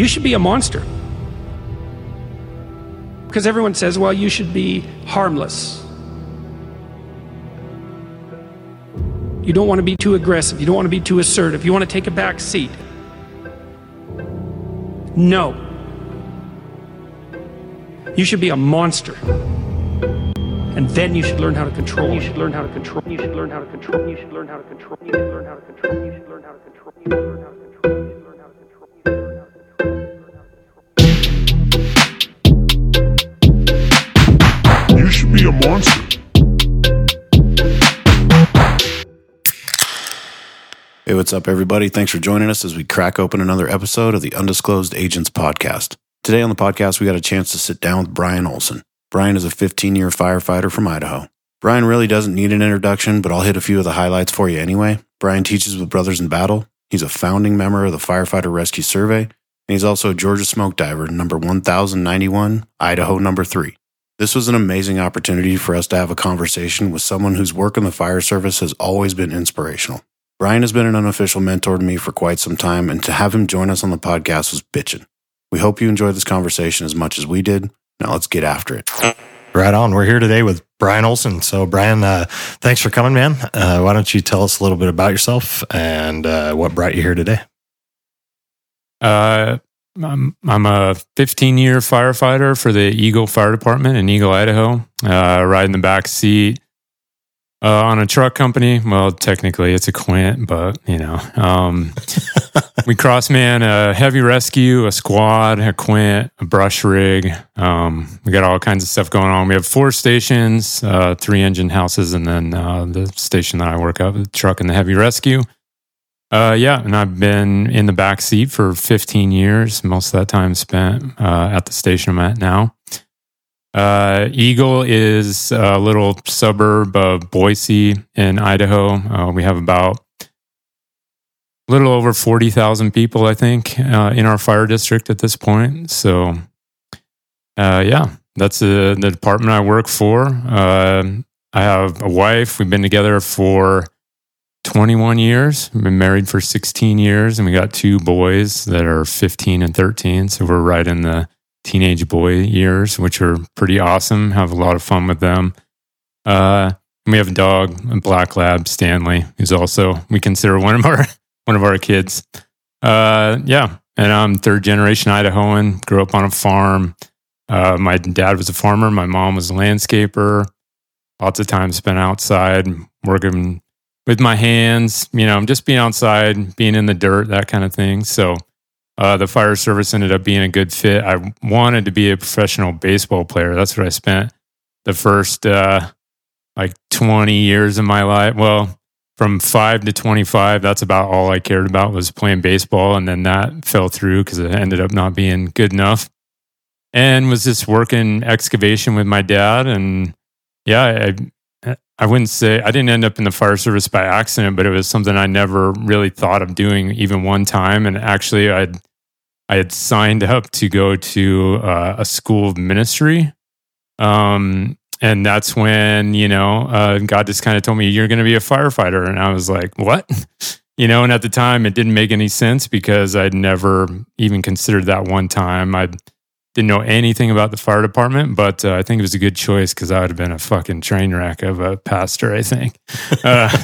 You should be a monster. Because everyone says, well, you should be harmless. You don't want to be too aggressive. You don't want to be too assertive. You want to take a back seat. No. You should be a monster. And then you should learn how to control. You should learn how to control. You should learn how to control. You should learn how to control. You should learn how to control. You should learn how to control. You should learn how to control. You should be a monster. Hey, what's up, everybody? Thanks for joining us as we crack open another episode of the Undisclosed Agents Podcast. Today on the podcast, we got a chance to sit down with Brian Olson. Brian is a 15-year firefighter from Idaho. Brian really doesn't need an introduction, but I'll hit a few of the highlights for you anyway. Brian teaches with Brothers in Battle. He's a founding member of the Firefighter Rescue Survey, and he's also a Georgia Smoke Diver, number 1091, Idaho number 3. This was an amazing opportunity for us to have a conversation with someone whose work in the fire service has always been inspirational. Brian has been an unofficial mentor to me for quite some time, and to have him join us on the podcast was bitchin'. We hope you enjoyed this conversation as much as we did. Now let's get after it. Right on. We're here today with Brian Olson. So Brian, thanks for coming, man. Why don't you tell us a little bit about yourself and what brought you here today? I'm a 15-year firefighter for the Eagle Fire Department in Eagle, Idaho. Riding the back seat on a truck company. Well, technically it's a quint, but you know, we crossman a heavy rescue, a squad, a quint, a brush rig. We got all kinds of stuff going on. We have 4 stations, 3 engine houses, and then the station that I work at, the truck and the heavy rescue. And I've been in the back seat for 15 years. Most of that time spent at the station I'm at now. Eagle is a little suburb of Boise in Idaho. We have about a little over 40,000 people, I think, in our fire district at this point. So, that's the department I work for. I have a wife. We've been together for 21 years. We've been married for 16 years, and we got 2 boys that are 15 and 13. So we're right in the teenage boy years, which are pretty awesome. Have a lot of fun with them. We have a dog, a black lab, Stanley, who's also, we consider one of our kids. And I'm 3rd generation Idahoan, grew up on a farm. My dad was a farmer. My mom was a landscaper. Lots of time spent outside working with my hands, you know, just being outside, being in the dirt, that kind of thing. So the fire service ended up being a good fit. I wanted to be a professional baseball player. That's what I spent the first 20 years of my life. Well, from 5 to 25, that's about all I cared about was playing baseball. And then that fell through because it ended up not being good enough. And was just working excavation with my dad. And yeah, I wouldn't say, I didn't end up in the fire service by accident, but it was something I never really thought of doing even one time. And actually, I had signed up to go to a school of ministry. And that's when, God just kind of told me, you're going to be a firefighter. And I was like, what? And at the time, it didn't make any sense because I'd never even considered that one time. I didn't know anything about the fire department, but I think it was a good choice because I would have been a fucking train wreck of a pastor, I think. I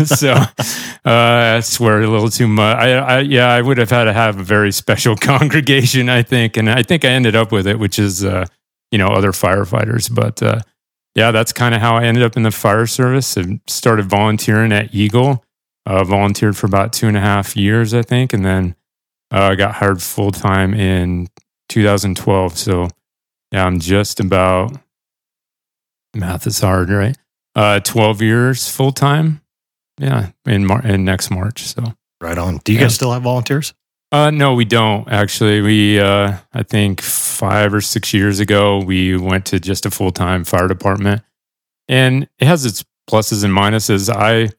swear a little too much. I would have had to have a very special congregation, I think. And I think I ended up with it, which is, other firefighters. But that's kind of how I ended up in the fire service and started volunteering at Eagle. Volunteered for about 2.5 years, I think. And then I got hired full-time in 2012. So I'm just about, math is hard, right? 12 years full time. Yeah. In next March. So right on. Do you guys still have volunteers? No, we don't actually. We, I think 5 or 6 years ago, we went to just a full-time fire department, and it has its pluses and minuses. I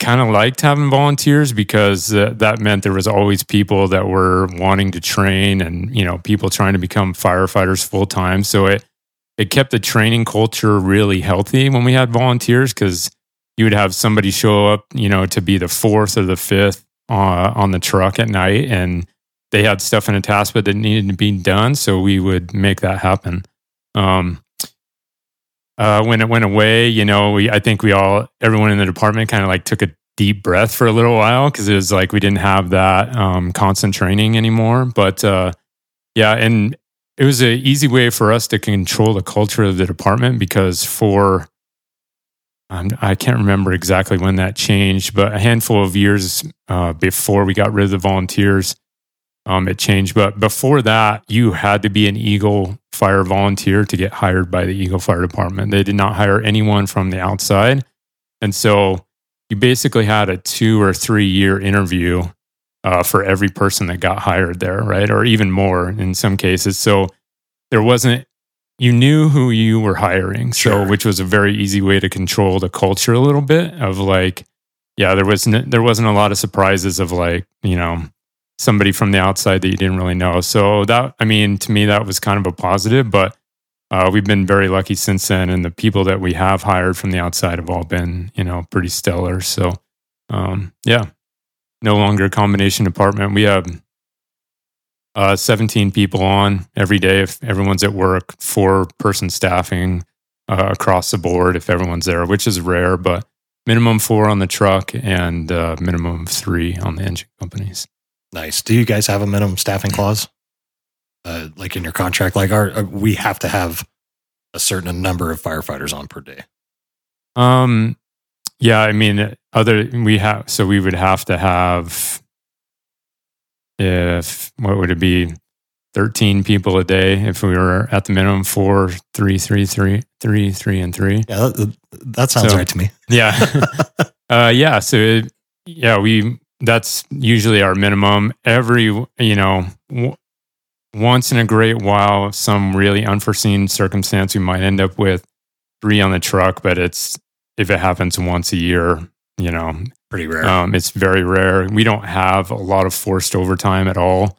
kind of liked having volunteers because that meant there was always people that were wanting to train and, people trying to become firefighters full time. So it kept the training culture really healthy when we had volunteers, because you would have somebody show up, to be the 4th or the 5th on the truck at night, and they had stuff in a task bed that needed to be done, so we would make that happen. When it went away, you know, everyone in the department kind of like took a deep breath for a little while, because it was like we didn't have that constant training anymore. But yeah, and it was an easy way for us to control the culture of the department, because I can't remember exactly when that changed, but a handful of years before we got rid of the volunteers, it changed. But before that, you had to be an Eagle Fire volunteer to get hired by the Eagle Fire Department. They did not hire anyone from the outside. And so you basically had a 2 or 3 year interview for every person that got hired there, right? Or even more in some cases. So there wasn't, you knew who you were hiring. Sure. So, which was a very easy way to control the culture a little bit of like, yeah, there wasn't a lot of surprises of like, you know, somebody from the outside that you didn't really know. So that, I mean, to me, that was kind of a positive, but we've been very lucky since then. And the people that we have hired from the outside have all been, you know, pretty stellar. So yeah, no longer a combination department. We have 17 people on every day if everyone's at work, 4-person staffing across the board if everyone's there, which is rare, but minimum 4 on the truck and minimum 3 on the engine companies. Nice. Do you guys have a minimum staffing clause? Like in your contract, like we have to have a certain number of firefighters on per day. Yeah, I mean, we would have to have, what would it be? 13 people a day if we were at the minimum 4, 3, 3, 3, 3, 3, and 3. Yeah, that sounds right to me. Yeah. Yeah. So that's usually our minimum. Every, you know, once in a great while, some really unforeseen circumstance, we might end up with 3 on the truck, but if it happens once a year, you know, pretty rare. It's very rare. We don't have a lot of forced overtime at all.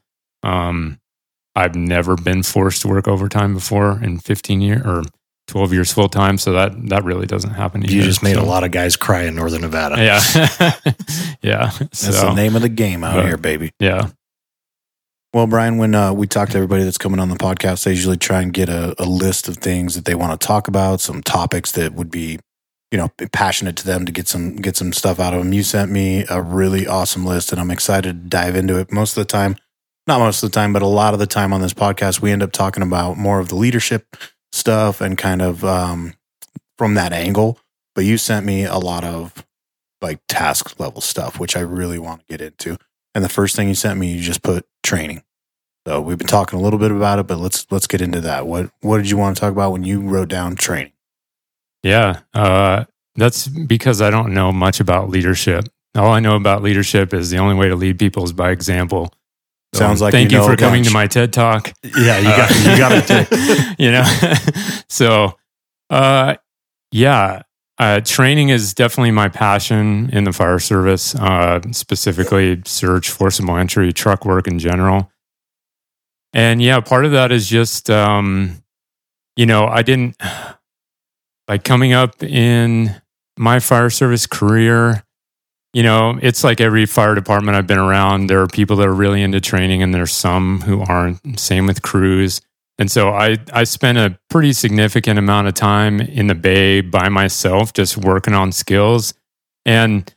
I've never been forced to work overtime before in 15 years or 12 years full time. So that really doesn't happen. You just made a lot of guys cry in Northern Nevada. Yeah. Yeah. That's the name of the game out here, baby. Yeah. Well, Brian, when we talk to everybody that's coming on the podcast, they usually try and get a list of things that they want to talk about, some topics that would be, you know, passionate to them to get some stuff out of them. You sent me a really awesome list and I'm excited to dive into it. Most of the time, not most of the time, but a lot of the time on this podcast, we end up talking about more of the leadership stuff and kind of from that angle. But you sent me a lot of like task level stuff, which I really want to get into. And the first thing you sent me, you just put training. So we've been talking a little bit about it, but let's get into that. What did you want to talk about when you wrote down training? Yeah, that's because I don't know much about leadership. All I know about leadership is the only way to lead people is by example. Sounds like thank you for coming to my TED Talk. Yeah, you got it. You know, so yeah, training is definitely my passion in the fire service, specifically search, forcible entry, truck work in general. And yeah, part of that is just, you know, I didn't like coming up in my fire service career. You know, it's like every fire department I've been around, there are people that are really into training and there's some who aren't. Same with crews. And so I spent a pretty significant amount of time in the bay by myself, just working on skills. And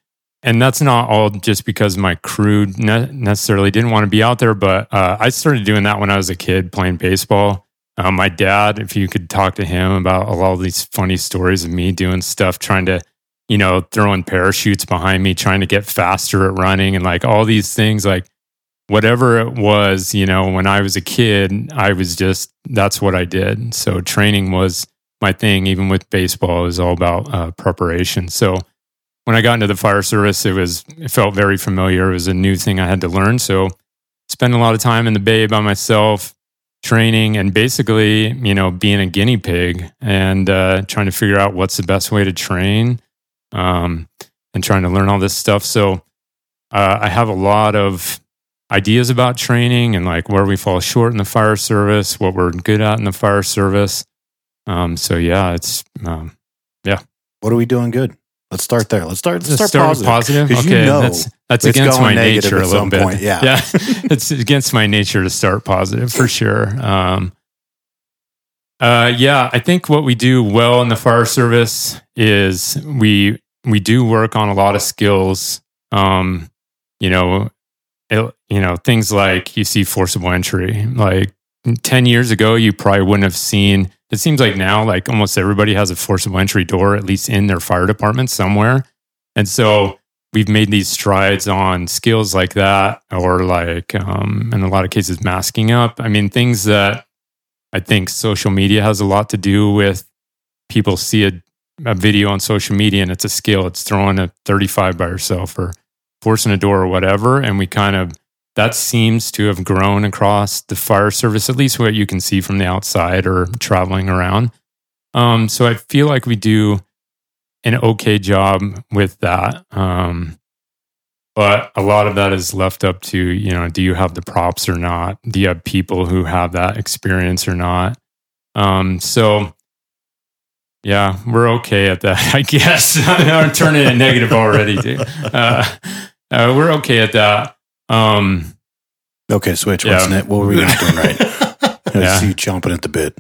that's not all just because my crew necessarily didn't want to be out there, but I started doing that when I was a kid playing baseball. My dad, if you could talk to him about a lot of these funny stories of me doing stuff, trying to, you know, throwing parachutes behind me, trying to get faster at running and like all these things, like whatever it was, you know, when I was a kid, that's what I did. So training was my thing, even with baseball, it was all about preparation. So when I got into the fire service, it felt very familiar. It was a new thing I had to learn. So spent a lot of time in the bay by myself, training and basically, you know, being a guinea pig and trying to figure out what's the best way to train. And trying to learn all this stuff. So I have a lot of ideas about training and like where we fall short in the fire service, what we're good at in the fire service. So yeah, it's, yeah. What are we doing good? Let's start there. Let's start positive. Okay, you know that's against my nature a little bit. Point, yeah. It's against my nature to start positive for sure. Yeah, I think what we do well in the fire service is we do work on a lot of skills. Things like you see forcible entry. Like 10 years ago, you probably wouldn't have seen. It seems like now, like almost everybody has a forcible entry door, at least in their fire department somewhere. And so we've made these strides on skills like that, or like, in a lot of cases, masking up. I mean, things that I think social media has a lot to do with. People see a video on social media and it's a skill. It's throwing a 35 by yourself or forcing a door or whatever. And we kind of, that seems to have grown across the fire service, at least what you can see from the outside or traveling around. So I feel like we do an okay job with that. But a lot of that is left up to, do you have the props or not? Do you have people who have that experience or not? Yeah, we're okay at that, I guess. I'm turning it negative already, dude. We're okay at that. Okay, switch. Yeah. What's next? What were we not doing right? I see you chomping at the bit.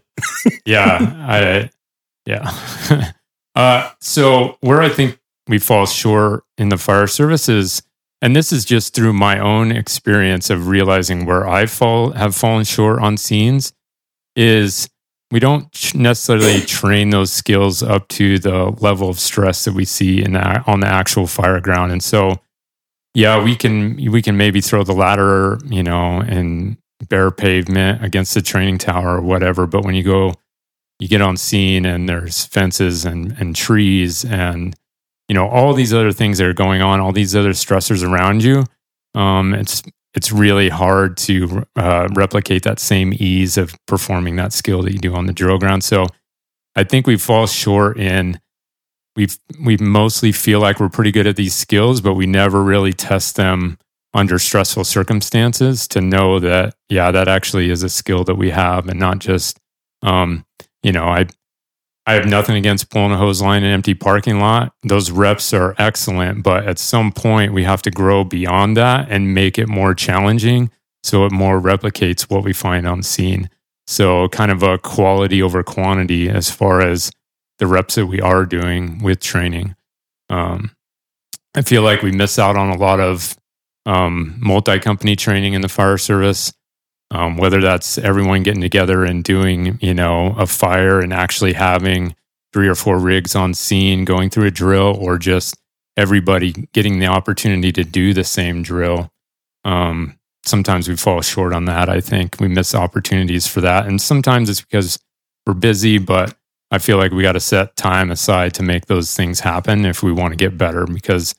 So where I think we fall short in the fire services, and this is just through my own experience of realizing where I have fallen short on scenes, is we don't necessarily train those skills up to the level of stress that we see on the actual fire ground, and so. Yeah, we can maybe throw the ladder, and bare pavement against the training tower or whatever. But when you get on scene and there's fences and trees and, all these other things that are going on, all these other stressors around you, it's really hard to replicate that same ease of performing that skill that you do on the drill ground. So I think we fall short in. We mostly feel like we're pretty good at these skills, but we never really test them under stressful circumstances to know that, that actually is a skill that we have, and not just, I have nothing against pulling a hose line in an empty parking lot. Those reps are excellent, but at some point we have to grow beyond that and make it more challenging so it more replicates what we find on scene. So kind of a quality over quantity as far as the reps that we are doing with training. I feel like we miss out on a lot of multi-company training in the fire service, whether that's everyone getting together and doing, a fire and actually having 3 or 4 rigs on scene going through a drill, or just everybody getting the opportunity to do the same drill. Sometimes we fall short on that, I think. We miss opportunities for that. And sometimes it's because we're busy, but I feel like we got to set time aside to make those things happen if we want to get better, because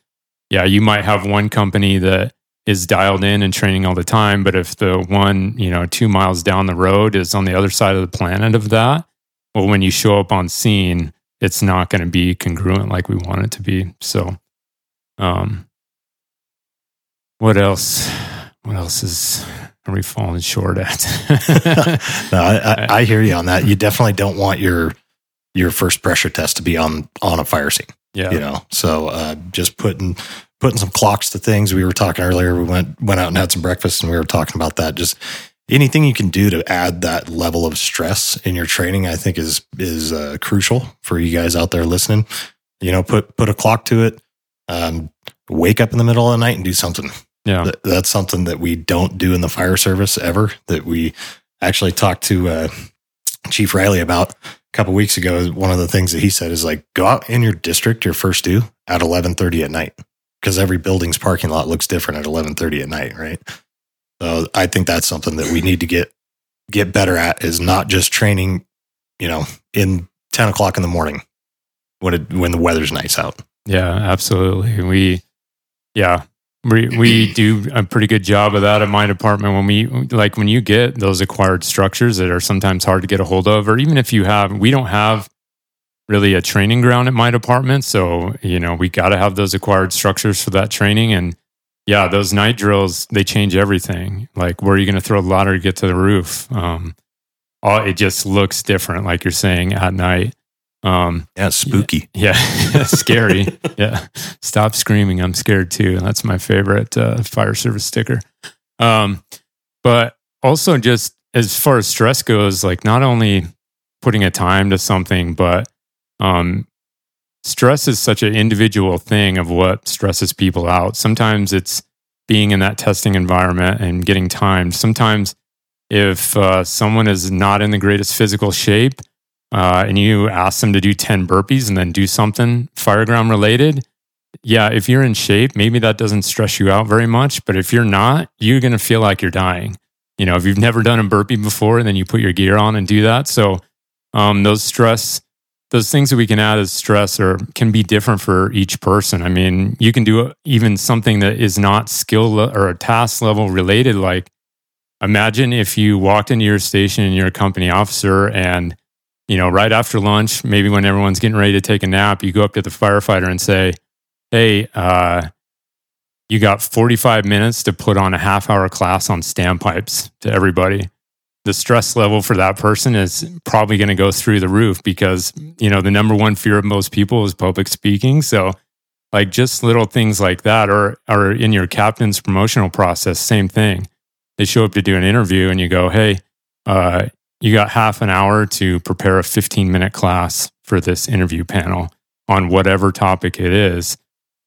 you might have one company that is dialed in and training all the time, but if the one, 2 miles down the road is on the other side of the planet of that, well, when you show up on scene, it's not going to be congruent like we want it to be. So, what else? What else are we falling short at? No, I hear you on that. You definitely don't want your first pressure test to be on a fire scene. Yeah. So just putting some clocks to things. We were talking earlier, we went out and had some breakfast, and we were talking about that. Just anything you can do to add that level of stress in your training, I think is crucial for you guys out there listening. Put a clock to it. Wake up in the middle of the night and do something. Yeah. That's something that we don't do in the fire service ever, that we actually talked to Chief Riley about a couple of weeks ago. One of the things that he said is like, go out in your district, your first due at 11:30 at night, because every building's parking lot looks different at 11:30 at night. Right. So I think that's something that we need to get better at, is not just training, in 10 o'clock in the morning when the weather's nice out. Yeah, absolutely. We do a pretty good job of that at my department. When you get those acquired structures that are sometimes hard to get a hold of, or even if we don't have really a training ground at my department. So, we got to have those acquired structures for that training. And those night drills, they change everything. Like, where are you going to throw the ladder to get to the roof? It just looks different, like you're saying, at night. Yeah, spooky. Yeah, yeah. Scary. Yeah. Stop screaming. I'm scared too. And that's my favorite fire service sticker. But also just as far as stress goes, like not only putting a time to something, but stress is such an individual thing of what stresses people out. Sometimes it's being in that testing environment and getting timed. Sometimes if someone is not in the greatest physical shape, and you ask them to do 10 burpees and then do something fireground related, yeah, if you're in shape, maybe that doesn't stress you out very much. But if you're not, you're going to feel like you're dying. You know, if you've never done a burpee before and then you put your gear on and do that. So those things that we can add as stress can be different for each person. I mean, you can do even something that is not skill or task level related. Like imagine if you walked into your station and you're a company officer and you know, right after lunch, maybe when everyone's getting ready to take a nap, you go up to the firefighter and say, hey, you got 45 minutes to put on a half-hour class on standpipes to everybody. The stress level for that person is probably going to go through the roof because, you know, the number one fear of most people is public speaking. So, like, just little things like that or in your captain's promotional process, same thing. They show up to do an interview and you go, hey, you got half an hour to prepare a 15-minute class for this interview panel on whatever topic it is.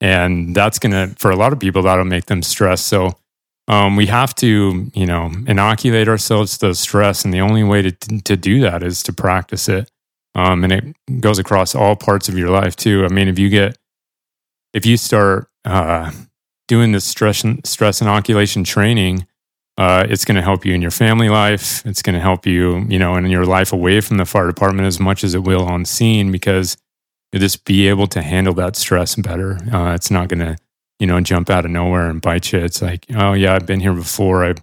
And that's going to, for a lot of people, that'll make them stressed. So we have to, you know, inoculate ourselves to stress. And the only way to do that is to practice it. And it goes across all parts of your life too. I mean, if you start doing this stress inoculation training, it's going to help you in your family life. It's going to help you, you know, in your life away from the fire department as much as it will on scene because you'll just be able to handle that stress better. It's not going to, you know, jump out of nowhere and bite you. It's like, oh yeah, I've been here before.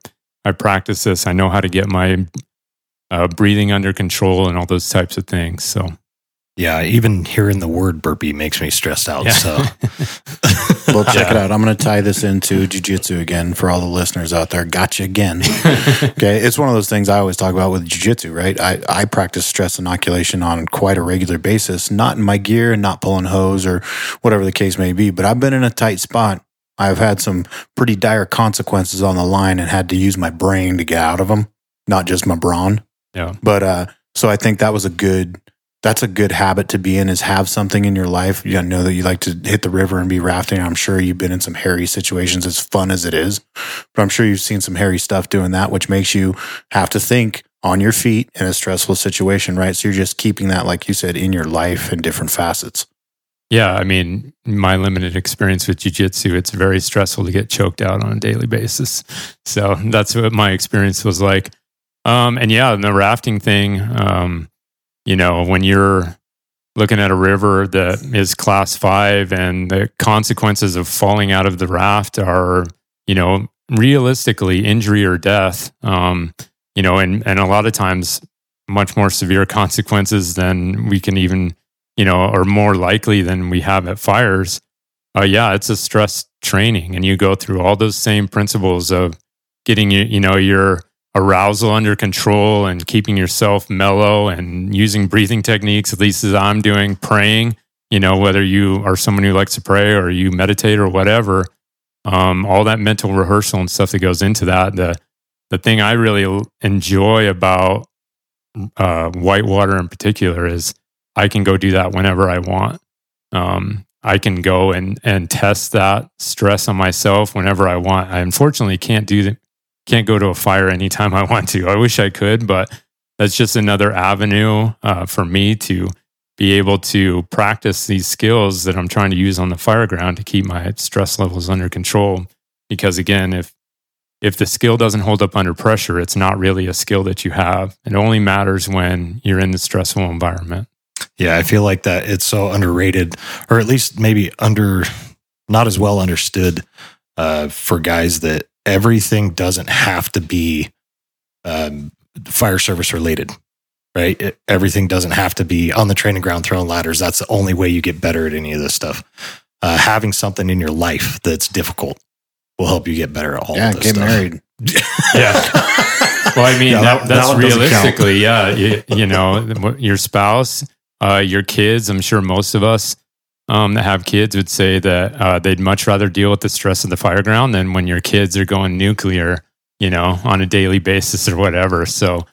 I practiced this. I know how to get my breathing under control and all those types of things. So, yeah, even hearing the word burpee makes me stressed out. Yeah. So. Well, check it out. I'm going to tie this into jiu-jitsu again for all the listeners out there. Gotcha again. Okay. It's one of those things I always talk about with jiu-jitsu, right? I practice stress inoculation on quite a regular basis, not in my gear and not pulling hose or whatever the case may be, but I've been in a tight spot. I've had some pretty dire consequences on the line and had to use my brain to get out of them, not just my brawn. Yeah. But so I think that was that's a good habit to be in, is have something in your life. You know that you like to hit the river and be rafting. I'm sure you've been in some hairy situations, as fun as it is, but I'm sure you've seen some hairy stuff doing that, which makes you have to think on your feet in a stressful situation, right? So you're just keeping that, like you said, in your life in different facets. Yeah. I mean, my limited experience with jiu-jitsu, it's very stressful to get choked out on a daily basis. So that's what my experience was like. And yeah, and the rafting thing, you know, when you're looking at a river that is class 5 and the consequences of falling out of the raft are, you know, realistically injury or death, you know, and a lot of times much more severe consequences than we can even, you know, or more likely than we have at fires. Yeah, it's a stress training. And you go through all those same principles of getting, you know, your arousal under control and keeping yourself mellow and using breathing techniques, at least as I'm doing, praying, you know, whether you are someone who likes to pray or you meditate or whatever, all that mental rehearsal and stuff that goes into that. The thing I really enjoy about whitewater in particular is I can go do that whenever I want. I can go and test that stress on myself whenever I want. I unfortunately can't go to a fire anytime I want to. I wish I could, but that's just another avenue for me to be able to practice these skills that I'm trying to use on the fireground to keep my stress levels under control. Because again, if the skill doesn't hold up under pressure, it's not really a skill that you have. It only matters when you're in the stressful environment. Yeah, I feel like that it's so underrated, or at least maybe not as well understood for guys that everything doesn't have to be fire service related, right? Everything doesn't have to be on the training ground throwing ladders. That's the only way you get better at any of this stuff. Having something in your life that's difficult will help you get better at all of this stuff. Yeah, get married. Yeah. Well, I mean, that's realistically, yeah, you know, your spouse, your kids. I'm sure most of us that have kids would say that they'd much rather deal with the stress of the fire ground than when your kids are going nuclear, you know, on a daily basis or whatever. So,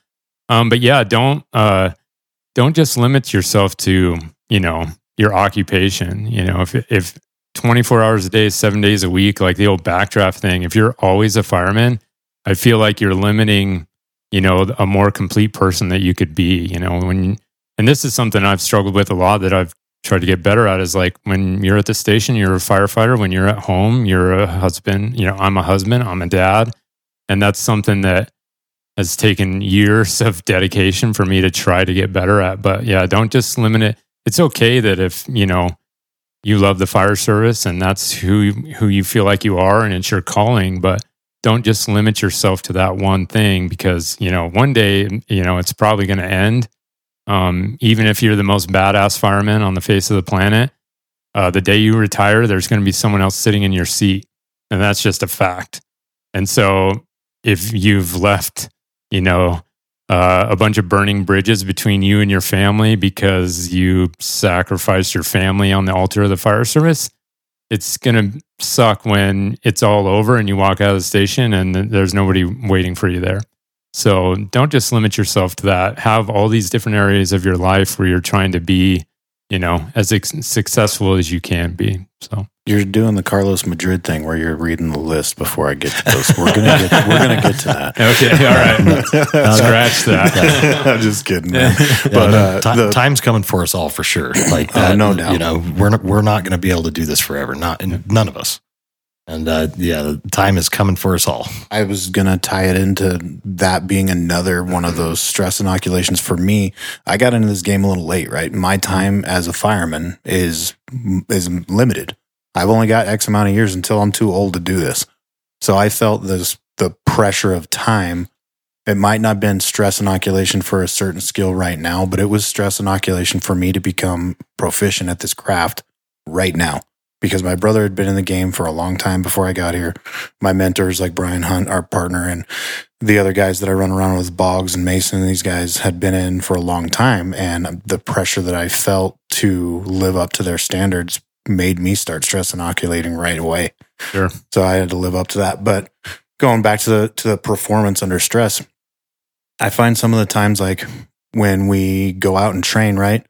but yeah, don't just limit yourself to, you know, your occupation. You know, if 24 hours a day, 7 days a week, like the old backdraft thing, if you're always a fireman, I feel like you're limiting, you know, a more complete person that you could be, you know, and this is something I've struggled with a lot that I've tried to get better at, is like when you're at the station, you're a firefighter. When you're at home, you're a husband. You know, I'm a husband, I'm a dad. And that's something that has taken years of dedication for me to try to get better at. But yeah, don't just limit it. It's okay that if, you know, you love the fire service and that's who you feel like you are and it's your calling, but don't just limit yourself to that one thing, because, you know, one day, you know, it's probably going to end. Even if you're the most badass fireman on the face of the planet, the day you retire, there's going to be someone else sitting in your seat. And that's just a fact. And so if you've left, you know, a bunch of burning bridges between you and your family because you sacrificed your family on the altar of the fire service, it's going to suck when it's all over and you walk out of the station and there's nobody waiting for you there. So don't just limit yourself to that. Have all these different areas of your life where you're trying to be, you know, as successful as you can be. So you're doing the Carlos Madrid thing where you're reading the list before I get to those. We're gonna get to that. Okay, all right. Scratch that. I'm just kidding. Man. Yeah, but time's coming for us all for sure. Like that, no doubt. You know, we're not going to be able to do this forever. None of us. And the time is coming for us all. I was going to tie it into that being another one of those stress inoculations for me. I got into this game a little late, right? My time as a fireman is limited. I've only got X amount of years until I'm too old to do this. So I felt the pressure of time. It might not have been stress inoculation for a certain skill right now, but it was stress inoculation for me to become proficient at this craft right now. Because my brother had been in the game for a long time before I got here. My mentors like Brian Hunt, our partner, and the other guys that I run around with, Boggs and Mason, and these guys had been in for a long time. And the pressure that I felt to live up to their standards made me start stress inoculating right away. Sure. So I had to live up to that. But going back to the performance under stress, I find some of the times like when we go out and train, right?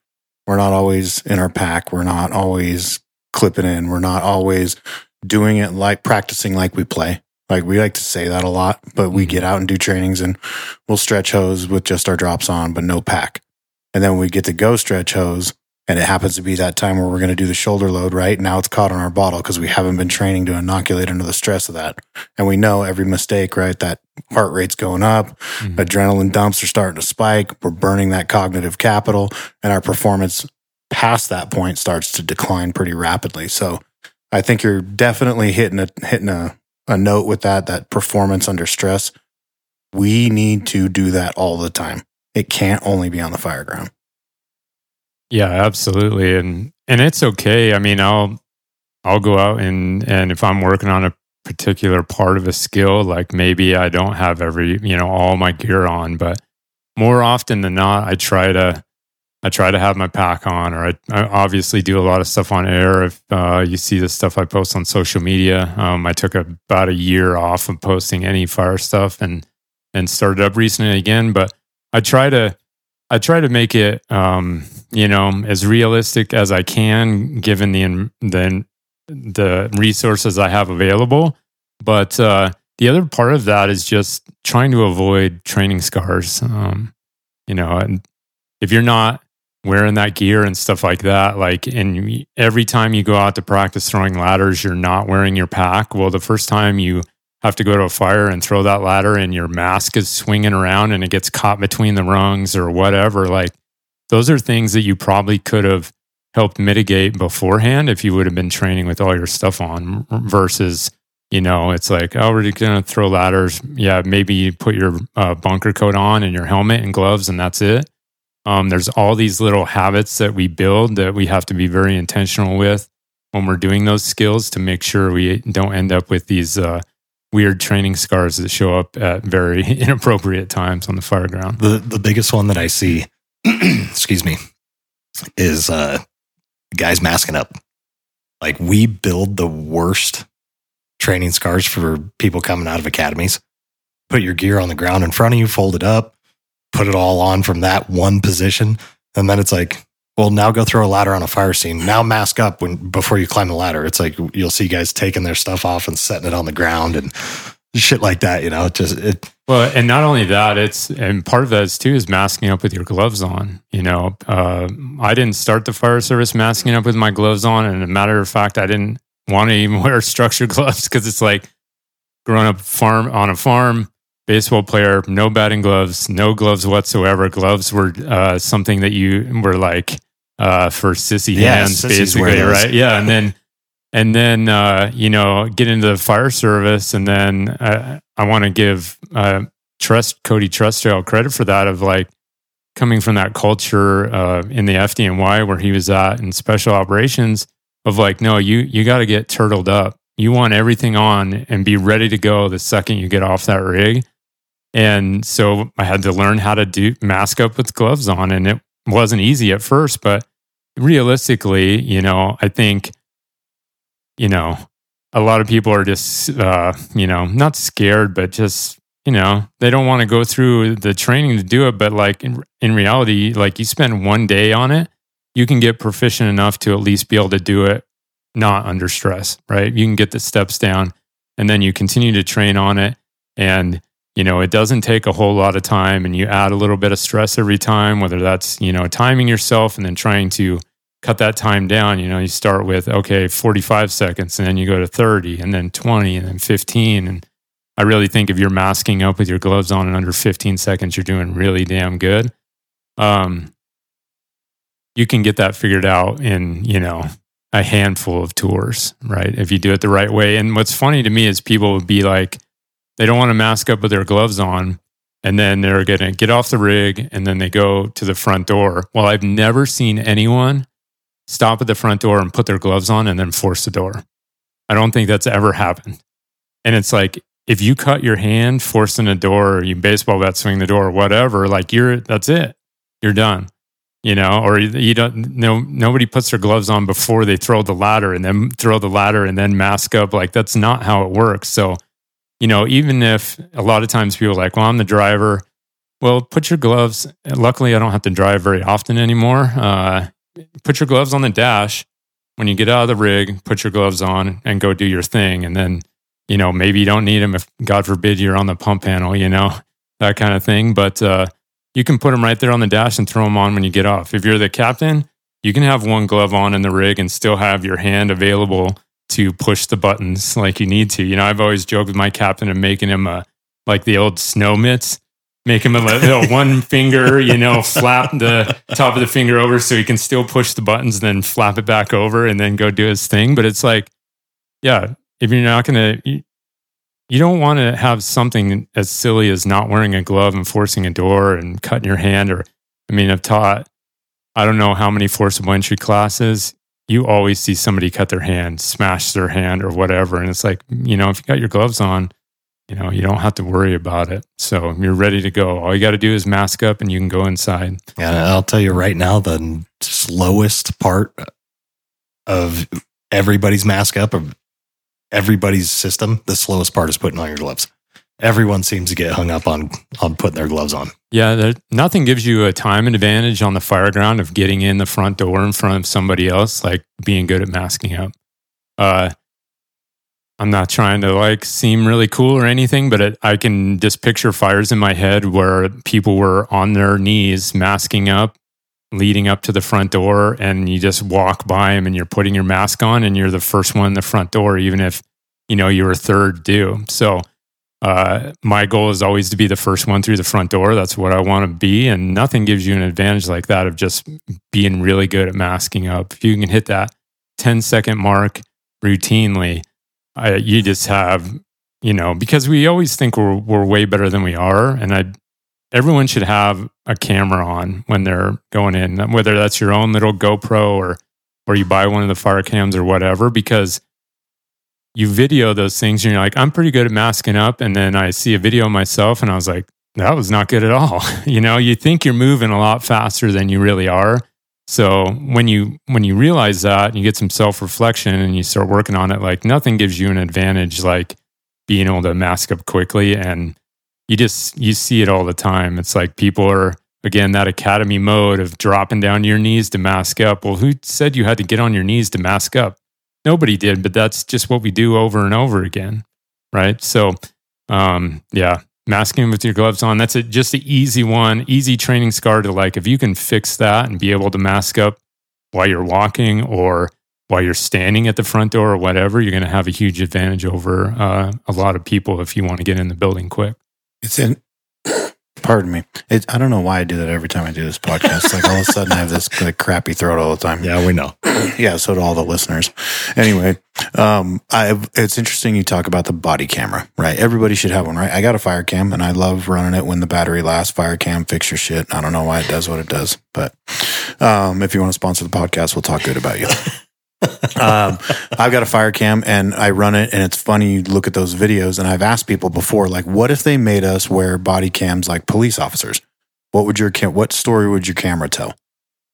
We're not always in our pack. We're not always clipping in. We're not always doing it like practicing like we play. Like we like to say that a lot, but we get out and do trainings and we'll stretch hose with just our drops on, but no pack. And then we get to go stretch hose and it happens to be that time where we're going to do the shoulder load, right? Now it's caught on our bottle because we haven't been training to inoculate under the stress of that. And we know every mistake, right? That heart rate's going up, adrenaline dumps are starting to spike. We're burning that cognitive capital and our performance past that point starts to decline pretty rapidly. So I think you're definitely hitting a note with that performance under stress. We need to do that all the time. It can't only be on the fire ground. Yeah, absolutely. And it's okay. I mean, I'll go out and if I'm working on a particular part of a skill, like maybe I don't have all my gear on, but more often than not, I try to have my pack on, or I obviously do a lot of stuff on air. If you see the stuff I post on social media, I took about a year off of posting any fire stuff and started up recently again. But I try to make it, you know, as realistic as I can, given the resources I have available. But the other part of that is just trying to avoid training scars. You know, and if you're not wearing that gear and stuff like that, like, and every time you go out to practice throwing ladders, you're not wearing your pack. Well, the first time you have to go to a fire and throw that ladder and your mask is swinging around and it gets caught between the rungs or whatever, like those are things that you probably could have helped mitigate beforehand if you would have been training with all your stuff on versus, you know, it's like, oh, we're going to throw ladders. Yeah, maybe you put your bunker coat on and your helmet and gloves and that's it. There's all these little habits that we build that we have to be very intentional with when we're doing those skills to make sure we don't end up with these weird training scars that show up at very inappropriate times on the fire ground. The biggest one that I see, excuse me, is guys masking up. Like, we build the worst training scars for people coming out of academies. Put your gear on the ground in front of you, fold it up, put it all on from that one position. And then it's like, well, now go throw a ladder on a fire scene. Now mask up before you climb the ladder. It's like, you'll see guys taking their stuff off and setting it on the ground and shit like that, you know. Well, and not only that, part of that is masking up with your gloves on. You know, I didn't start the fire service masking up with my gloves on, and a matter of fact, I didn't want to even wear structured gloves because it's like growing up on a farm, baseball player, no batting gloves, no gloves whatsoever. Gloves were something that you were like for sissy hands, basically, right? Yeah, and then you know, get into the fire service, and then I want to give Cody Trustrail credit for that, of like coming from that culture in the FDNY where he was at in special operations, of like, no, you got to get turtled up. You want everything on and be ready to go the second you get off that rig. And so I had to learn how to mask up with gloves on, and it wasn't easy at first, but realistically, you know, I think, you know, a lot of people are just, you know, not scared, but just, you know, they don't want to go through the training to do it. But like in reality, like you spend one day on it, you can get proficient enough to at least be able to do it not under stress, right? You can get the steps down, and then you continue to train on it. And, you know, it doesn't take a whole lot of time, and you add a little bit of stress every time, whether that's, you know, timing yourself and then trying to cut that time down. You know, you start with, okay, 45 seconds, and then you go to 30, and then 20, and then 15. And I really think if you're masking up with your gloves on in under 15 seconds, you're doing really damn good. You can get that figured out in, you know, a handful of tours, right? If you do it the right way. And what's funny to me is people would be like, they don't want to mask up with their gloves on, and then they're going to get off the rig, and then they go to the front door. Well, I've never seen anyone stop at the front door and put their gloves on and then force the door. I don't think that's ever happened. And it's like, if you cut your hand forcing a door, or you baseball bat swing the door or whatever, like that's it. You're done. You know, or you don't know, nobody puts their gloves on before they throw the ladder and then mask up. Like, that's not how it works. So, you know, even if a lot of times people are like, well, I'm the driver. Well, put your gloves. Luckily, I don't have to drive very often anymore. Put your gloves on the dash. When you get out of the rig, put your gloves on and go do your thing. And then, you know, maybe you don't need them if, God forbid, you're on the pump panel, you know, that kind of thing. But you can put them right there on the dash and throw them on when you get off. If you're the captain, you can have one glove on in the rig and still have your hand available to push the buttons like you need to. You know, I've always joked with my captain of making him like the old snow mitts. Make him a one finger, you know, flap the top of the finger over so he can still push the buttons, then flap it back over and then go do his thing. But it's like, yeah, if you're not going to, you don't want to have something as silly as not wearing a glove and forcing a door and cutting your hand. Or, I mean, I've taught, I don't know how many forcible entry classes. You always see somebody cut their hand, smash their hand or whatever. And it's like, you know, if you got your gloves on, you know, you don't have to worry about it. So you're ready to go. All you got to do is mask up and you can go inside. And I'll tell you right now, the slowest part of everybody's mask up, of everybody's system, the slowest part is putting on your gloves. Everyone seems to get hung up on putting their gloves on. Yeah, nothing gives you a time advantage on the fire ground of getting in the front door in front of somebody else, like being good at masking up. I'm not trying to like seem really cool or anything, but I can just picture fires in my head where people were on their knees masking up, leading up to the front door, and you just walk by them and you're putting your mask on and you're the first one in the front door, even if, you know, you were third due. So my goal is always to be the first one through the front door. That's what I want to be. And nothing gives you an advantage like that of just being really good at masking up. If you can hit that 10-second mark routinely, you just have, you know, because we always think we're way better than we are. And everyone should have a camera on when they're going in, whether that's your own little GoPro or you buy one of the fire cams or whatever, because you video those things and you're like, I'm pretty good at masking up. And then I see a video of myself and I was like, that was not good at all. You know, you think you're moving a lot faster than you really are. So when you realize that, you get some self-reflection and you start working on it, like nothing gives you an advantage like being able to mask up quickly. And you see it all the time. It's like people are, again, that academy mode of dropping down to your knees to mask up. Well, who said you had to get on your knees to mask up? Nobody did, but that's just what we do over and over again, right? So, yeah, masking with your gloves on, that's just an easy one, easy training scar to like, if you can fix that and be able to mask up while you're walking or while you're standing at the front door or whatever, you're going to have a huge advantage over a lot of people if you want to get in the building quick. It's in... Pardon me. I don't know why I do that every time I do this podcast. Like all of a sudden I have this like, crappy throat all the time. Yeah, we know. Yeah, so do all the listeners. Anyway, it's interesting you talk about the body camera, right? Everybody should have one, right? I got a fire cam and I love running it when the battery lasts. Fire cam, fix your shit. I don't know why it does what it does, but if you want to sponsor the podcast, we'll talk good about you. I've got a fire cam and I run it, and it's funny, you look at those videos, and I've asked people before, like, what if they made us wear body cams like police officers? What story would your camera tell?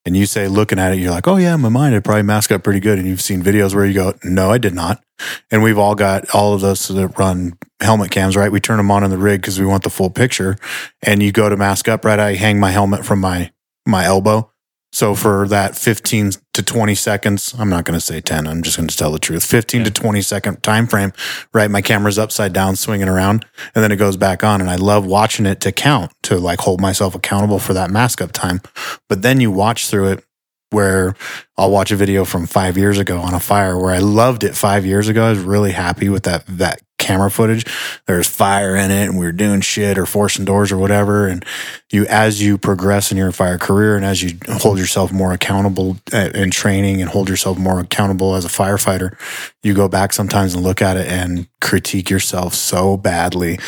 And you say, looking at it, you're like, oh yeah, in my mind I probably masked up pretty good. And you've seen videos where you go, no, I did not. And we've all got all of those that run helmet cams, right? We turn them on in the rig because we want the full picture. And you go to mask up, right? I hang my helmet from my elbow. So for that 15 to 20 seconds, I'm not going to say 10, I'm just going to tell the truth, 15 to 20 second time frame, right? My camera's upside down, swinging around, and then it goes back on. And I love watching it to count, to like hold myself accountable for that mask up time. But then you watch through it where I'll watch a video from 5 years ago on a fire where I loved it 5 years ago. I was really happy with that camera footage. There's fire in it and we were doing shit or forcing doors or whatever. And you, as you progress in your fire career and as you hold yourself more accountable in training and hold yourself more accountable as a firefighter, you go back sometimes and look at it and critique yourself so badly.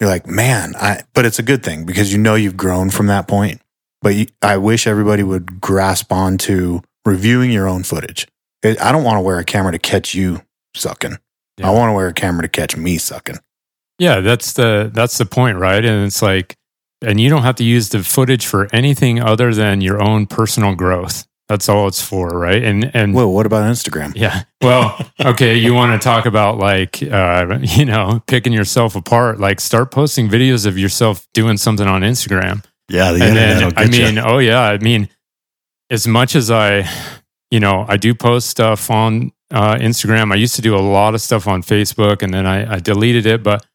You're like, man, but it's a good thing because you know you've grown from that point. But I wish everybody would grasp on to reviewing your own footage. I don't want to wear a camera to catch you sucking. Yeah. I want to wear a camera to catch me sucking. Yeah, that's the point, right? And it's like, and you don't have to use the footage for anything other than your own personal growth. That's all it's for, right? And well, what about Instagram? Yeah. Well, okay, you want to talk about like picking yourself apart? Like, start posting videos of yourself doing something on Instagram. Yeah, the internet. I mean, as much as I do post stuff on Instagram. I used to do a lot of stuff on Facebook, and then I deleted it. But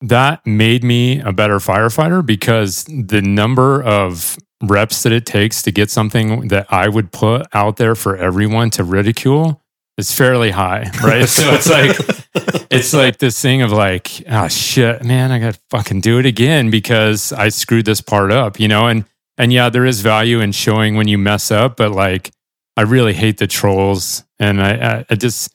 that made me a better firefighter because the number of reps that it takes to get something that I would put out there for everyone to ridicule is fairly high, right? So it's like this thing of like, oh shit, man, I got to fucking do it again because I screwed this part up, you know? And yeah, there is value in showing when you mess up, but like, I really hate the trolls, and so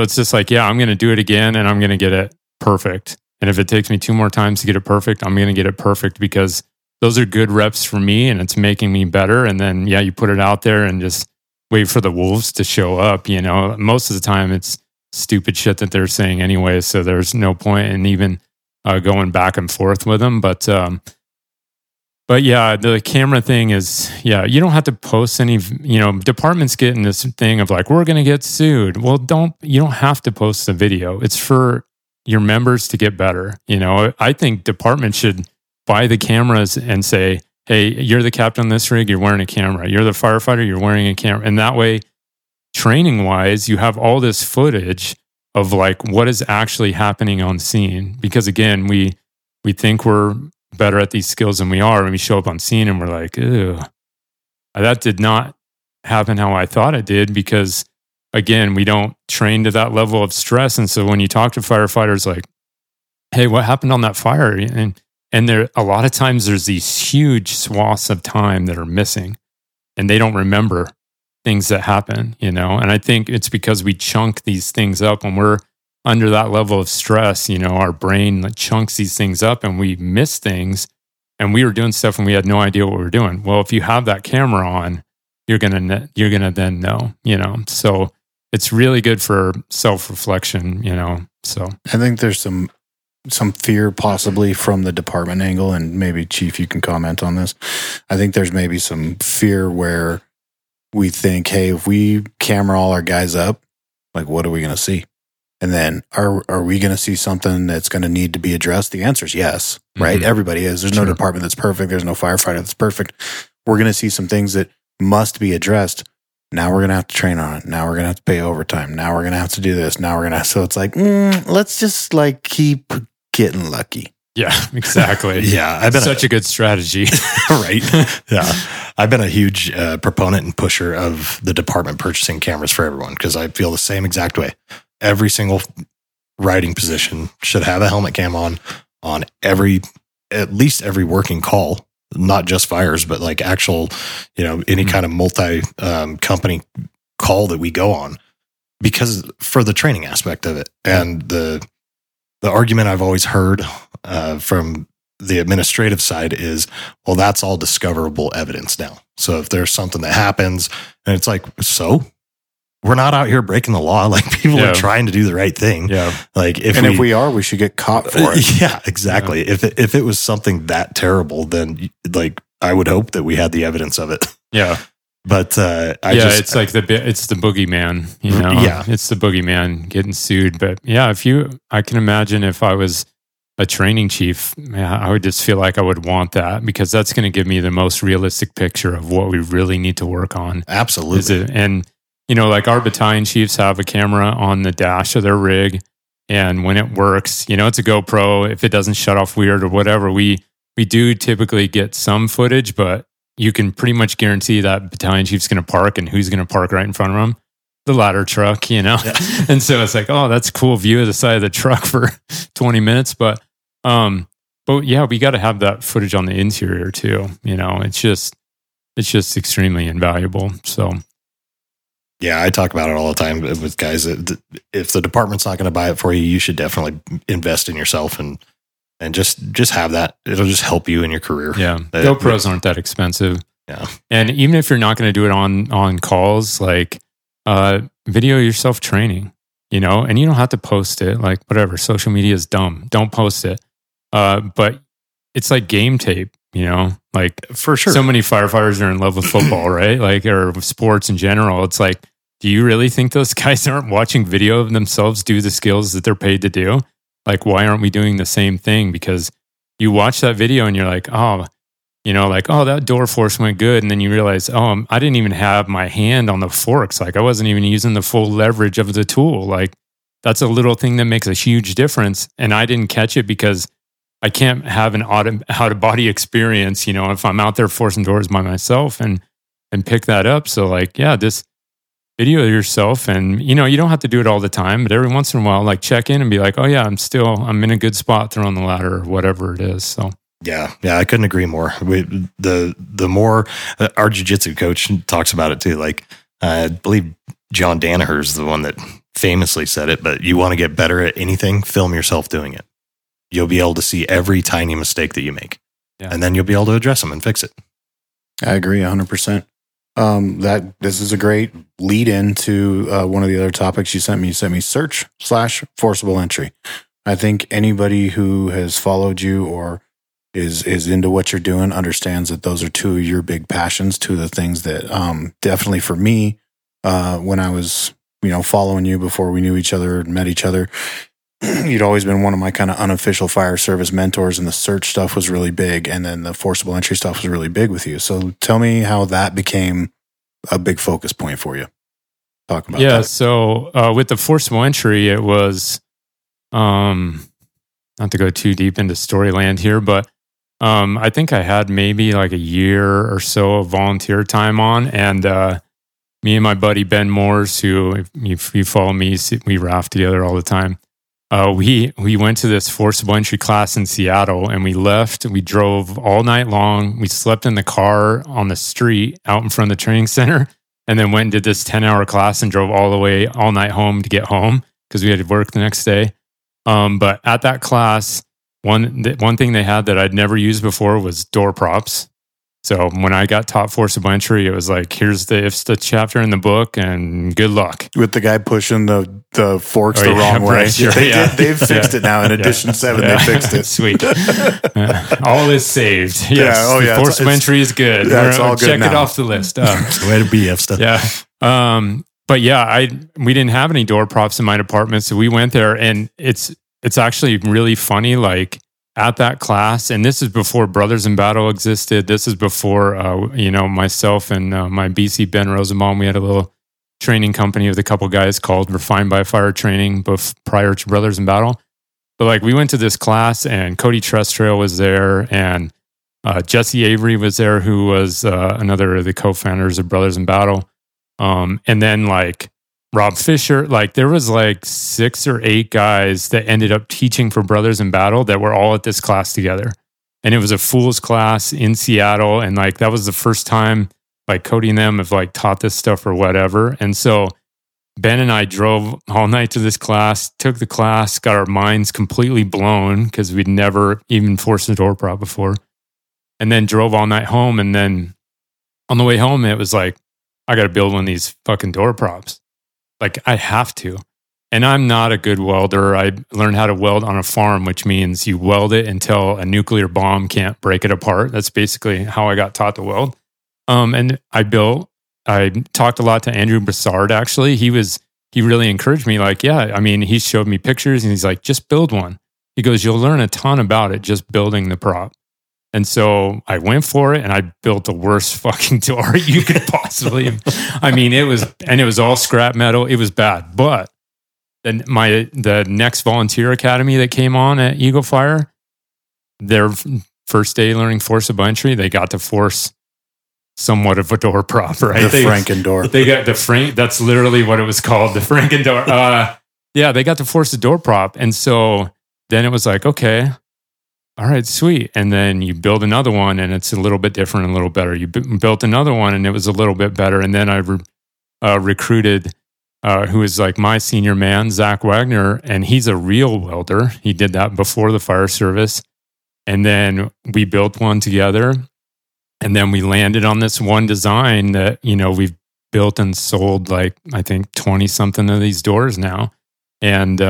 it's just like, yeah, I'm going to do it again, and I'm going to get it perfect. And if it takes me two more times to get it perfect, I'm going to get it perfect because those are good reps for me, and it's making me better. And then, yeah, you put it out there and just wait for the wolves to show up. You know, most of the time it's stupid shit that they're saying anyway, so there's no point in even going back and forth with them. But yeah, the camera thing is, yeah, you don't have to post any, departments get in this thing of like, we're going to get sued. Well, you don't have to post the video. It's for your members to get better. You know, I think departments should buy the cameras and say, hey, you're the captain on this rig, you're wearing a camera. You're the firefighter, you're wearing a camera. And that way, training wise, you have all this footage of like what is actually happening on scene. Because again, we think we're better at these skills than we are when we show up on scene and we're like, ew, that did not happen how I thought it did, because again, we don't train to that level of stress. And so when you talk to firefighters like, hey, what happened on that fire? And there, a lot of times there's these huge swaths of time that are missing and they don't remember things that happen, you know? And I think it's because we chunk these things up when we're under that level of stress, you know, our brain chunks these things up and we miss things, and we were doing stuff and we had no idea what we were doing. Well, if you have that camera on, you're going to then know, you know, so it's really good for self-reflection, you know, so. I think there's some some fear possibly from the department angle, and maybe, Chief, you can comment on this. I think there's maybe some fear where we think, hey, if we camera all our guys up, like, what are we going to see? And then are we going to see something that's going to need to be addressed? The answer is yes, right? Mm-hmm. Everybody is. There's no department that's perfect. There's no firefighter that's perfect. We're going to see some things that must be addressed. Now we're going to have to train on it. Now we're going to have to pay overtime. Now we're going to have to do this. Now we're going to have, so it's like, let's just like keep getting lucky. Yeah, exactly. Yeah. I've been such a good strategy. Right. Yeah. I've been a huge proponent and pusher of the department purchasing cameras for everyone, because I feel the same exact way. Every single riding position should have a helmet cam on every, at least every working call, not just fires, but like actual, you know, any kind of multi company call that we go on, because for the training aspect of it. And the argument I've always heard from the administrative side is, well, that's all discoverable evidence now. So if there's something that happens, and it's like, so we're not out here breaking the law. Like, people are trying to do the right thing. Yeah. Like, if we are, we should get caught for it. Yeah, exactly. Yeah. If it was something that terrible, then like, I would hope that we had the evidence of it. Yeah. But it's the boogeyman, you know? Yeah. It's the boogeyman getting sued. But yeah, I can imagine if I was a training chief, I would just feel like I would want that, because that's going to give me the most realistic picture of what we really need to work on. Absolutely. You know, like our battalion chiefs have a camera on the dash of their rig, and when it works, you know, it's a GoPro. If it doesn't shut off weird or whatever, we do typically get some footage, but you can pretty much guarantee that battalion chief's going to park, and who's going to park right in front of him? The ladder truck, you know? Yeah. And so it's like, oh, that's a cool view of the side of the truck for 20 minutes. But yeah, we got to have that footage on the interior too. You know, it's just extremely invaluable. So... yeah, I talk about it all the time with guys. That if the department's not going to buy it for you, you should definitely invest in yourself and just have that. It'll just help you in your career. Yeah, GoPros aren't that expensive. Yeah, and even if you're not going to do it on calls, like video yourself training, you know, and you don't have to post it. Like, whatever, social media is dumb. Don't post it. But it's like game tape. You know, like, for sure. So many firefighters are in love with football, right? Like, or sports in general. It's like, do you really think those guys aren't watching video of themselves do the skills that they're paid to do? Like, why aren't we doing the same thing? Because you watch that video and you're like, that door force went good. And then you realize, I didn't even have my hand on the forks. Like, I wasn't even using the full leverage of the tool. Like, that's a little thing that makes a huge difference. And I didn't catch it because I can't have an out-of-body experience, you know, if I'm out there forcing doors by myself and pick that up. So like, yeah, just video yourself, and, you know, you don't have to do it all the time, but every once in a while, like, check in and be like, oh yeah, I'm in a good spot throwing the ladder or whatever it is. So yeah, I couldn't agree more. The more our jiu-jitsu coach talks about it too, like, I believe John Danaher is the one that famously said it, but you want to get better at anything, film yourself doing it. You'll be able to see every tiny mistake that you make, and then you'll be able to address them and fix it. I agree 100%. This is a great lead into one of the other topics you sent me. You sent me search/forcible entry. I think anybody who has followed you or is into what you're doing understands that those are two of your big passions, two of the things that definitely for me, when I was, you know, following you before we knew each other and met each other, you'd always been one of my kind of unofficial fire service mentors, and the search stuff was really big. And then the forcible entry stuff was really big with you. So tell me how that became a big focus point for you. Talk about that. So with the forcible entry, it was, not to go too deep into storyland here, but I think I had maybe like a year or so of volunteer time on, and, me and my buddy, Ben Moores, who, if you follow me, we raft together all the time. We went to this forcible entry class in Seattle, and we left. We drove all night long. We slept in the car on the street out in front of the training center, and then went and did this 10-hour class and drove all the way all night home to get home because we had to work the next day. But at that class, one thing they had that I'd never used before was door props. So when I got taught forcible entry, it was like, here's the IFSTA chapter in the book and good luck. With the guy pushing the forks wrong way. Sure. They've fixed it now. In edition 7, they fixed it. Sweet. All is saved. Yes. Forcible entry is good. That's all good. Check now. It off the list. Way to be IFSTA. Yeah. But yeah, we didn't have any door props in my department. So we went there, and it's actually really funny. Like, at that class, and this is before Brothers in Battle existed. This is before, myself and my BC, Ben Rosemon, we had a little training company with a couple guys called Refined by Fire Training prior to Brothers in Battle. But like, we went to this class, and Cody Trustrail was there, and Jesse Avery was there, who was another of the co-founders of Brothers in Battle. And then like Rob Fisher, like there was like 6 or 8 guys that ended up teaching for Brothers in Battle that were all at this class together. And it was a fool's class in Seattle. And like, that was the first time like Cody and them have like taught this stuff or whatever. And so Ben and I drove all night to this class, took the class, got our minds completely blown because we'd never even forced a door prop before. And then drove all night home. And then on the way home, it was like, I got to build one of these fucking door props. Like, I have to. And I'm not a good welder. I learned how to weld on a farm, which means you weld it until a nuclear bomb can't break it apart. That's basically how I got taught to weld. And I talked a lot to Andrew Broussard, actually. He really encouraged me. Like, yeah, I mean, he showed me pictures, and he's like, just build one. He goes, you'll learn a ton about it just building the prop. And so I went for it, and I built the worst fucking door you could possibly. I mean, it was all scrap metal. It was bad. But then the next volunteer academy that came on at Eagle Fire, their first day learning forcible entry, they got to force somewhat of a door prop, right? The Franken door. They got the Frank. That's literally what it was called, the Franken door. Yeah, they got to force the door prop, and so then it was like, okay. All right, sweet. And then you build another one, and it's a little bit different and a little better. You built another one, and it was a little bit better. And then I recruited, who is like my senior man, Zach Wagner, and he's a real welder. He did that before the fire service. And then we built one together, and then we landed on this one design that, you know, we've built and sold like, I think 20-something of these doors now. And,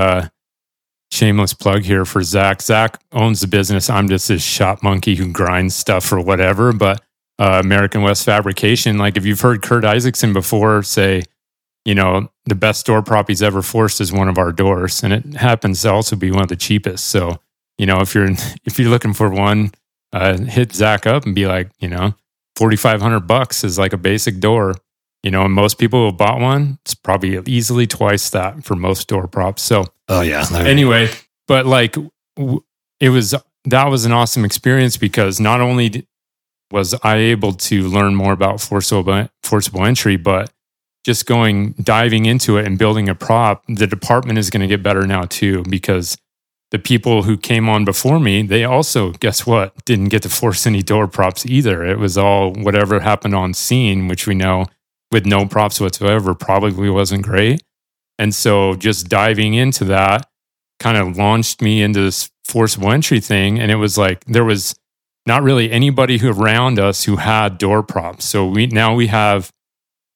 shameless plug here for Zach. Zach owns the business. I'm just this shop monkey who grinds stuff or whatever. But American West Fabrication, like if you've heard Kurt Isaacson before say, you know, the best door prop he's ever forced is one of our doors, and it happens to also be one of the cheapest. So, you know, if you're looking for one, hit Zach up and be like, you know, $4,500 is like a basic door. You know, and most people who have bought one, it's probably easily twice that for most door props. So, anyway, but like that was an awesome experience because not only was I able to learn more about forcible entry, but just diving into it and building a prop, the department is going to get better now too, because the people who came on before me, they also, guess what, didn't get to force any door props either. It was all whatever happened on scene, which we know with no props whatsoever probably wasn't great. And so just diving into that kind of launched me into this forcible entry thing. And it was like, there was not really anybody around us who had door props. So now we have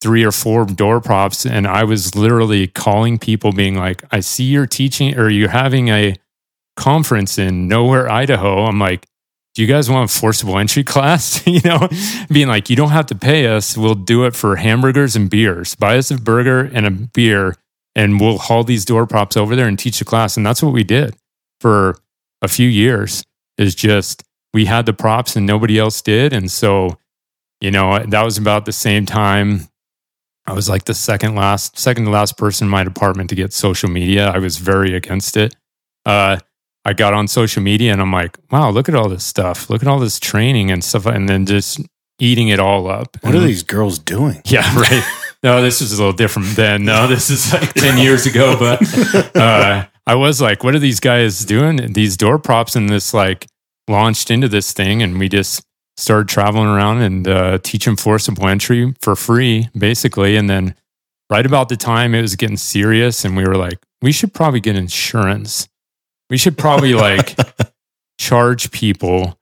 3 or 4 door props. And I was literally calling people being like, I see you're teaching or you're having a conference in nowhere, Idaho. I'm like, do you guys want a forcible entry class? You know, being like, you don't have to pay us. We'll do it for hamburgers and beers. Buy us a burger and a beer, and we'll haul these door props over there and teach the class. And that's what we did for a few years, is just we had the props and nobody else did. And so, you know, that was about the same time. I was like the second to last person in my department to get social media. I was very against it. I got on social media and I'm like, wow, look at all this stuff. Look at all this training and stuff. And then just eating it all up. What are these girls doing? Yeah, right. No, this is a little different then. No, this is like 10 years ago. But I was like, what are these guys doing? These door props, and this like launched into this thing. And we just started traveling around and teaching forcible entry for free, basically. And then right about the time it was getting serious, and we were like, we should probably get insurance. We should probably like charge people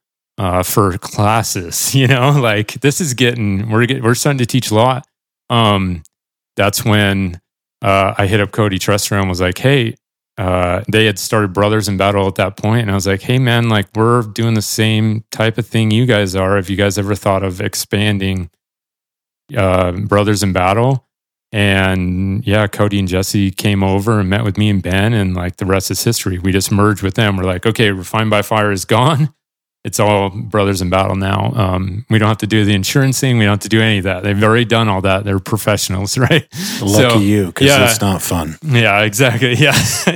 for classes, you know, like this is getting, we're starting to teach a lot. That's when I hit up Cody Trustrail and was like, hey, they had started Brothers in Battle at that point. And I was like, hey man, like we're doing the same type of thing you guys are. Have you guys ever thought of expanding Brothers in Battle? And yeah, Cody and Jesse came over and met with me and Ben, and like the rest is history. We just merged with them. We're like, okay, Refined by Fire is gone. It's all Brothers in Battle now. We don't have to do the insurance thing. We don't have to do any of that. They've already done all that. They're professionals, right? Lucky you, because it's not fun. Yeah, exactly. Yeah.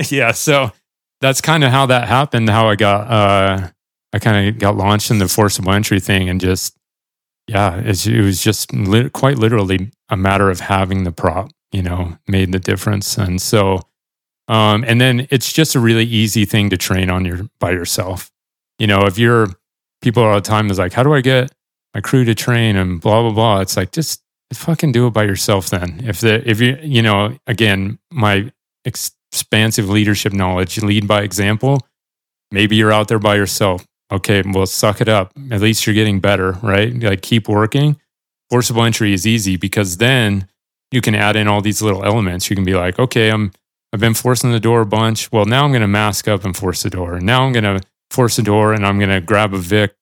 Yeah. So that's kind of how that happened, how I kind of got launched in the forcible entry thing, and just, yeah, it was just quite literally a matter of having the prop, you know, made the difference. And so, and then it's just a really easy thing to train on by yourself. You know, if you're, people all the time is like, how do I get my crew to train and blah, blah, blah. It's like, just fucking do it by yourself then. If you, again, my expansive leadership knowledge, lead by example, maybe you're out there by yourself. Okay, well, suck it up. At least you're getting better, right? Like, keep working. Forcible entry is easy because then you can add in all these little elements. You can be like, okay, I've been forcing the door a bunch. Well, now I'm going to mask up and force the door. Now I'm going to force the door and I'm going to grab a Vic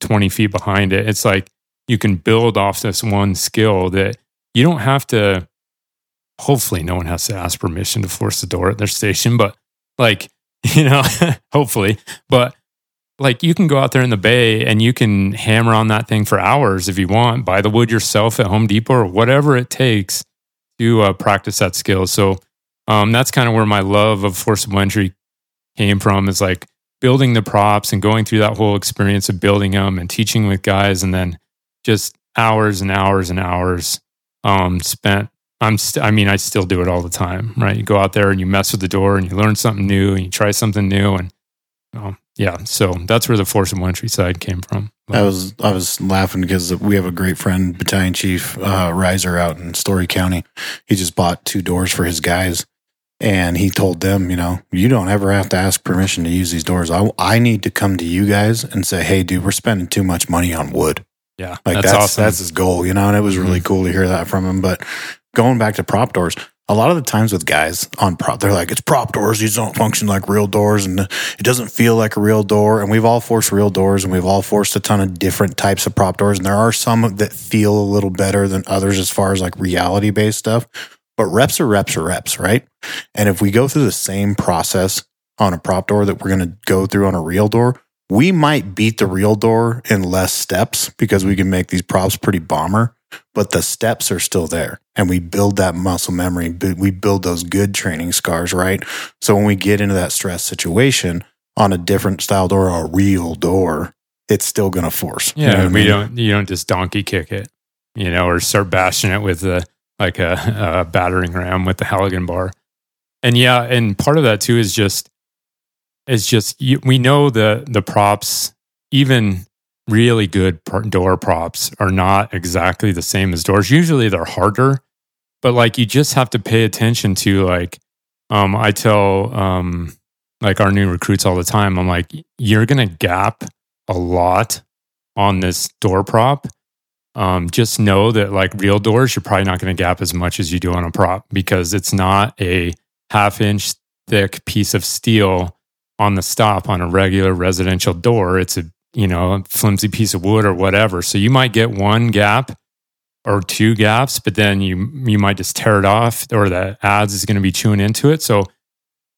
20 feet behind it. It's like you can build off this one skill that you don't have to, hopefully no one has to ask permission to force the door at their station, but like, you know, hopefully, but like you can go out there in the bay and you can hammer on that thing for hours if you want, buy the wood yourself at Home Depot or whatever it takes to practice that skill. So that's kind of where my love of forcible entry came from, is like building the props and going through that whole experience of building them and teaching with guys, and then just hours and hours and hours spent. I still do it all the time, right? You go out there and you mess with the door and you learn something new and you try something new, and so that's where the forcible entry side came from. I was laughing because we have a great friend, Battalion Chief Riser out in Story County. He just bought 2 doors for his guys. And he told them, you know, you don't ever have to ask permission to use these doors. I need to come to you guys and say, hey, dude, we're spending too much money on wood. Yeah, like that's awesome. That's his goal, you know, and it was really cool to hear that from him. But going back to prop doors, a lot of the times with guys on prop, they're like, it's prop doors. These don't function like real doors, and it doesn't feel like a real door. And we've all forced real doors, and we've all forced a ton of different types of prop doors. And there are some that feel a little better than others as far as like reality-based stuff. But reps are reps are reps, right? And if we go through the same process on a prop door that we're going to go through on a real door, we might beat the real door in less steps because we can make these props pretty bomber, but the steps are still there. And we build that muscle memory. We build those good training scars, right? So when we get into that stress situation on a different style door or a real door, it's still going to force. Yeah, you know what I mean? You don't just donkey kick it, you know, or start bashing it with the, like a battering ram with the halogen bar. And yeah, and part of that too is just we know the props, even really good door props, are not exactly the same as doors. Usually they're harder, but like you just have to pay attention to, like, I tell like our new recruits all the time, I'm like, you're gonna gap a lot on this door prop. Just know that like real doors, you're probably not going to gap as much as you do on a prop, because it's not a 1/2 inch thick piece of steel on the stop on a regular residential door. It's a, you know, a flimsy piece of wood or whatever. So you might get one gap or 2 gaps, but then you might just tear it off, or the ads is going to be chewing into it. So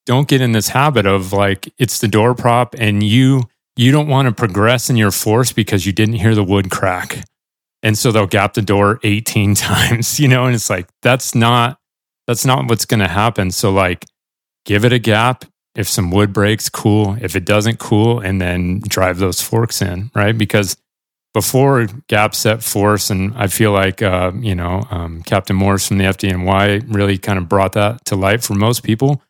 don't get in this habit of like, it's the door prop and you don't want to progress in your force because you didn't hear the wood crack. And so they'll gap the door 18 times, you know, and it's like, that's not what's going to happen. So like, give it a gap. If some wood breaks, cool. If it doesn't, cool. And then drive those forks in, right? Because before gap set force, and I feel like, Captain Moores from the FDNY really kind of brought that to light for most people,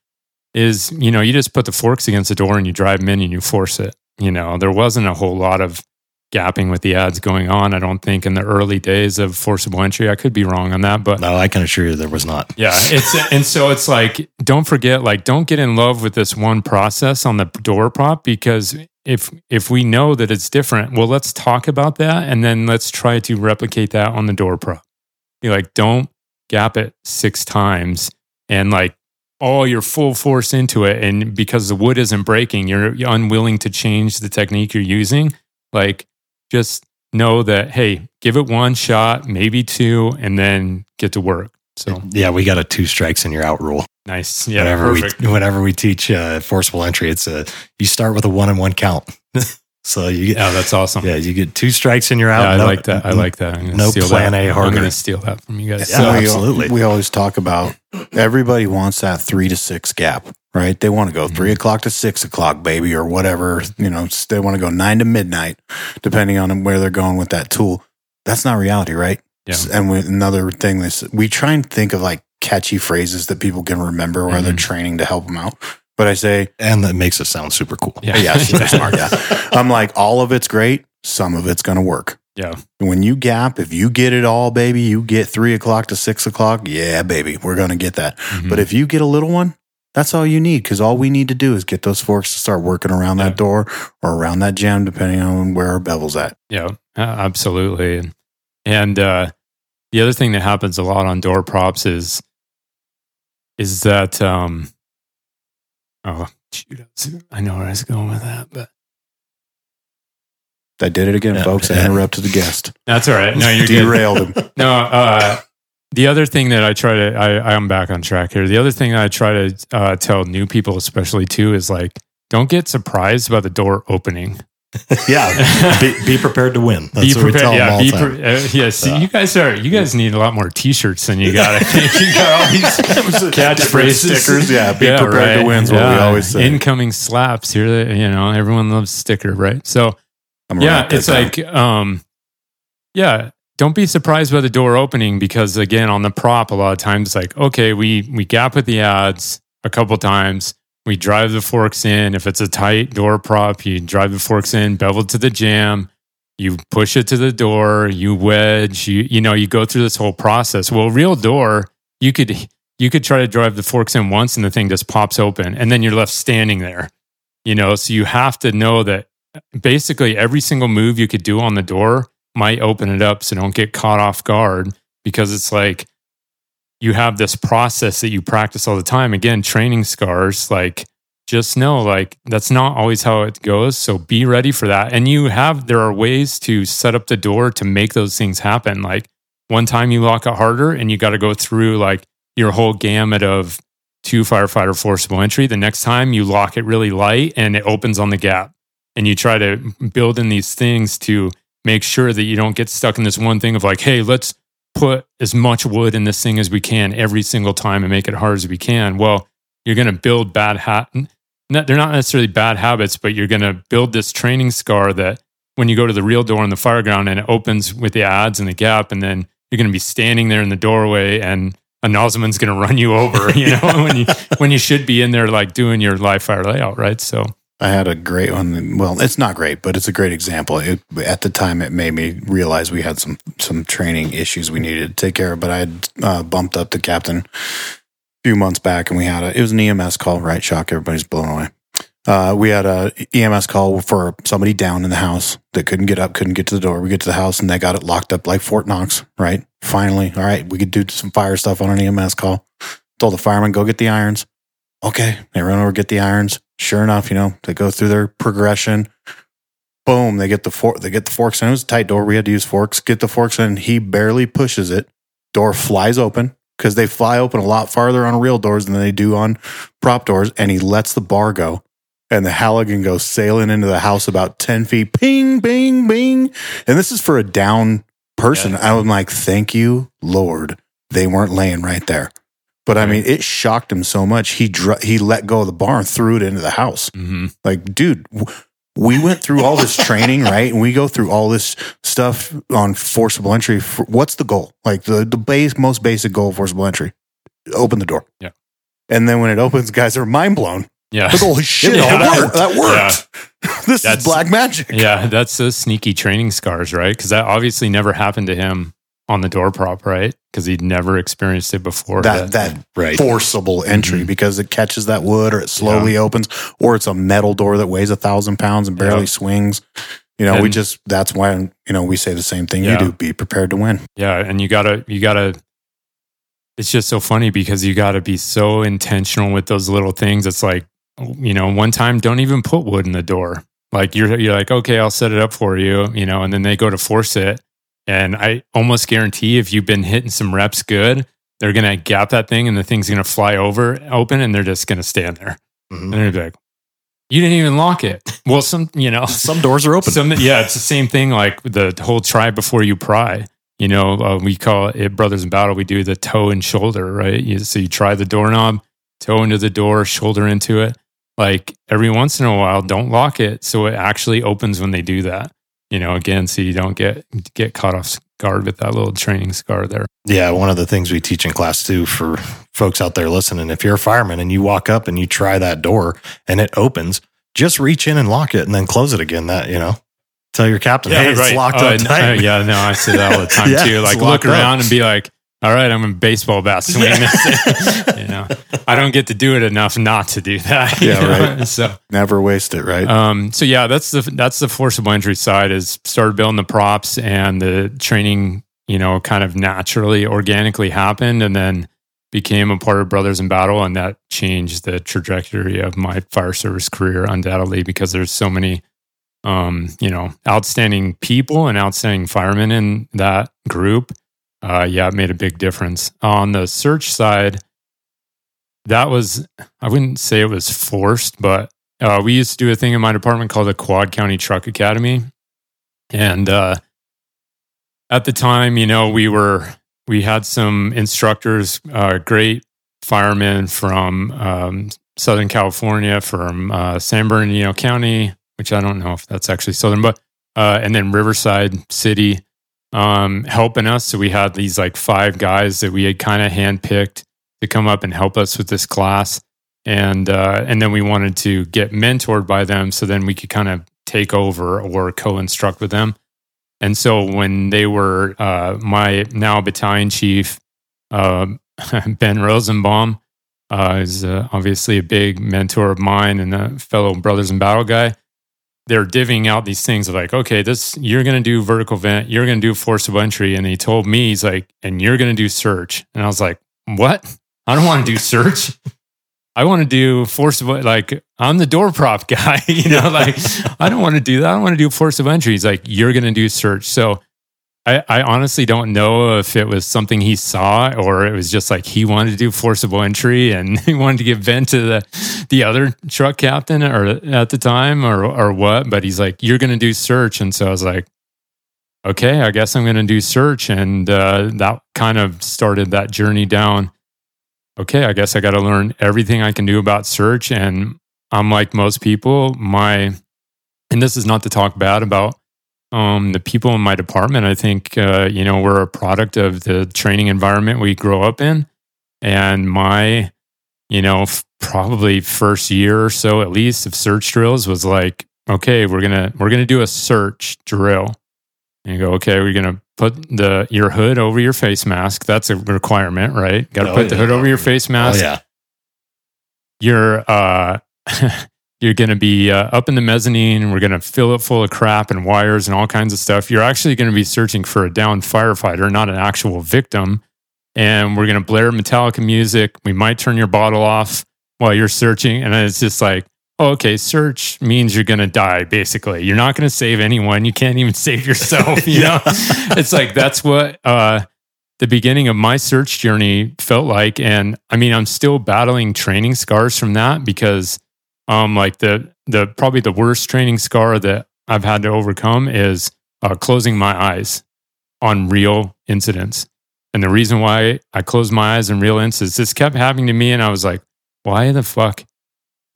is, you know, you just put the forks against the door and you drive them in and you force it. You know, there wasn't a whole lot of gapping with the ads going on, I don't think, in the early days of forcible entry. I could be wrong on that, but no, I can assure you there was not. Yeah, and so it's like, don't forget, like, don't get in love with this one process on the door prop, because if we know that it's different, well, let's talk about that, and then let's try to replicate that on the door prop. You're like, don't gap it 6 times and like all your full force into it, and because the wood isn't breaking, you're unwilling to change the technique you're using. Like, just know that, hey, give it one shot, maybe 2, and then get to work. So yeah, we got a 2 strikes and you're out rule. Nice. Yeah, whenever we teach forcible entry, it's you start with a 1-and-1 count. So you get, oh, that's awesome. Yeah, you get 2 strikes and you're out. Yeah, I like that. No plan A harder. I'm going to steal that from you guys. Yeah, so absolutely. We always talk about everybody wants that 3 to 6 gap, right? They want to go 3 o'clock to 6 o'clock, baby, or whatever. You know, they want to go 9 to midnight, depending on where they're going with that tool. That's not reality, right? Yeah. And another thing is we try and think of like catchy phrases that people can remember while they're training to help them out. But I say, and that makes it sound super cool. Yeah, yeah, super smart. Yeah, I'm like, all of it's great. Some of it's going to work. Yeah. When you gap, if you get it all, baby, you get 3 o'clock to 6 o'clock. Yeah, baby, we're going to get that. Mm-hmm. But if you get a little one, that's all you need, because all we need to do is get those forks to start working around that door or around that jam, depending on where our bevel's at. Yeah, absolutely. And the other thing that happens a lot on door props is that. Oh, shoot. I know where I was going with that, but I did it again, folks. I interrupted the guest. That's all right. No, you derailed him. No, the other thing that I try to, I'm back on track here. The other thing that I try to tell new people, especially too, is like, don't get surprised by the door opening. Yeah, be prepared to win. That's what we tell them all the time. You guys need a lot more T-shirts than you got. You got all these catchphrase stickers. Yeah, be prepared to win is what we always say. Incoming slaps. Everyone loves sticker, right? So don't be surprised by the door opening, because again, on the prop, a lot of times it's like, okay, we gap with the ads a couple times. We drive the forks in. If it's a tight door prop, you drive the forks in, bevel to the jam, you push it to the door, you wedge, you go through this whole process. Well, real door, you could try to drive the forks in once and the thing just pops open and then you're left standing there. You know, so you have to know that basically every single move you could do on the door might open it up, so don't get caught off guard, because it's like, you have this process that you practice all the time. Again, training scars, like, just know, like, that's not always how it goes. So be ready for that. And there are ways to set up the door to make those things happen. Like, one time you lock it harder and you got to go through like your whole gamut of 2 firefighter forcible entry. The next time you lock it really light and it opens on the gap, and you try to build in these things to make sure that you don't get stuck in this one thing of like, hey, let's put as much wood in this thing as we can every single time and make it hard as we can. Well, you're going to build bad habits. They're not necessarily bad habits, but you're going to build this training scar that when you go to the real door in the fireground and it opens with the ads and the gap, and then you're going to be standing there in the doorway and a Nosman's going to run you over, you know, when you should be in there like doing your live fire layout, right? So I had a great one. Well, it's not great, but it's a great example. At the time, it made me realize we had some training issues we needed to take care of. But I had bumped up to captain a few months back, and we had it was an EMS call, right? Shock, everybody's blown away. We had a EMS call for somebody down in the house that couldn't get up, couldn't get to the door. We get to the house, and they got it locked up like Fort Knox, right? Finally, all right, we could do some fire stuff on an EMS call. Told the fireman, go get the irons. Okay, they run over, get the irons. Sure enough, you know, they go through their progression. Boom, they get the forks in. It was a tight door. We had to use forks. Get the forks in. He barely pushes it. Door flies open, because they fly open a lot farther on real doors than they do on prop doors. And he lets the bar go. And the Halligan goes sailing into the house about 10 feet. Ping, bing, bing. And this is for a down person. Yeah. I was like, thank you, Lord. They weren't laying right there. But I mean, it shocked him so much. He let go of the bar and threw it into the house. Mm-hmm. Like, dude, we went through all this training, right? And we go through all this stuff on forcible entry. What's the goal? Like the most basic goal of forcible entry, open the door. Yeah. And then when it opens, guys are mind blown. Yeah. Like, holy shit, that worked. Yeah. This is black magic. Yeah, that's those sneaky training scars, right? Because that obviously never happened to him on the door prop, right? Because he'd never experienced it before. That right. Forcible entry because it catches that wood or it slowly opens, or it's a metal door that weighs 1,000 pounds and barely swings. You know, and we just, that's why, you know, we say the same thing you do, be prepared to win. Yeah. And you gotta, it's just so funny because you gotta be so intentional with those little things. It's like, you know, one time, don't even put wood in the door. Like you're like, okay, I'll set it up for you, you know, and then they go to force it. And I almost guarantee if you've been hitting some reps good, they're going to gap that thing and the thing's going to fly over open and they're just going to stand there. Mm-hmm. And they're be like, you didn't even lock it. Well, some doors are open. It's the same thing. Like the whole try before you pry, you know, we call it Brothers in Battle. We do the toe and shoulder, right? So you try the doorknob, toe into the door, shoulder into it. Like every once in a while, don't lock it. So it actually opens when they do that. You know, again, so you don't get caught off guard with that little training scar there. Yeah, one of the things we teach in class too for folks out there listening, if you're a fireman and you walk up and you try that door and it opens, just reach in and lock it and then close it again. That, you know, tell your captain, hey, it's locked up tight. I say that all the time too. Like look around and be like, all right, I'm a baseball bat swing. You know, I don't get to do it enough not to do that. Yeah, you know? Right. So never waste it, right? So yeah, that's the forcible entry side is start building the props and the training, you know, kind of naturally, organically happened, and then became a part of Brothers in Battle, and that changed the trajectory of my fire service career undoubtedly because there's so many, you know, outstanding people and outstanding firemen in that group. It made a big difference. On the search side, that was, I wouldn't say it was forced, but we used to do a thing in my department called the Quad County Truck Academy. And at the time, you know, we had some instructors, great firemen from Southern California, from San Bernardino County, which I don't know if that's actually Southern, but, and then Riverside City, helping us. So we had these like 5 guys that we had kind of handpicked to come up and help us with this class. And then we wanted to get mentored by them. So then we could kind of take over or co-instruct with them. And so when they were, my now battalion chief, Ben Rosemon, is obviously a big mentor of mine and a fellow Brothers in Battle guy. They're divvying out these things of like, okay, this, you're going to do vertical vent, you're going to do forcible entry. And he told me, he's like, and you're going to do search. And I was like, what? I don't want to do search. I want to do forcible. Like I'm the door prop guy, you know, like I don't want to do that. I don't want to do forcible entry. He's like, you're going to do search. So I honestly don't know if it was something he saw or it was just like he wanted to do forcible entry and he wanted to give vent to the other truck captain or at the time or what. But he's like, you're going to do search. And so I was like, okay, I guess I'm going to do search. And that kind of started that journey down. Okay, I guess I got to learn everything I can do about search. And I'm like most people, and this is not to talk bad about the people in my department, I think, you know, we're a product of the training environment we grow up in. And my, you know, probably first year or so, at least, of search drills was like, okay, we're going to do a search drill. And you go, okay, we're going to put your hood over your face mask. That's a requirement, right? Got to put the hood over your face mask. Oh, yeah. You're going to be up in the mezzanine. We're going to fill it full of crap and wires and all kinds of stuff. You're actually going to be searching for a downed firefighter, not an actual victim. And we're going to blare Metallica music. We might turn your bottle off while you're searching. And it's just like, oh, okay, search means you're going to die, basically. You're not going to save anyone. You can't even save yourself, you know? It's like, that's what the beginning of my search journey felt like. And I mean, I'm still battling training scars from that because... like the probably the worst training scar that I've had to overcome is closing my eyes on real incidents. And the reason why I closed my eyes in real incidents, this kept happening to me. And I was like, why the fuck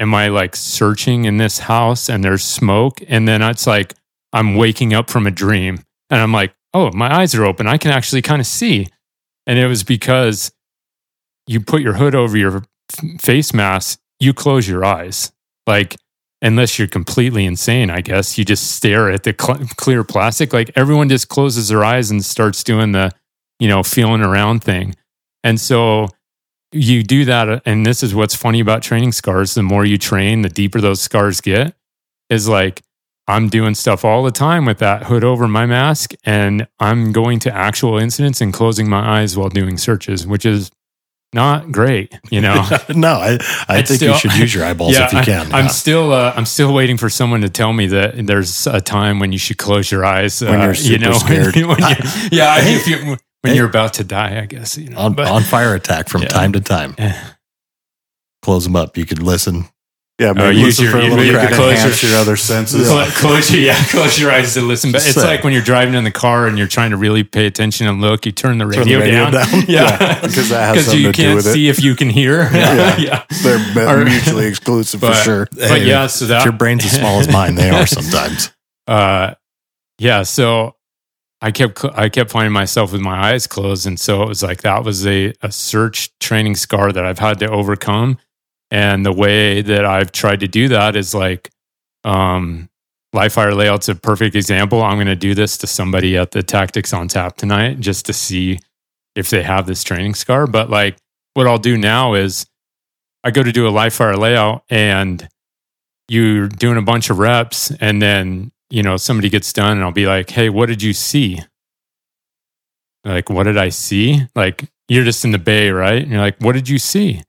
am I like searching in this house and there's smoke? And then it's like, I'm waking up from a dream and I'm like, oh, my eyes are open. I can actually kind of see. And it was because you put your hood over your face mask, you close your eyes. Like, unless you're completely insane, I guess, you just stare at the clear plastic. Like, everyone just closes their eyes and starts doing the you know, feeling around thing. And so you do that. And this is what's funny about training scars. The more you train, the deeper those scars get. Is like, I'm doing stuff all the time with that hood over my mask, and I'm going to actual incidents and closing my eyes while doing searches, which is not great, you know? No, I think you should use your eyeballs if you can. I'm still waiting for someone to tell me that there's a time when you should close your eyes. When you're super scared. When you're about to die, I guess. You know, on fire attack from time to time. Close them up. You could listen. Yeah, maybe listen for a little crack and enhance your other senses. Close your eyes to listen. But it's like when you're driving in the car and you're trying to really pay attention and look, you turn the radio down. Yeah, because that has something to do with it. Because you can't see if you can hear. Yeah. They're mutually exclusive for sure. But yeah, so that... If your brain's as small as mine, they are sometimes. Yeah, so I kept finding myself with my eyes closed. And so it was like, that was a search training scar that I've had to overcome. And the way that I've tried to do that is like, live fire layout's a perfect example. I'm going to do this to somebody at the Tactics on Tap tonight just to see if they have this training scar. But like, what I'll do now is I go to do a live fire layout and you're doing a bunch of reps, and then, you know, somebody gets done and I'll be like, hey, what did you see? Like, what did I see? Like, you're just in the bay, right? And you're like, what did you see?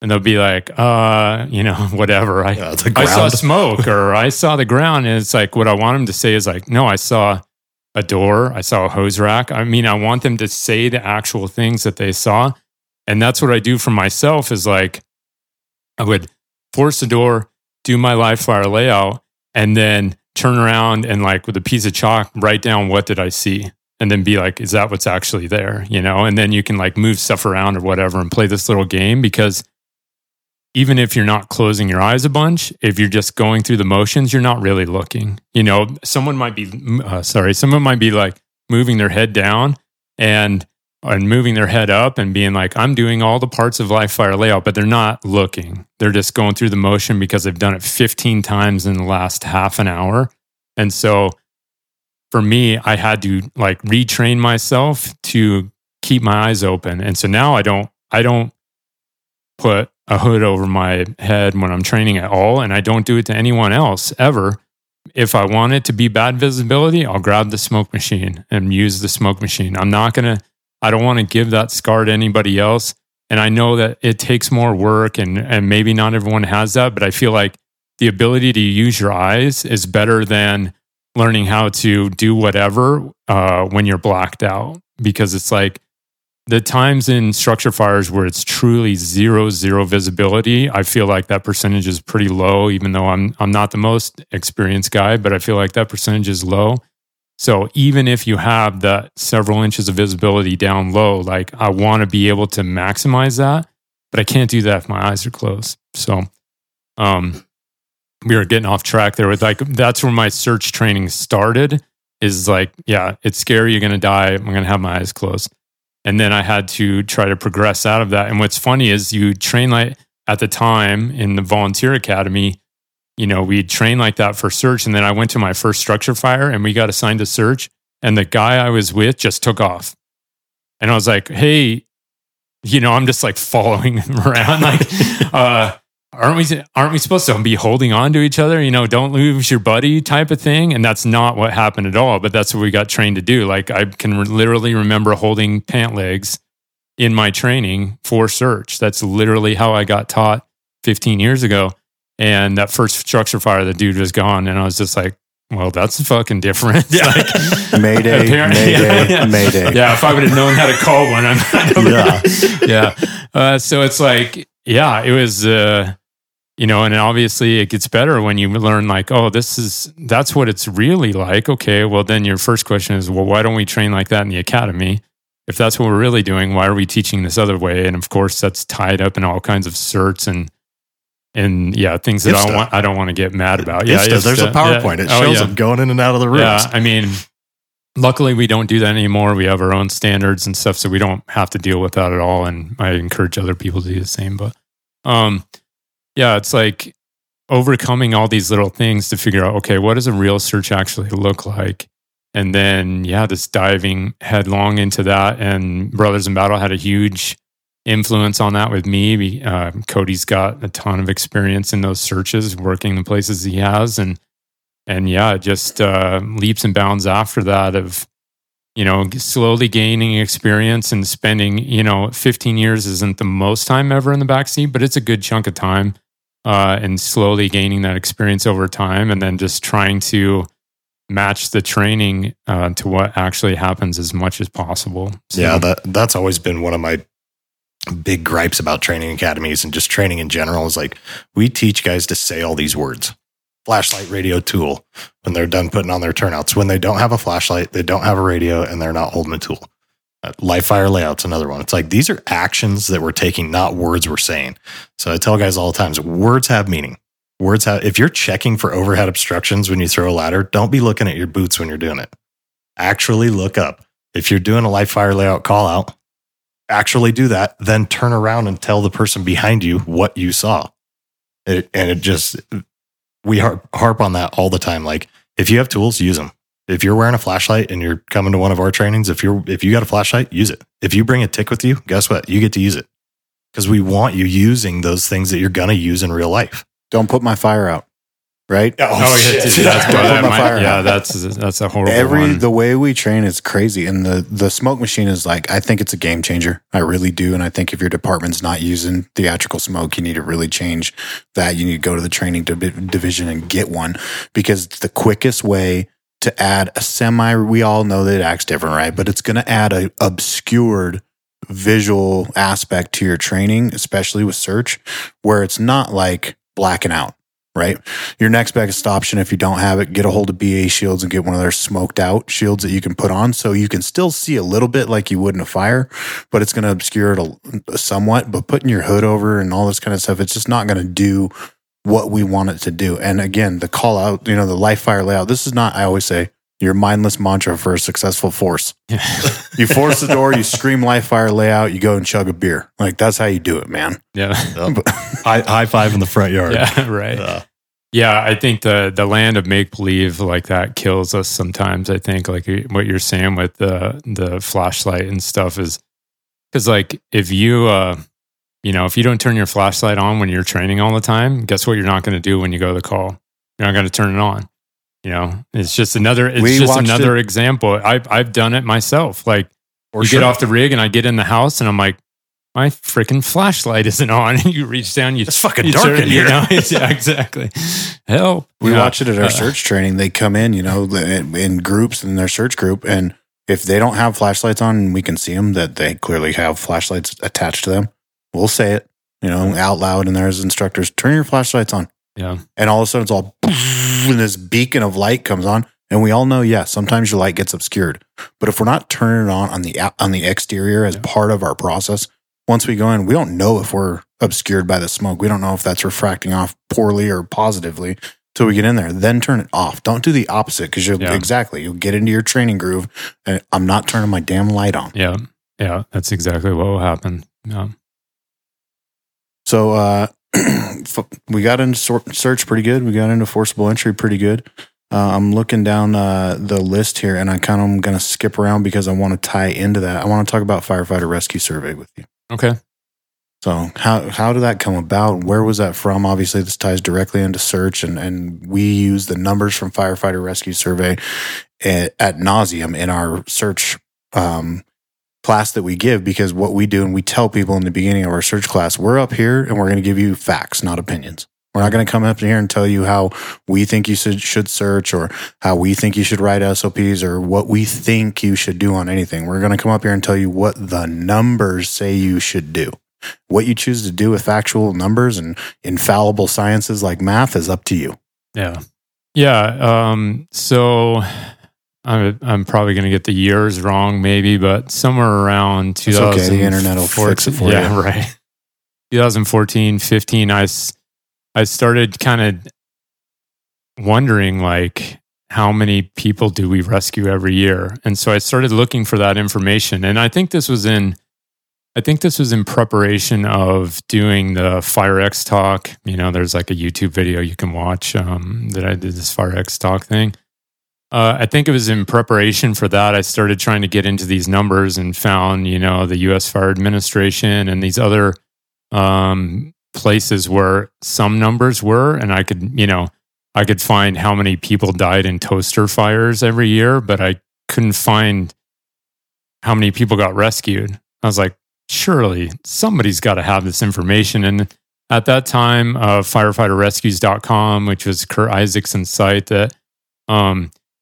And they'll be like, you know, whatever. I saw smoke, or I saw the ground. And it's like, what I want them to say is like, no, I saw a door. I saw a hose rack. I mean, I want them to say the actual things that they saw. And that's what I do for myself is like, I would force the door, do my live fire layout, and then turn around and like with a piece of chalk, write down what did I see? And then be like, is that what's actually there? You know, and then you can like move stuff around or whatever and play this little game, because even if you're not closing your eyes a bunch, if you're just going through the motions, you're not really looking. You know, someone might be like moving their head down and moving their head up and being like, I'm doing all the parts of live fire layout, but they're not looking. They're just going through the motion because they've done it 15 times in the last half an hour. And so for me, I had to like retrain myself to keep my eyes open. And so now I don't put a hood over my head when I'm training at all, and I don't do it to anyone else ever. If I want it to be bad visibility, I'll grab the smoke machine and use the smoke machine. I don't want to give that scar to anybody else. And I know that it takes more work and maybe not everyone has that, but I feel like the ability to use your eyes is better than learning how to do whatever when you're blacked out, because it's like, the times in structure fires where it's truly zero visibility, I feel like that percentage is pretty low, even though I'm not the most experienced guy, but I feel like that percentage is low. So even if you have that several inches of visibility down low, like I want to be able to maximize that, but I can't do that if my eyes are closed. So we were getting off track there with like, that's where my search training started, is like, yeah, it's scary. You're going to die. I'm going to have my eyes closed. And then I had to try to progress out of that. And what's funny is you train like at the time in the volunteer academy, you know, we'd train like that for search. And then I went to my first structure fire and we got assigned to search. And the guy I was with just took off. And I was like, hey, you know, I'm just like following him around. Like, aren't we supposed to be holding on to each other? You know, don't lose your buddy type of thing. And that's not what happened at all, but that's what we got trained to do. Like I can literally remember holding pant legs in my training for search. That's literally how I got taught 15 years ago. And that first structure fire, the dude was gone. And I was just like, well, that's fucking different. Yeah. Like, mayday. Yeah. If I would have known how to call one, so it's like, yeah, it was, you know, and obviously it gets better when you learn like, oh, that's what it's really like. Okay, well, then your first question is, well, why don't we train like that in the academy? If that's what we're really doing, why are we teaching this other way? And of course, that's tied up in all kinds of certs and yeah, things that I don't want to get mad about. Yeah, there's a PowerPoint. Yeah. It shows them going in and out of the rooms. Yeah, I mean, luckily we don't do that anymore. We have our own standards and stuff, so we don't have to deal with that at all. And I encourage other people to do the same, but... yeah, it's like overcoming all these little things to figure out, okay, what does a real search actually look like? And then, yeah, just diving headlong into that. And Brothers in Battle had a huge influence on that with me. Cody's got a ton of experience in those searches, working the places he has. And yeah, just leaps and bounds after that of, you know, slowly gaining experience and spending, you know, 15 years isn't the most time ever in the backseat, but it's a good chunk of time. And slowly gaining that experience over time, and then just trying to match the training to what actually happens as much as possible. So, yeah, that's always been one of my big gripes about training academies and just training in general is like, we teach guys to say all these words. Flashlight, radio, tool, when they're done putting on their turnouts. When they don't have a flashlight, they don't have a radio, and they're not holding a tool. Live fire layout's another one. It's like, these are actions that we're taking, not words we're saying. So I tell guys all the time, words have meaning. Words have, if you're checking for overhead obstructions when you throw a ladder, don't be looking at your boots when you're doing it. Actually look up. If you're doing a live fire layout call out, actually do that. Then turn around and tell the person behind you what you saw. We harp on that all the time. Like, if you have tools, use them. If you're wearing a flashlight and you're coming to one of our trainings, if you got a flashlight, use it. If you bring a tick with you, guess what? You get to use it, because we want you using those things that you're going to use in real life. Don't put my fire out, right? Oh shit. That's a horrible one. The way we train is crazy. And the smoke machine is like, I think it's a game changer. I really do. And I think if your department's not using theatrical smoke, you need to really change that. You need to go to the training division and get one, because the quickest way to add a semi, we all know that it acts different, right? But it's going to add a obscured visual aspect to your training, especially with search, where it's not like blacking out, right? Your next best option, if you don't have it, get a hold of BA shields and get one of their smoked out shields that you can put on, so you can still see a little bit like you would in a fire, but it's going to obscure it somewhat. But putting your hood over and all this kind of stuff, it's just not going to do what we want it to do. And again, the call out, you know, the live fire layout, this is not, I always say, your mindless mantra for a successful force. You force the door, you scream live fire layout, you go and chug a beer. Like, that's how you do it, man. Yeah. High five in the front yard. Yeah, right. Yeah, I think the land of make-believe like that kills us sometimes. I think like what you're saying with the flashlight and stuff is, because like if you don't turn your flashlight on when you're training all the time, guess what you're not going to do when you go to the call? You're not going to turn it on. You know, it's just another example. I've done it myself. Like, you get off the rig and I get in the house and I'm like, my freaking flashlight isn't on. And you reach down, it's fucking dark in here. You know? Yeah, exactly. Help. We watch it at our search training. They come in, you know, in groups, in their search group, and if they don't have flashlights on, and we can see them that they clearly have flashlights attached to them, we'll say it, you know, out loud in there as instructors, turn your flashlights on. Yeah. And all of a sudden it's all, and this beacon of light comes on. And we all know, yeah, sometimes your light gets obscured. But if we're not turning it on the exterior as part of our process, once we go in, we don't know if we're obscured by the smoke. We don't know if that's refracting off poorly or positively till we get in there. Then turn it off. Don't do the opposite, because you'll get into your training groove and I'm not turning my damn light on. Yeah. Yeah. That's exactly what will happen. Yeah. So we got into search pretty good. We got into forcible entry pretty good. I'm looking down the list here, and I kind of am going to skip around because I want to tie into that. I want to talk about Firefighter Rescue Survey with you. Okay. So how did that come about? Where was that from? Obviously, this ties directly into search, and we use the numbers from Firefighter Rescue Survey at nauseum in our search class that we give, because what we do and we tell people in the beginning of our search class, we're up here and we're going to give you facts, not opinions. We're not going to come up here and tell you how we think you should search, or how we think you should write SOPs, or what we think you should do on anything. We're going to come up here and tell you what the numbers say you should do. What you choose to do with factual numbers and infallible sciences like math is up to you. Yeah. Yeah. So I'm probably going to get the years wrong, maybe, but somewhere around 2014. It's okay, the internet will fix it for you. Yeah, right. 2014, 15, I started kind of wondering, like, how many people do we rescue every year? And so I started looking for that information. And I think this was in preparation of doing the FireX talk. You know, there's like a YouTube video you can watch that I did this FireX talk thing. I think it was in preparation for that. I started trying to get into these numbers and found, you know, the U.S. Fire Administration and these other places where some numbers were, and I could, you know, I could find how many people died in toaster fires every year, but I couldn't find how many people got rescued. I was like, surely somebody's got to have this information. And at that time, firefighterrescues.com, which was Kurt Isaacson's site that,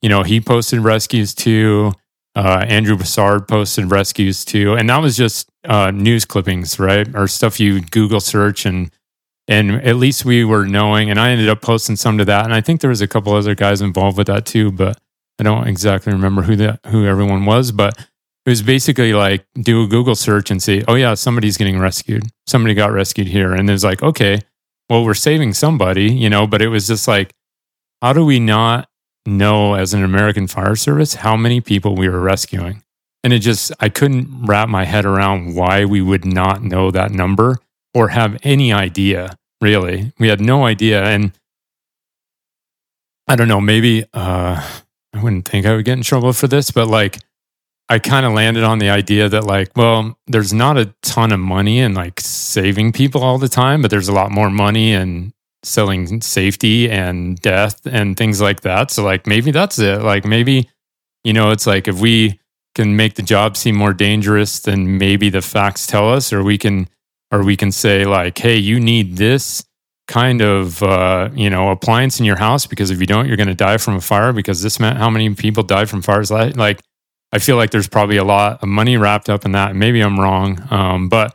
you know, he posted rescues too. Andrew Broussard posted rescues too. And that was just news clippings, right? Or stuff you Google search, and at least we were knowing, and I ended up posting some to that. And I think there was a couple other guys involved with that too, but I don't exactly remember who everyone was, but it was basically like, do a Google search and see, oh yeah, somebody's getting rescued. Somebody got rescued here. And there's like, okay, well, we're saving somebody, you know, but it was just like, how do we not know as an American Fire Service how many people we were rescuing? And it just, I couldn't wrap my head around why we would not know that number or have any idea, really. We had no idea. And I don't know, maybe I wouldn't think I would get in trouble for this, but like, I kind of landed on the idea that like, well, there's not a ton of money in like saving people all the time, but there's a lot more money in selling safety and death and things like that. So like, maybe that's it. Like maybe, you know, it's like if we can make the job seem more dangerous than maybe the facts tell us, or we can say like, hey, you need this kind of, you know, appliance in your house because if you don't, you're going to die from a fire because this meant how many people died from fires. Like, I feel like there's probably a lot of money wrapped up in that. Maybe I'm wrong. But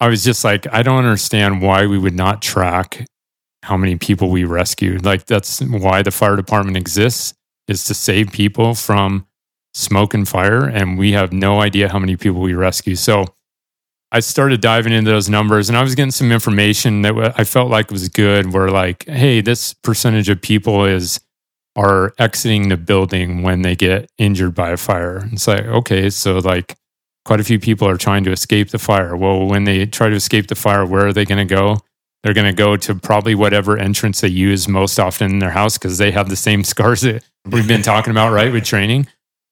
I was just like, I don't understand why we would not track how many people we rescued. Like that's why the fire department exists, is to save people from smoke and fire. And we have no idea how many people we rescue. So I started diving into those numbers and I was getting some information that I felt like was good. Where like, hey, this percentage of people are exiting the building when they get injured by a fire. It's like, okay, so like quite a few people are trying to escape the fire. Well, when they try to escape the fire, where are they going to go? They're going to go to probably whatever entrance they use most often in their house because they have the same scars that we've been talking about, right, with training.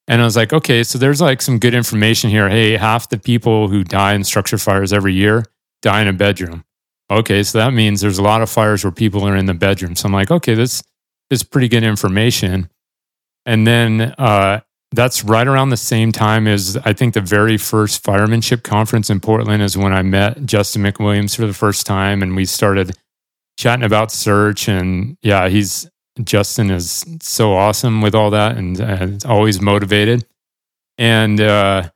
And I was like, okay, so there's like some good information here. Hey, half the people who die in structure fires every year die in a bedroom. Okay, so that means there's a lot of fires where people are in the bedroom. So I'm like, okay, this is pretty good information. And then that's right around the same time as I think the very first firemanship conference in Portland is when I met Justin McWilliams for the first time. And we started chatting about search. And yeah, Justin is so awesome with all that and always motivated. And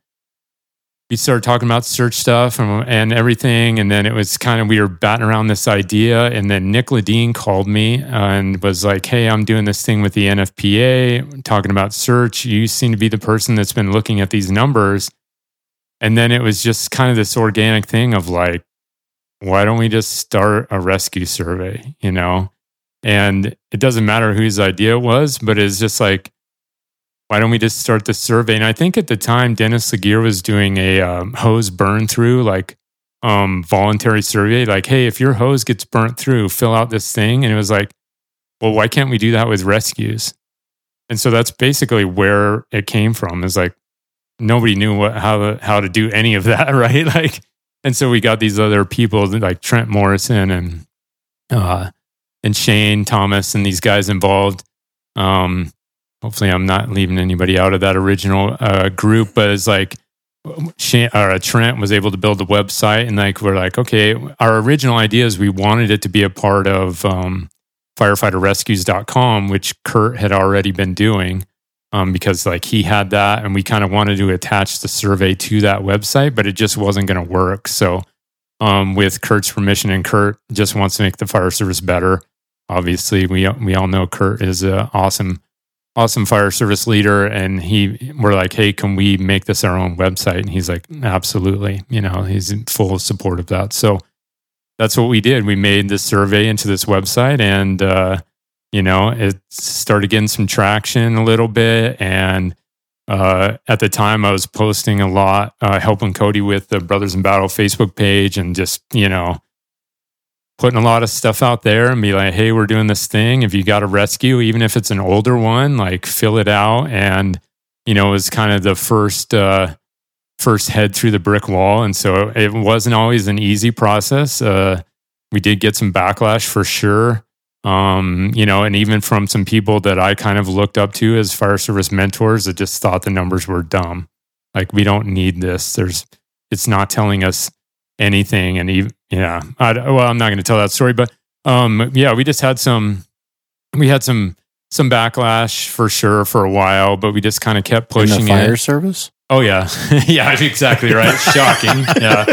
we started talking about search stuff and everything. And then it was kind of, we were batting around this idea. And then Nick LaDine called me and was like, hey, I'm doing this thing with the NFPA, talking about search. You seem to be the person that's been looking at these numbers. And then it was just kind of this organic thing of like, why don't we just start a rescue survey, you know? And it doesn't matter whose idea it was, but it's just like, why don't we just start the survey? And I think at the time, Dennis Laguerre was doing a hose burn through, like voluntary survey. Like, hey, if your hose gets burnt through, fill out this thing. And it was like, well, why can't we do that with rescues? And so that's basically where it came from. Is like nobody knew how to do any of that, right? Like, and so we got these other people like Trent Morrison and Shane Thomas and these guys involved. Hopefully I'm not leaving anybody out of that original group, but it's like Trent was able to build the website and like, we're like, okay, our original idea is we wanted it to be a part of firefighterrescues.com, which Kurt had already been doing because like he had that and we kind of wanted to attach the survey to that website, but it just wasn't going to work. So with Kurt's permission, and Kurt just wants to make the fire service better. Obviously we all know Kurt is awesome fire service leader, and we're like, hey, can we make this our own website? And he's like, absolutely. You know, he's in full support of that. So that's what we did. We made this survey into this website, and you know, it started getting some traction a little bit. And at the time, I was posting a lot, helping Cody with the Brothers in Battle Facebook page, and just, you know, putting a lot of stuff out there and be like, hey, we're doing this thing. If you got a rescue, even if it's an older one, like fill it out. And, you know, it was kind of the first head through the brick wall. And so it wasn't always an easy process. We did get some backlash for sure. You know, and even from some people that I kind of looked up to as fire service mentors that just thought the numbers were dumb. Like, we don't need this. It's not telling us anything. And even, yeah, I'm not going to tell that story, but, yeah, we just had some backlash for sure for a while, but we just kind of kept pushing in the fire service. Oh yeah. Yeah, exactly. Right. Shocking. Yeah.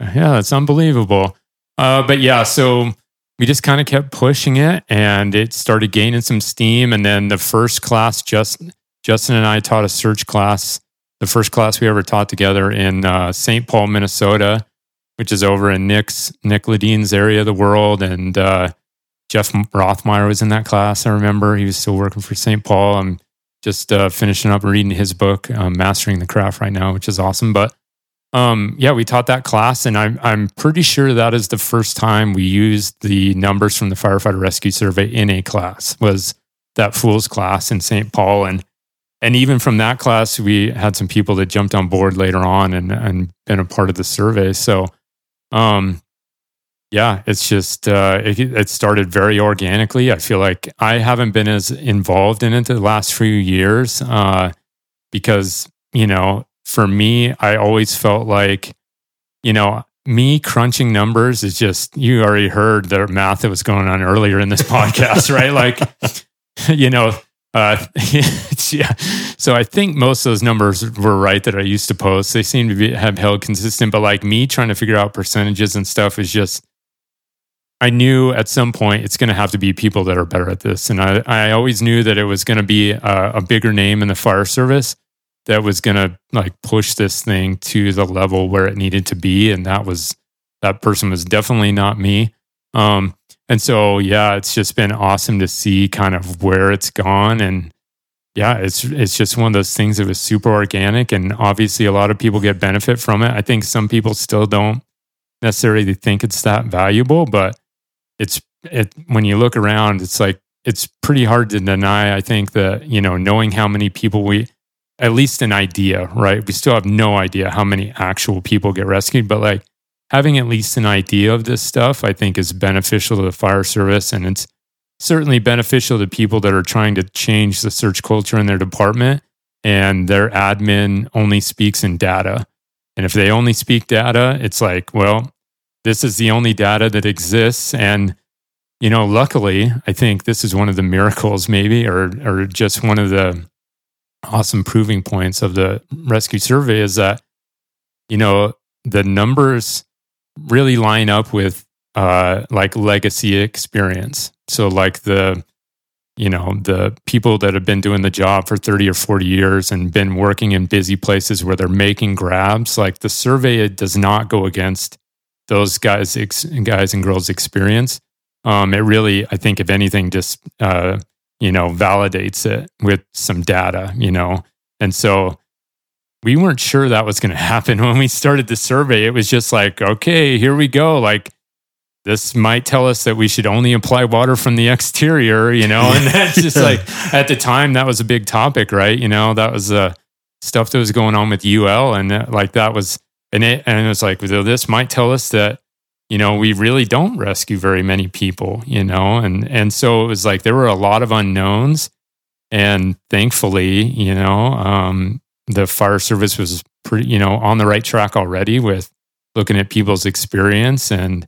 Yeah. It's unbelievable. But yeah, so we just kind of kept pushing it and it started gaining some steam. And then the first class, Justin and I taught a search class, the first class we ever taught together in St. Paul, Minnesota, which is over in Nick LaDine's area of the world. And Jeff Rothmeyer was in that class. I remember he was still working for St. Paul. I'm just finishing up reading his book, Mastering the Craft right now, which is awesome. But yeah, we taught that class, and I'm pretty sure that is the first time we used the numbers from the Firefighter Rescue Survey in a class, was that Fool's class in St. Paul. And even from that class, we had some people that jumped on board later on and been a part of the survey. So, yeah, it's just, it started very organically. I feel like I haven't been as involved in it the last few years because, you know, for me, I always felt like, you know, me crunching numbers is just, you already heard the math that was going on earlier in this podcast, right? Like, you know, yeah. So I think most of those numbers were right that I used to post. They seem to have held consistent, but like me trying to figure out percentages and stuff is just, I knew at some point it's going to have to be people that are better at this. And I always knew that it was going to be a bigger name in the fire service that was going to like push this thing to the level where it needed to be. And that person was definitely not me. And so, yeah, it's just been awesome to see kind of where it's gone. And yeah, it's just one of those things that was super organic. And obviously a lot of people get benefit from it. I think some people still don't necessarily think it's that valuable, but when you look around, it's like, it's pretty hard to deny. I think that, you know, knowing how many people at least an idea, right? We still have no idea how many actual people get rescued, but like having at least an idea of this stuff, I think is beneficial to the fire service. And it's certainly beneficial to people that are trying to change the search culture in their department, and their admin only speaks in data. And if they only speak data, it's like, well, this is the only data that exists. And, you know, luckily, I think this is one of the miracles maybe, or just one of the awesome proving points of the rescue survey is that, you know, the numbers really line up with like legacy experience. So like the people that have been doing the job for 30 or 40 years and been working in busy places where they're making grabs, like the survey does not go against those guys and girls' experience. It really, I think if anything, just validates it with some data, you know? And so we weren't sure that was going to happen when we started the survey. It was just like, okay, here we go. Like, this might tell us that we should only apply water from the exterior, you know? And that's just like, at the time, that was a big topic, right? You know, that was stuff that was going on with UL. And it was like, well, this might tell us that, you know, we really don't rescue very many people, you know? And so it was like, there were a lot of unknowns. And thankfully, you know, the fire service was pretty, you know, on the right track already with looking at people's experience, and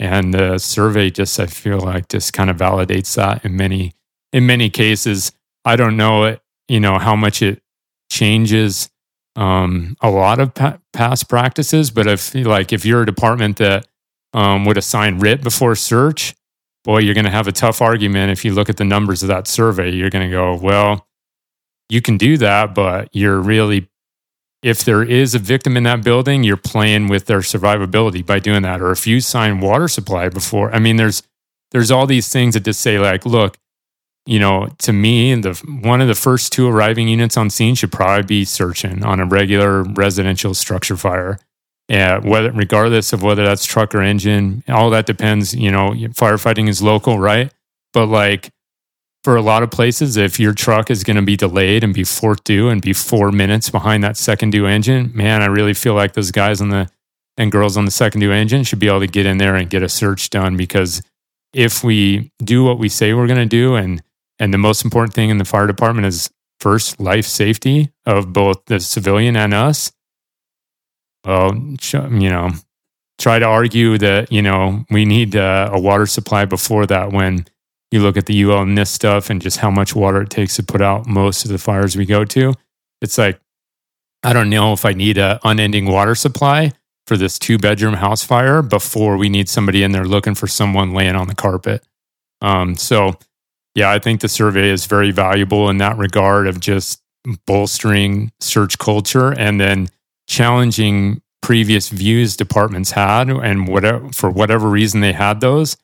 the survey just, I feel like, just kind of validates that in many cases. I don't know it, you know, how much it changes a lot of past practices, but if you're a department that would assign writ before search, boy, you're going to have a tough argument if you look at the numbers of that survey. You're going to go, well, you can do that, but you're really, if there is a victim in that building, you're playing with their survivability by doing that. Or if you sign water supply before, I mean, there's all these things that just say like, look, you know, to me, one of the first two arriving units on scene should probably be searching on a regular residential structure fire. regardless of whether that's truck or engine. All that depends, you know, firefighting is local, right? But like for a lot of places, if your truck is going to be delayed and be fourth due and be 4 minutes behind that second due engine, man, I really feel like those guys and girls on the second due engine should be able to get in there and get a search done, because if we do what we say we're going to do, and the most important thing in the fire department is first life safety of both the civilian and us, well, you know, try to argue that, you know, we need a water supply before that when you look at the UL and this stuff and just how much water it takes to put out most of the fires we go to. It's like, I don't know if I need an unending water supply for this 2-bedroom house fire before we need somebody in there looking for someone laying on the carpet. So yeah, I think the survey is very valuable in that regard of just bolstering search culture and then challenging previous views departments had, and whatever, for whatever reason they had those.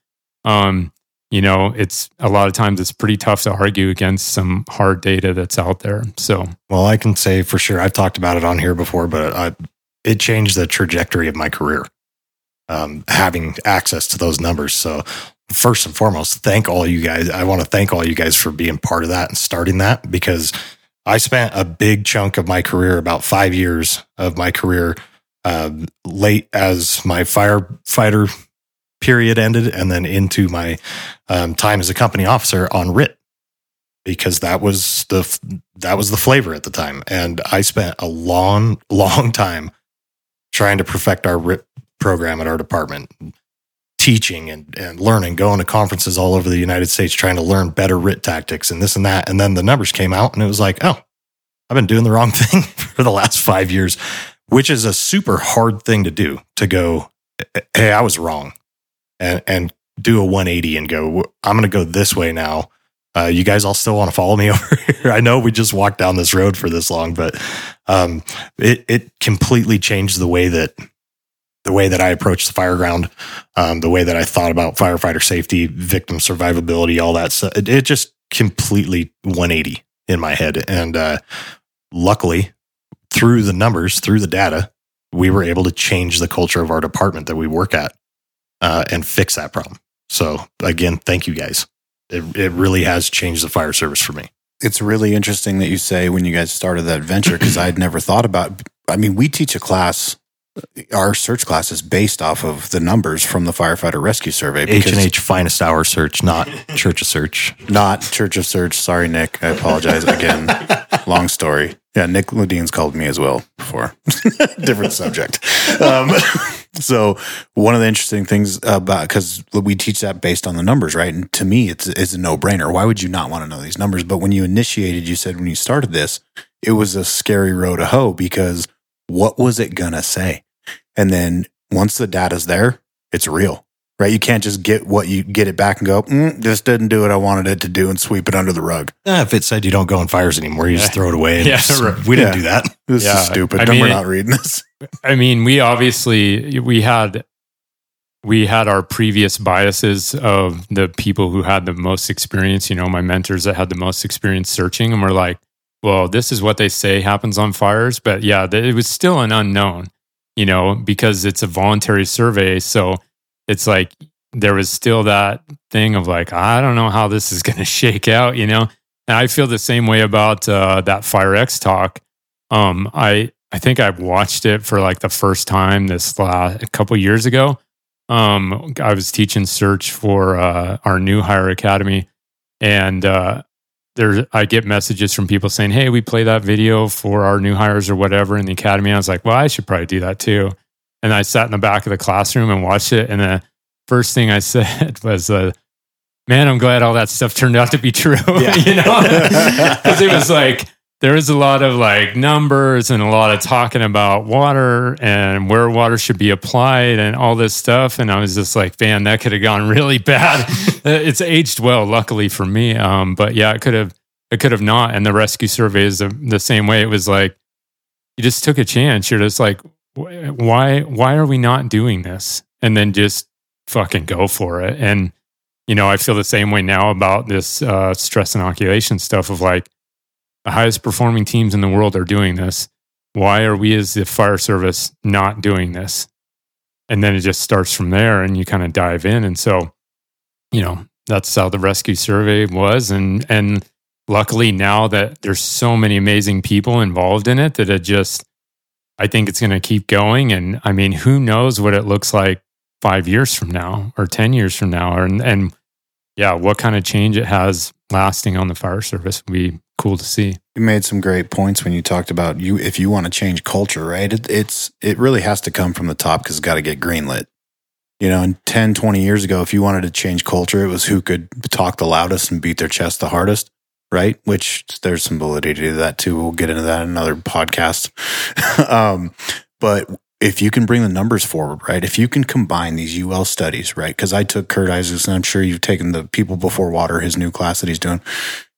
You know, it's a lot of times it's pretty tough to argue against some hard data that's out there. So, well, I can say for sure, I've talked about it on here before, but it changed the trajectory of my career, having access to those numbers. So first and foremost, thank all you guys. I want to thank all you guys for being part of that and starting that, because I spent a big chunk of my career, about 5 years of my career, late as my firefighter period ended and then into my time as a company officer on RIT, because that was the flavor at the time. And I spent a long, long time trying to perfect our RIT program at our department, teaching and learning, going to conferences all over the United States, trying to learn better RIT tactics and this and that. And then the numbers came out and it was like, oh, I've been doing the wrong thing for the last 5 years, which is a super hard thing to do, to go, hey, I was wrong, and do a 180 and go, I'm going to go this way now. You guys all still want to follow me over here? I know we just walked down this road for this long, but it completely changed the way that I approached the fireground, the way that I thought about firefighter safety, victim survivability, all that stuff. It just completely 180 in my head. And luckily, through the numbers, through the data, we were able to change the culture of our department that we work at and fix that problem. So again, thank you guys. It really has changed the fire service for me. It's really interesting that you say when you guys started that venture, because I'd never thought about, I mean, we teach a class. Our search class is based off of the numbers from the Firefighter Rescue Survey. H&H Finest Hour Search, not Church of Search. Not Church of Search. Sorry, Nick. I apologize again. Long story. Yeah, Nick LaDine's called me as well before. Different subject. So one of the interesting things about, because we teach that based on the numbers, right? And to me, it's a no-brainer. Why would you not want to know these numbers? But when you initiated, you said when you started this, it was a scary row to hoe, because what was it going to say? And then once the data's there, it's real, right? You can't just get what you get it back and go, this didn't do what I wanted it to do and sweep it under the rug. If it said you don't go on fires anymore, you just throw it away. And we didn't do that. This is stupid. We're not reading this. I mean, we obviously, we had our previous biases of the people who had the most experience, you know, my mentors that had the most experience searching, and we're like, well, this is what they say happens on fires. But yeah, it was still an unknown, you know, because it's a voluntary survey. So it's like, there was still that thing of like, I don't know how this is going to shake out, you know? And I feel the same way about that FireX talk. I think I watched it for like the first time this a couple years ago. I was teaching search for our new hire academy, and I get messages from people saying, hey, we play that video for our new hires or whatever in the academy. And I was like, well, I should probably do that too. And I sat in the back of the classroom and watched it. And the first thing I said was, man, I'm glad all that stuff turned out to be true. Yeah. You know, because it was like, there was a lot of like numbers and a lot of talking about water and where water should be applied and all this stuff. And I was just like, man, that could have gone really bad. It's aged well, luckily for me. But yeah, it could have not. And the rescue survey is the same way. It was like, you just took a chance. You're just like, why are we not doing this? And then just fucking go for it. And, you know, I feel the same way now about this stress inoculation stuff of like, the highest performing teams in the world are doing this. Why are we as the fire service not doing this? And then it just starts from there and you kind of dive in. And so, you know, that's how the rescue survey was. And luckily now that there's so many amazing people involved in it, that it just, I think it's going to keep going. And I mean, who knows what it looks like 5 years from now or 10 years from now, and yeah, what kind of change it has lasting on the fire service would be cool to see. You made some great points when you talked about if you want to change culture, right? It really has to come from the top because it's got to get greenlit. You know, and 10, 20 years ago, if you wanted to change culture, it was who could talk the loudest and beat their chest the hardest, right? Which there's some validity to that too. We'll get into that in another podcast. But if you can bring the numbers forward, right? If you can combine these UL studies, right? Because I took Kurt Isaacson, I'm sure you've taken the People Before Water, his new class that he's doing,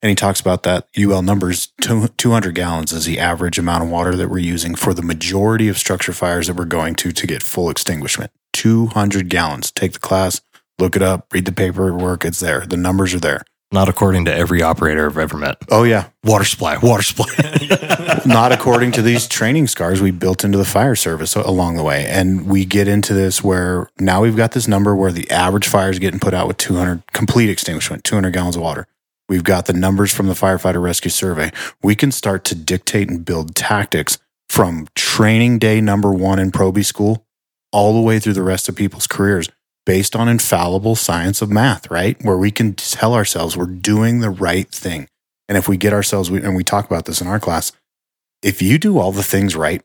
and he talks about that UL numbers, 200 gallons is the average amount of water that we're using for the majority of structure fires that we're going to get full extinguishment. 200 gallons. Take the class, look it up, read the paperwork, it's there. The numbers are there. Not according to every operator I've ever met. Oh, yeah. Water supply. Not according to these training scars we built into the fire service along the way. And we get into this where now we've got this number where the average fire is getting put out with 200, complete extinguishment, 200 gallons of water. We've got the numbers from the Firefighter Rescue Survey. We can start to dictate and build tactics from training day number one in Proby school all the way through the rest of people's careers, based on infallible science of math, right? Where we can tell ourselves we're doing the right thing. And if we get ourselves, and we talk about this in our class, if you do all the things right,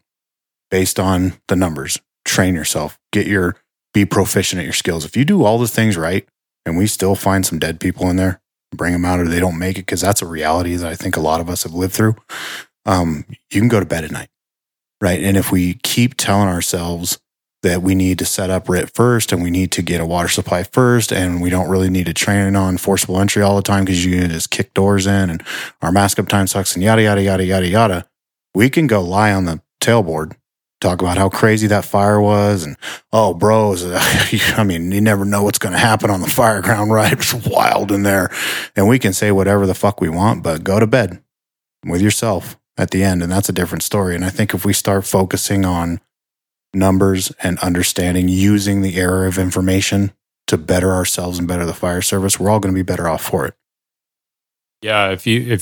based on the numbers, train yourself, be proficient at your skills. If you do all the things right, and we still find some dead people in there, bring them out or they don't make it, because that's a reality that I think a lot of us have lived through, you can go to bed at night, right? And if we keep telling ourselves that we need to set up RIT first and we need to get a water supply first and we don't really need to train on forcible entry all the time because you can just kick doors in and our mask up time sucks and yada, yada, yada, yada, yada. We can go lie on the tailboard, talk about how crazy that fire was and, oh, bros, I mean, you never know what's going to happen on the fire ground, right? It's wild in there. And we can say whatever the fuck we want, but go to bed with yourself at the end. And that's a different story. And I think if we start focusing on numbers and understanding, using the error of information to better ourselves and better the fire service, we're all going to be better off for it. Yeah, if you're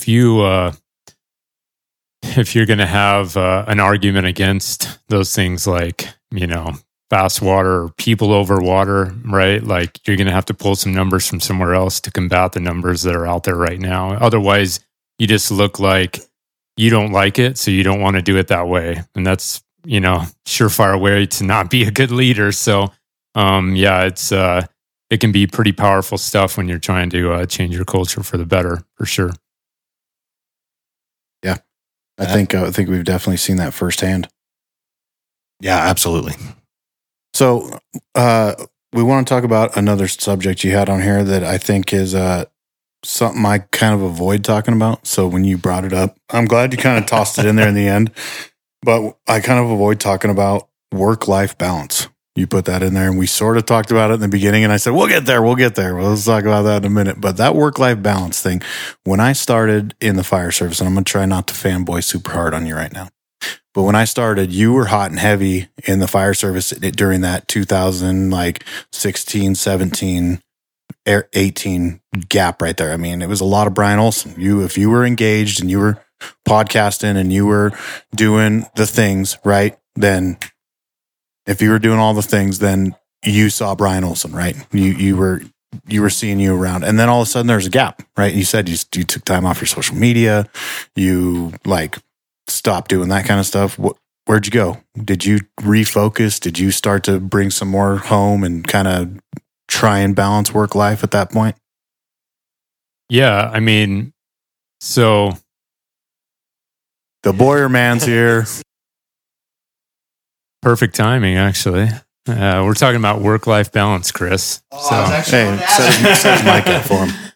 going to have an argument against those things like, you know, fast water or people over water, right? Like you're going to have to pull some numbers from somewhere else to combat the numbers that are out there right now. Otherwise, you just look like you don't like it, so you don't want to do it that way. And that's, you know, surefire way to not be a good leader. So, yeah, it's it can be pretty powerful stuff when you're trying to change your culture for the better, for sure. Yeah, I think we've definitely seen that firsthand. Yeah, absolutely. So, we want to talk about another subject you had on here that I think is something I kind of avoid talking about. So when you brought it up, I'm glad you kind of tossed it in there in the end. But I kind of avoid talking about work-life balance. You put that in there, and we sort of talked about it in the beginning, and I said, we'll get there. Well, let's talk about that in a minute. But that work-life balance thing, when I started in the fire service, and I'm going to try not to fanboy super hard on you right now, but when I started, you were hot and heavy in the fire service during that 2016, 17, 18 gap right there. I mean, it was a lot of Brian Olson. If you were engaged and you were podcasting and you were doing the things right, then if you were doing all the things, then you saw Brian Olson, right? You were seeing you around, and then all of a sudden there's a gap, right? You said you took time off your social media, you stopped doing that kind of stuff. Where'd you go? Did you refocus? Did you start to bring some more home and kind of try and balance work life at that point? Yeah, I mean, so the Boyer man's here. Perfect timing, actually. We're talking about work-life balance, Chris. Oh, so, I was actually going to ask. Says Mike up for him.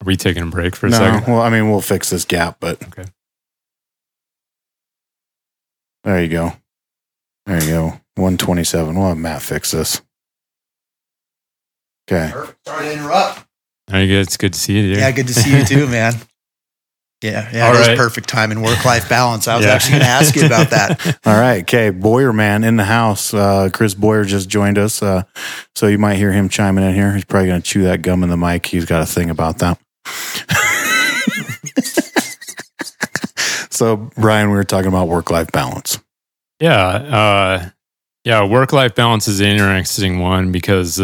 Are we taking a break for a second? Well, I mean, we'll fix this gap, but okay. There you go. 127. We'll have Matt fix this. Okay. Sorry to interrupt. It's good to see you, dude. Yeah, good to see you too, man. Yeah, it is perfect time and work-life balance. I was actually going to ask you about that. All right, okay, Boyer, man, in the house. Chris Boyer just joined us, so you might hear him chiming in here. He's probably going to chew that gum in the mic. He's got a thing about that. So, Brian, we were talking about work-life balance. Yeah, work-life balance is an interesting one because...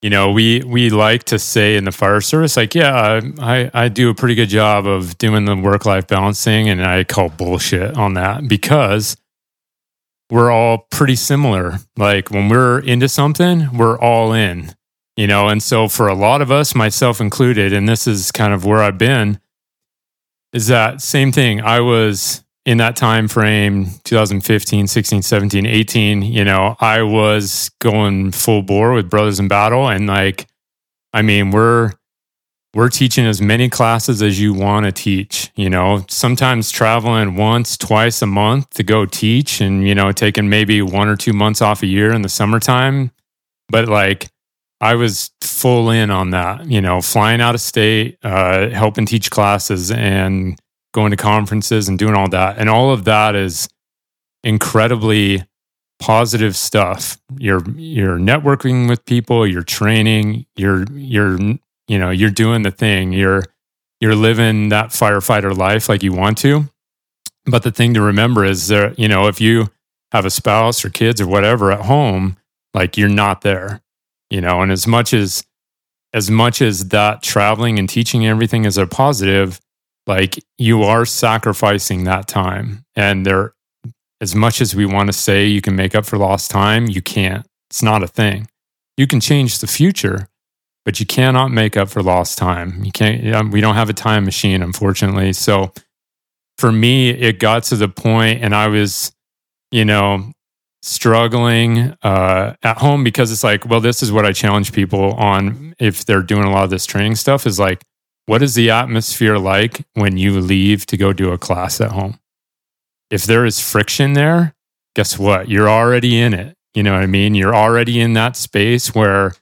you know, we like to say in the fire service, like, yeah, I do a pretty good job of doing the work-life balancing, and I call bullshit on that because we're all pretty similar. Like, when we're into something, we're all in, you know? And so for a lot of us, myself included, and this is kind of where I've been, is that same thing. I was in that time frame, 2015, 16, 17, 18, you know, I was going full bore with Brothers in Battle. And like, I mean, we're teaching as many classes as you want to teach, you know, sometimes traveling once, twice a month to go teach and, you know, taking maybe 1 or 2 months off a year in the summertime. But like, I was full in on that, you know, flying out of state, helping teach classes and going to conferences and doing all that. And all of that is incredibly positive stuff. You're networking with people, you're training, you're doing the thing. You're living that firefighter life like you want to. But the thing to remember is that, you know, if you have a spouse or kids or whatever at home, like you're not there, you know, and as much as that traveling and teaching everything is a positive, like you are sacrificing that time. And there, as much as we want to say you can make up for lost time, you can't. It's not a thing. You can change the future, but you cannot make up for lost time. You can't. We don't have a time machine, unfortunately. So for me, it got to the point, and I was, you know, struggling at home because it's like, well, this is what I challenge people on if they're doing a lot of this training stuff is like, what is the atmosphere like when you leave to go do a class at home? If there is friction there, guess what? You're already in it. You know what I mean? You're already in that space where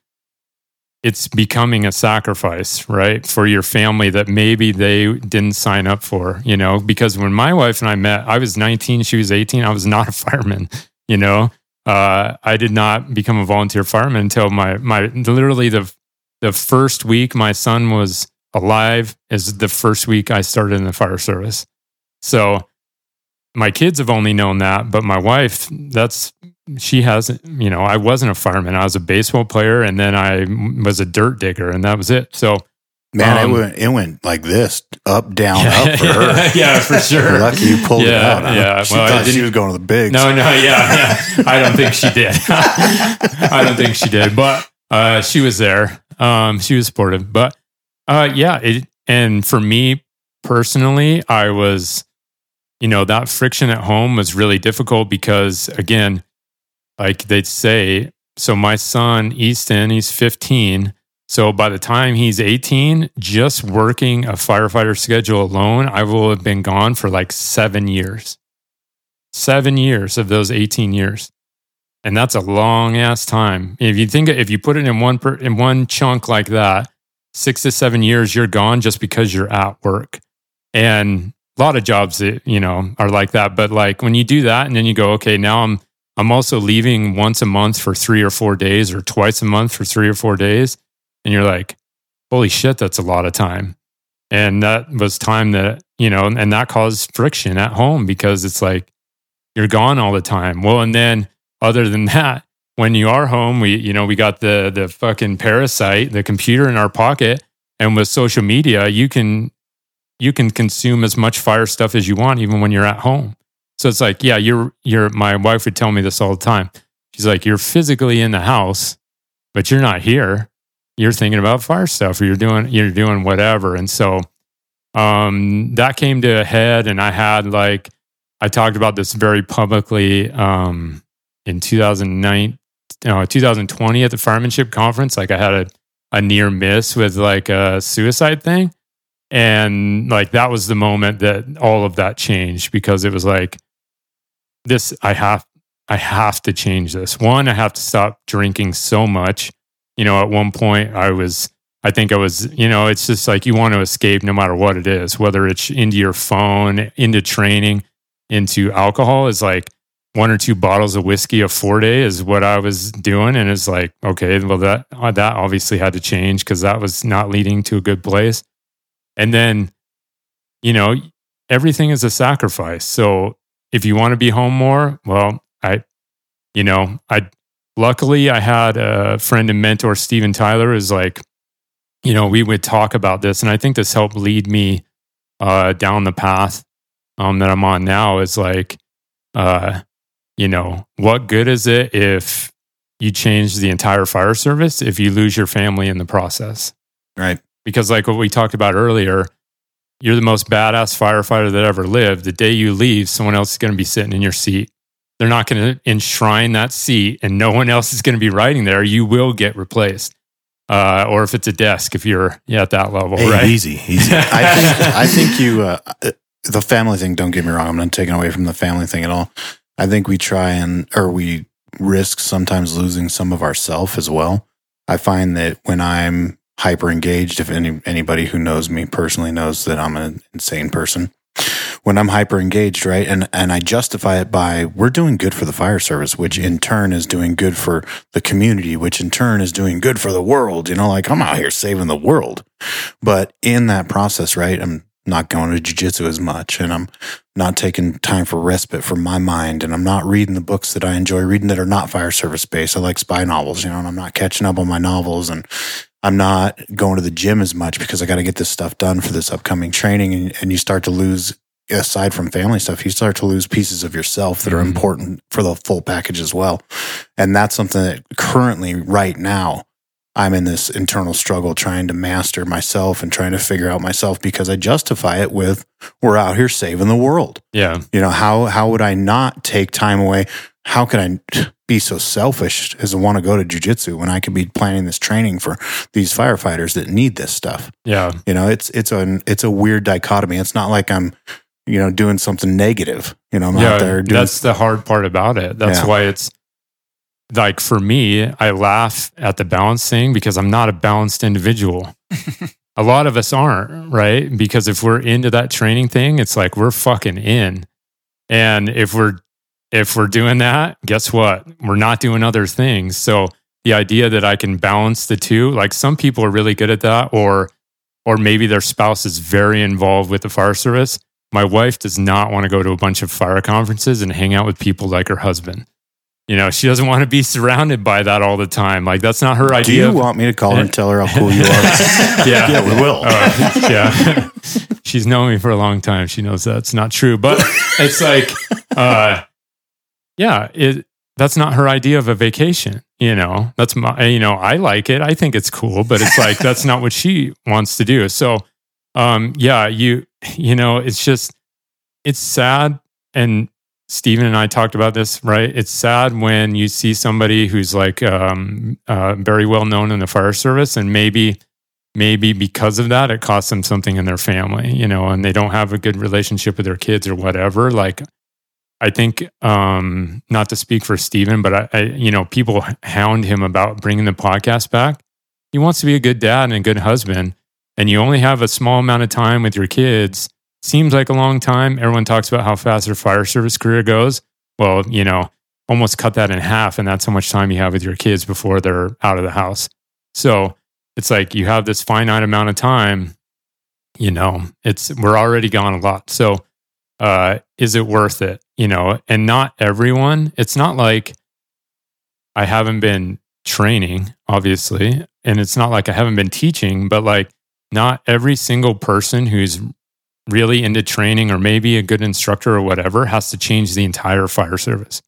it's becoming a sacrifice, right? For your family that maybe they didn't sign up for, you know? Because when my wife and I met, I was 19, she was 18. I was not a fireman, you know? I did not become a volunteer fireman until literally the first week my son was alive is the first week I started in the fire service. So my kids have only known that, but my wife, she hasn't, you know, I wasn't a fireman. I was a baseball player and then I was a dirt digger and that was it. So man, it went like this, up, down, up for her. Yeah, for sure. Lucky you pulled it out. Yeah. She thought she was going to the bigs. No, yeah. I don't think she did. But she was there. She was supportive, but and for me personally, I was, you know, that friction at home was really difficult because, again, like they'd say, so my son, Easton, he's 15. So by the time he's 18, just working a firefighter schedule alone, I will have been gone for like 7 years. 7 years of those 18 years. And that's a long ass time. If you put it in one chunk like that, 6 to 7 years, you're gone just because you're at work. And a lot of jobs that, you know, are like that. But like when you do that and then you go, okay, now I'm also leaving once a month for 3 or 4 days or twice a month for 3 or 4 days. And you're like, holy shit, that's a lot of time. And that was time that, you know, and that caused friction at home because it's like, you're gone all the time. Well, and then other than that, when you are home, we got the fucking parasite, the computer in our pocket, and with social media, you can consume as much fire stuff as you want, even when you're at home. So it's like, yeah, my wife would tell me this all the time. She's like, you're physically in the house, but you're not here. You're thinking about fire stuff, or you're doing whatever. And so that came to a head, and I talked about this very publicly in 2020 at the Firemanship Conference, like I had a near miss with like a suicide thing. And like, that was the moment that all of that changed because it was like this, I have to change this. One, I have to stop drinking so much. You know, at one point I think I was, you know, it's just like you want to escape no matter what it is, whether it's into your phone, into training, into alcohol. It's like one or two bottles of whiskey a 4-day is what I was doing. And it's like, okay, well, that obviously had to change because that was not leading to a good place. And then, you know, everything is a sacrifice. So if you want to be home more, well, luckily I had a friend and mentor, Steven Tyler, is like, you know, we would talk about this. And I think this helped lead me down the path that I'm on now. It's like, you know, what good is it if you change the entire fire service if you lose your family in the process? Right. Because like what we talked about earlier, you're the most badass firefighter that ever lived. The day you leave, someone else is going to be sitting in your seat. They're not going to enshrine that seat and no one else is going to be riding there. You will get replaced. Or if it's a desk, if you're at that level, hey, right? Easy. I think you, the family thing, don't get me wrong, I'm not taking away from the family thing at all. I think we try or we risk sometimes losing some of ourself as well. I find that when I'm hyper engaged, if anybody who knows me personally knows that I'm an insane person. When I'm hyper engaged, right? And I justify it by we're doing good for the fire service, which in turn is doing good for the community, which in turn is doing good for the world. You know, like I'm out here saving the world. But in that process, right, I'm not going to jiu-jitsu as much and I'm not taking time for respite for my mind. And I'm not reading the books that I enjoy reading that are not fire service based. I like spy novels, you know, and I'm not catching up on my novels and I'm not going to the gym as much because I got to get this stuff done for this upcoming training. And you start to lose, aside from family stuff, you start to lose pieces of yourself that are important for the full package as well. And that's something that currently right now I'm in this internal struggle trying to master myself and trying to figure out myself because I justify it with we're out here saving the world. Yeah. You know, how would I not take time away? How can I be so selfish as I want to go to jiu-jitsu when I could be planning this training for these firefighters that need this stuff? Yeah. You know, it's a weird dichotomy. It's not like I'm, you know, doing something negative. You know, I'm out there doing... That's the hard part about it. That's why it's like, for me, I laugh at the balance thing because I'm not a balanced individual. A lot of us aren't, right? Because if we're into that training thing, it's like we're fucking in. And if we're doing that, guess what? We're not doing other things. So the idea that I can balance the two, like some people are really good at that, or maybe their spouse is very involved with the fire service. My wife does not want to go to a bunch of fire conferences and hang out with people like her husband. You know, she doesn't want to be surrounded by that all the time. Like, that's not her idea. Do you want me to call her and tell her how cool you are? Yeah, we will. Yeah. She's known me for a long time. She knows that's not true. But it's like... that's not her idea of a vacation, you know, that's my, you know, I like it. I think it's cool, but it's like, that's not what she wants to do. So, you know, it's just, it's sad. And Steven and I talked about this, right? It's sad when you see somebody who's like, very well known in the fire service and maybe because of that, it costs them something in their family, you know, and they don't have a good relationship with their kids or whatever. Like, I think, not to speak for Steven, but I, you know, people hound him about bringing the podcast back. He wants to be a good dad and a good husband. And you only have a small amount of time with your kids. Seems like a long time. Everyone talks about how fast their fire service career goes. Well, you know, almost cut that in half. And that's how much time you have with your kids before they're out of the house. So it's like, you have this finite amount of time, you know, we're already gone a lot. So, is it worth it? You know, and not everyone, it's not like I haven't been training, obviously, and it's not like I haven't been teaching, but like not every single person who's really into training or maybe a good instructor or whatever has to change the entire fire service.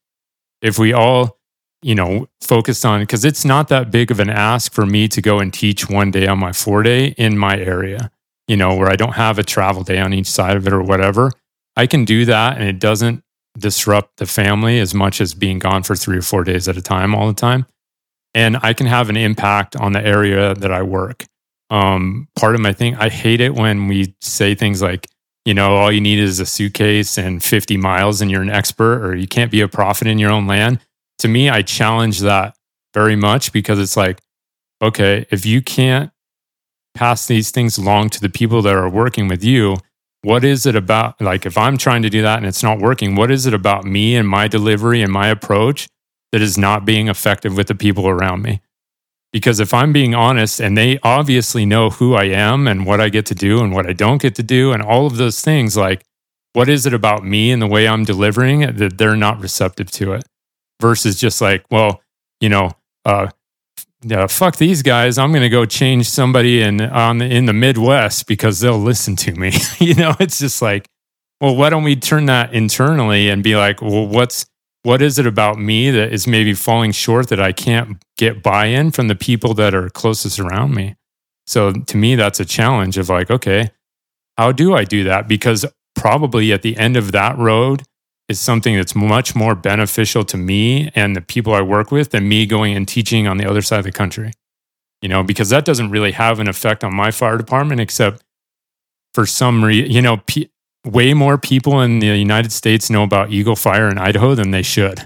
If we all, you know, focused on, because it's not that big of an ask for me to go and teach one day on my 4-day in my area, you know, where I don't have a travel day on each side of it or whatever. I can do that and it doesn't disrupt the family as much as being gone for 3 or 4 days at a time all the time. And I can have an impact on the area that I work. Part of my thing, I hate it when we say things like, you know, all you need is a suitcase and 50 miles and you're an expert, or you can't be a prophet in your own land. To me, I challenge that very much because it's like, okay, if you can't pass these things along to the people that are working with you. What is it about, like, if I'm trying to do that and it's not working, what is it about me and my delivery and my approach that is not being effective with the people around me? Because if I'm being honest, and they obviously know who I am and what I get to do and what I don't get to do and all of those things, like, what is it about me and the way I'm delivering it that they're not receptive to it? Versus just like, well, you know, fuck these guys, I'm going to go change somebody in the Midwest because they'll listen to me. You know, it's just like, well, why don't we turn that internally and be like, well, what is it about me that is maybe falling short that I can't get buy-in from the people that are closest around me? So to me, that's a challenge of like, okay, how do I do that? Because probably at the end of that road is something that's much more beneficial to me and the people I work with than me going and teaching on the other side of the country, you know, because that doesn't really have an effect on my fire department, except for some reason, you know, way more people in the United States know about Eagle Fire in Idaho than they should,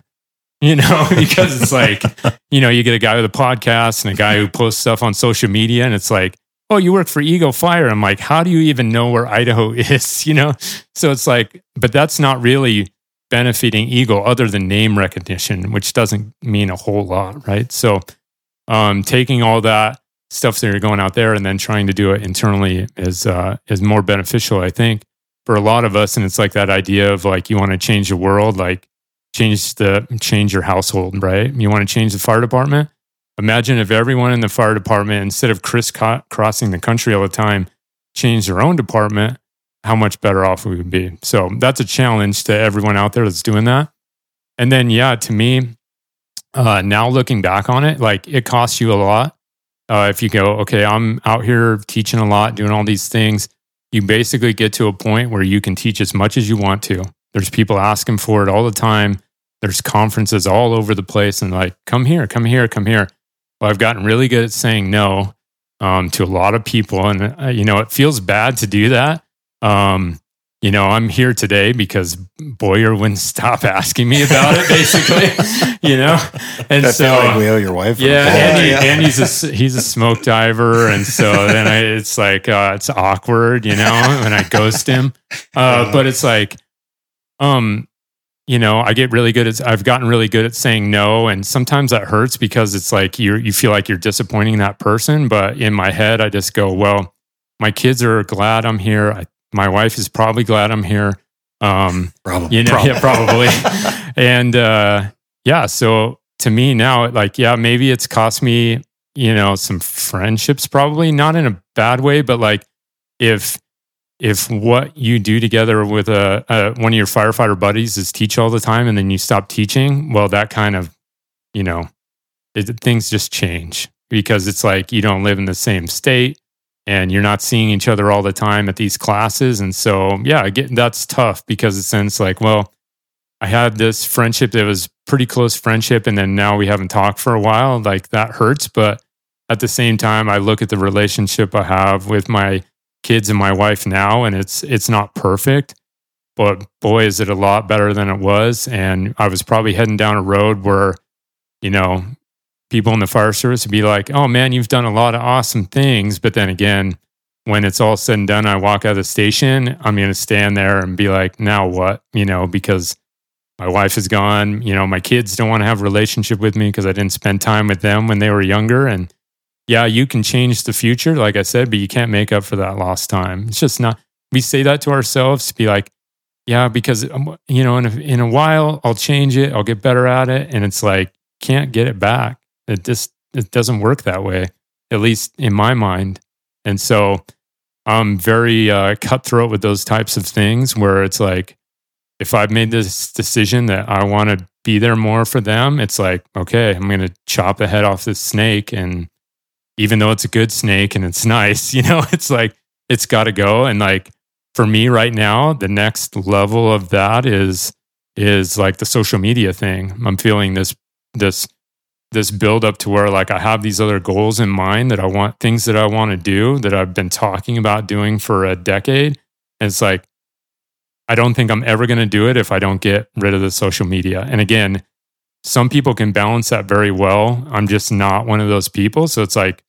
you know, because it's like, you know, you get a guy with a podcast and a guy who posts stuff on social media and it's like, oh, you work for Eagle Fire. I'm like, how do you even know where Idaho is? You know? So it's like, but that's not really benefiting Eagle other than name recognition, which doesn't mean a whole lot, right? So taking all that stuff that you're going out there and then trying to do it internally is more beneficial, I think, for a lot of us. And it's like that idea of like, you want to change the world, like change your household, right? You want to change the fire department? Imagine if everyone in the fire department, instead of crisscrossing the country all the time, changed their own department, how much better off we would be. So that's a challenge to everyone out there that's doing that. And then, yeah, to me, now looking back on it, like it costs you a lot. If you go, okay, I'm out here teaching a lot, doing all these things, you basically get to a point where you can teach as much as you want to. There's people asking for it all the time. There's conferences all over the place and like, come here, come here, come here. Well, I've gotten really good at saying no to a lot of people. And, you know, it feels bad to do that. You know, I'm here today because Boyer wouldn't stop asking me about it, basically, you know? And that so, like we owe your wife. Yeah. And he's a smoke diver. And so then it's like, it's awkward, you know, when I ghost him. But it's like, you know, I've gotten really good at saying no. And sometimes that hurts because it's like, you feel like you're disappointing that person. But in my head, I just go, well, my kids are glad I'm here. My wife is probably glad I'm here. Probably. You know, probably. Yeah, probably. And yeah, so to me now, like, yeah, maybe it's cost me, you know, some friendships, probably not in a bad way, but like if what you do together with one of your firefighter buddies is teach all the time and then you stop teaching, well, that kind of, you know, things just change because it's like you don't live in the same state. And you're not seeing each other all the time at these classes. And so, yeah, that's tough because it's like, well, I had this friendship that was pretty close friendship. And then now we haven't talked for a while. Like that hurts. But at the same time, I look at the relationship I have with my kids and my wife now, and it's not perfect, but boy, is it a lot better than it was. And I was probably heading down a road where, you know, people in the fire service would be like, oh man, you've done a lot of awesome things. But then again, when it's all said and done, I walk out of the station, I'm going to stand there and be like, now what? You know, because my wife is gone, you know, my kids don't want to have a relationship with me because I didn't spend time with them when they were younger. And yeah, you can change the future, like I said, but you can't make up for that lost time. It's just not, we say that to ourselves to be like, yeah, because, you know, in a while I'll change it, I'll get better at it. And it's like, can't get it back. It doesn't work that way, at least in my mind. And so I'm very cutthroat with those types of things where it's like, if I've made this decision that I want to be there more for them, it's like, okay, I'm going to chop the head off this snake. And even though it's a good snake and it's nice, you know, it's like, it's got to go. And like, for me right now, the next level of that is like the social media thing. I'm feeling this build up to where like I have these other goals in mind that I want, things that I want to do that I've been talking about doing for a decade. And it's like, I don't think I'm ever going to do it if I don't get rid of the social media. And again, some people can balance that very well. I'm just not one of those people. So it's like,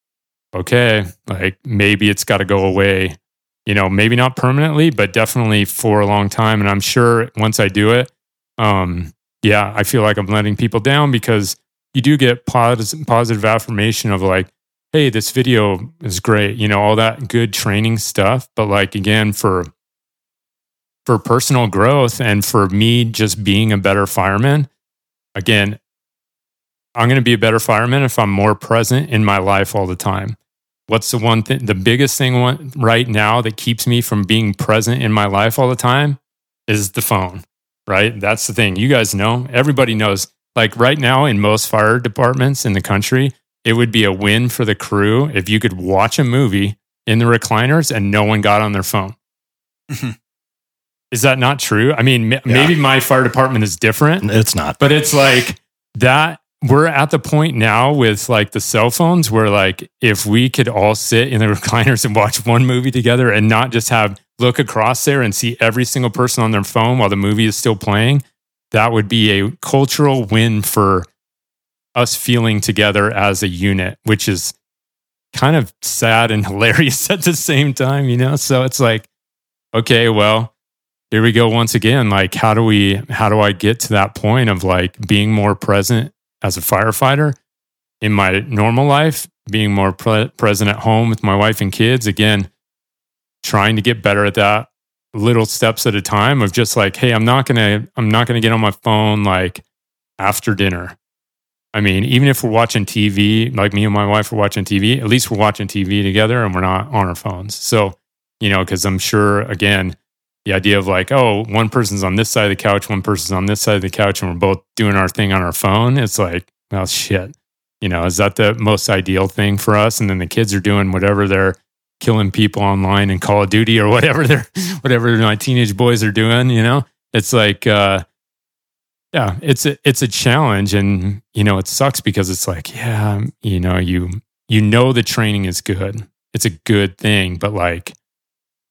okay, like maybe it's got to go away, you know, maybe not permanently, but definitely for a long time. And I'm sure once I do it, yeah, I feel like I'm letting people down, because you do get positive affirmation of like, hey, this video is great, you know, all that good training stuff. But like, again, for personal growth and for me just being a better fireman, again, I'm going to be a better fireman if I'm more present in my life all the time. What's the one thing, the biggest thing right now that keeps me from being present in my life all the time is the phone, right? That's the thing. You guys know, everybody knows, like right now in most fire departments in the country, it would be a win for the crew if you could watch a movie in the recliners and no one got on their phone. Is that not true? I mean, maybe my fire department is different. It's not. But it's like that. We're at the point now with like the cell phones where like if we could all sit in the recliners and watch one movie together and not just have look across there and see every single person on their phone while the movie is still playing, that would be a cultural win for us feeling together as a unit, which is kind of sad and hilarious at the same time, you know? So it's like, okay, well, here we go once again. Like, how do I get to that point of like being more present as a firefighter in my normal life, being more present at home with my wife and kids, again, trying to get better at that, little steps at a time of just like, hey, I'm not going to get on my phone like after dinner. I mean, even if we're watching TV, like me and my wife are watching TV, at least we're watching TV together and we're not on our phones. So, you know, because I'm sure, again, the idea of like, oh, one person's on this side of the couch, one person's on this side of the couch, and we're both doing our thing on our phone. It's like, oh, shit. You know, is that the most ideal thing for us? And then the kids are doing whatever they're killing people online in Call of Duty or whatever my teenage boys are doing, you know? It's like, yeah, it's a challenge. And, you know, it sucks because it's like, yeah, you know, you know the training is good. It's a good thing, but like,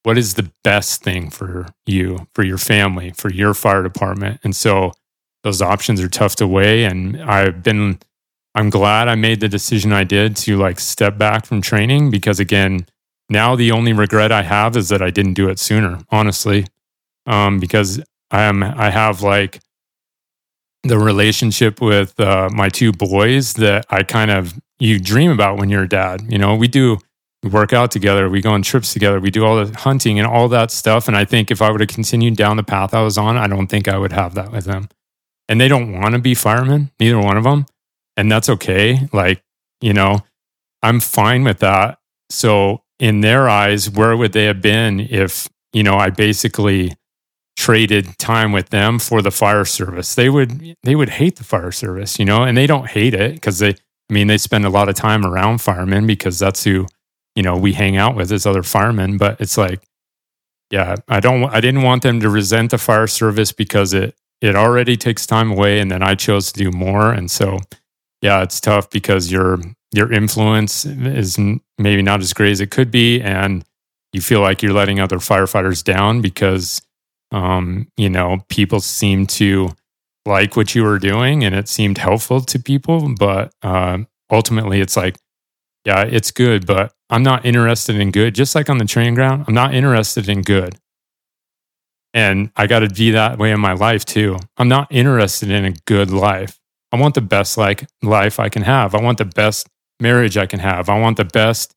what is the best thing for you, for your family, for your fire department? And so those options are tough to weigh. And I'm glad I made the decision I did to like step back from training, because again, now the only regret I have is that I didn't do it sooner, honestly, because I have like the relationship with my two boys that I kind of, you dream about when you're a dad, you know, we work out together, we go on trips together, we do all the hunting and all that stuff. And I think if I would have continued down the path I was on, I don't think I would have that with them. And they don't want to be firemen, neither one of them. And that's okay. Like, you know, I'm fine with that. So in their eyes, where would they have been if, you know, I basically traded time with them for the fire service? They would hate the fire service, you know, and they don't hate it because they spend a lot of time around firemen because that's who, you know, we hang out with as other firemen. But it's like, yeah, I didn't want them to resent the fire service because it already takes time away, and then I chose to do more. And so, yeah, it's tough because your influence is maybe not as great as it could be, and you feel like you're letting other firefighters down because, you know, people seem to like what you were doing and it seemed helpful to people, but ultimately, it's like, yeah, it's good, but I'm not interested in good. Just like on the training ground, I'm not interested in good. And I got to be that way in my life too. I'm not interested in a good life. I want the best life I can have. I want the best marriage I can have. I want the best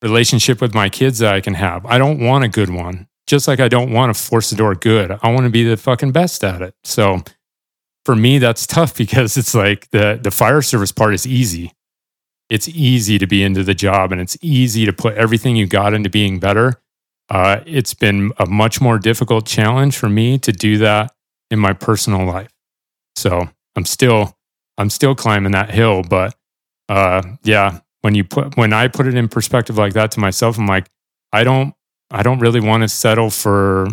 relationship with my kids that I can have. I don't want a good one. Just like I don't want to force the door good. I want to be the fucking best at it. So for me, that's tough because it's like the fire service part is easy. It's easy to be into the job and it's easy to put everything you got into being better. It's been a much more difficult challenge for me to do that in my personal life. So I'm still climbing that hill, but yeah, when I put it in perspective like that to myself, I'm like, I don't really want to settle for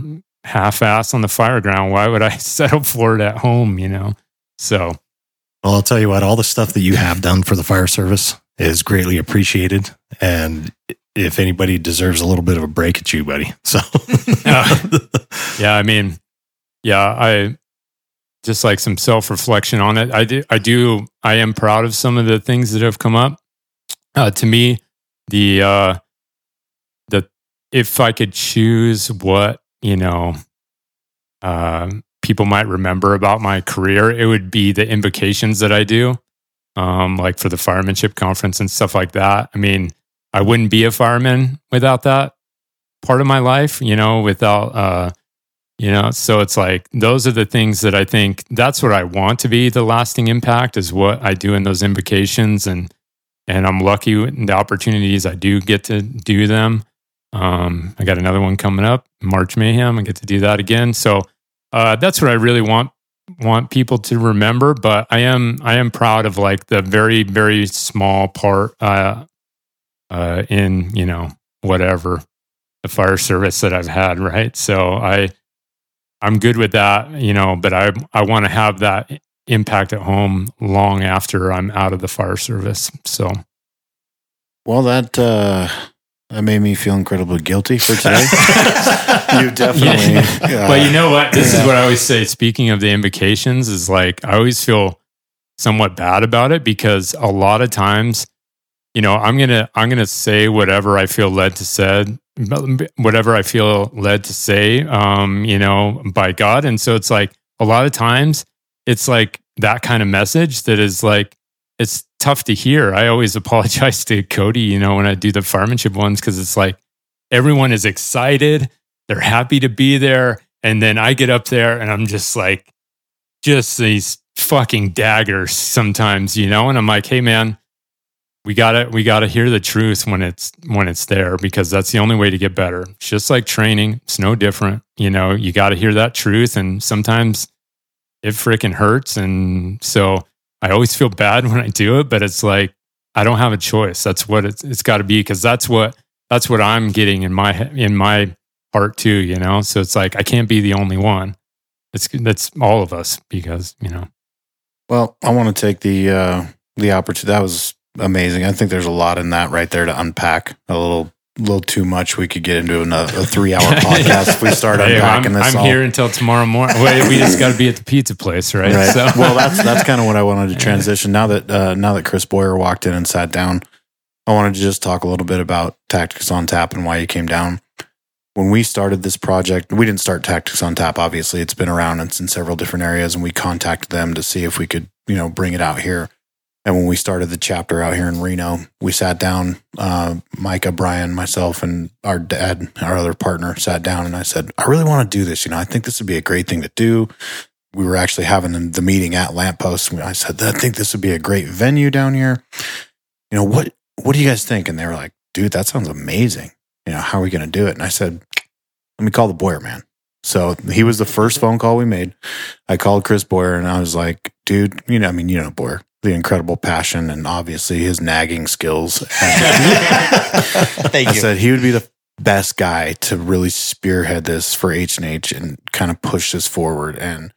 half-ass on the fire ground. Why would I settle for it at home, you know? So, well, I'll tell you what, all the stuff that you have done for the fire service is greatly appreciated. And if anybody deserves a little bit of a break, it's you, buddy. So, yeah, I mean, yeah, I just like some self-reflection on it. I am proud of some of the things that have come up. To me, The if I could choose what, you know, people might remember about my career, it would be the invocations that I do, like for the firemanship conference and stuff like that. I mean, I wouldn't be a fireman without that part of my life, you know, without, you know, so it's like, those are the things that I think that's what I want to be. The lasting impact is what I do in those invocations. And I'm lucky in the opportunities I do get to do them. I got another one coming up, March Mayhem. I get to do that again. So that's what I really want people to remember. But I am proud of like the very, very small part in, you know, whatever the fire service that I've had. Right. So I'm good with that, you know, but I want to have that impact at home long after I'm out of the fire service. So, well, that made me feel incredibly guilty for today. You definitely. Yeah. But you know what? This is what I always say. Speaking of the invocations, is like I always feel somewhat bad about it because a lot of times, you know, I'm gonna say whatever I feel led to said, whatever I feel led to say, you know, by God. And so it's like a lot of times it's like that kind of message that is like, it's tough to hear. I always apologize to Cody, you know, when I do the firemanship ones, because it's like everyone is excited. They're happy to be there. And then I get up there and I'm just like, just these fucking daggers sometimes, you know? And I'm like, hey man, we gotta hear the truth when it's there, because that's the only way to get better. It's just like training. It's no different. You know, you gotta hear that truth. And sometimes it freaking hurts. And so I always feel bad when I do it, but it's like, I don't have a choice. That's what it's got to be, because that's what I'm getting in my heart too, you know? So it's like, I can't be the only one. That's all of us, because, you know. Well, I want to take the opportunity. That was amazing. I think there's a lot in that right there to unpack. A little too much. We could get into a 3-hour podcast if we start unpacking this. I'm here until tomorrow morning. Wait, we just got to be at the pizza place, right? So. Well, that's kind of what I wanted to transition. Now that Chris Boyer walked in and sat down, I wanted to just talk a little bit about Tactics on Tap and why you came down. When we started this project, we didn't start Tactics on Tap. Obviously, it's been around and it's in several different areas, and we contacted them to see if we could, you know, bring it out here. And when we started the chapter out here in Reno, we sat down, Micah, Brian, myself, and our dad, our other partner, sat down, and I said, I really want to do this. You know, I think this would be a great thing to do. We were actually having the meeting at Lamppost. And I said, I think this would be a great venue down here. You know, what do you guys think? And they were like, dude, that sounds amazing. You know, how are we going to do it? And I said, let me call the Boyer man. So he was the first phone call we made. I called Chris Boyer, and I was like, dude, you know, I mean, you know, Boyer, the incredible passion and obviously his nagging skills. Thank you. I said he would be the best guy to really spearhead this for H&H and kind of push this forward. And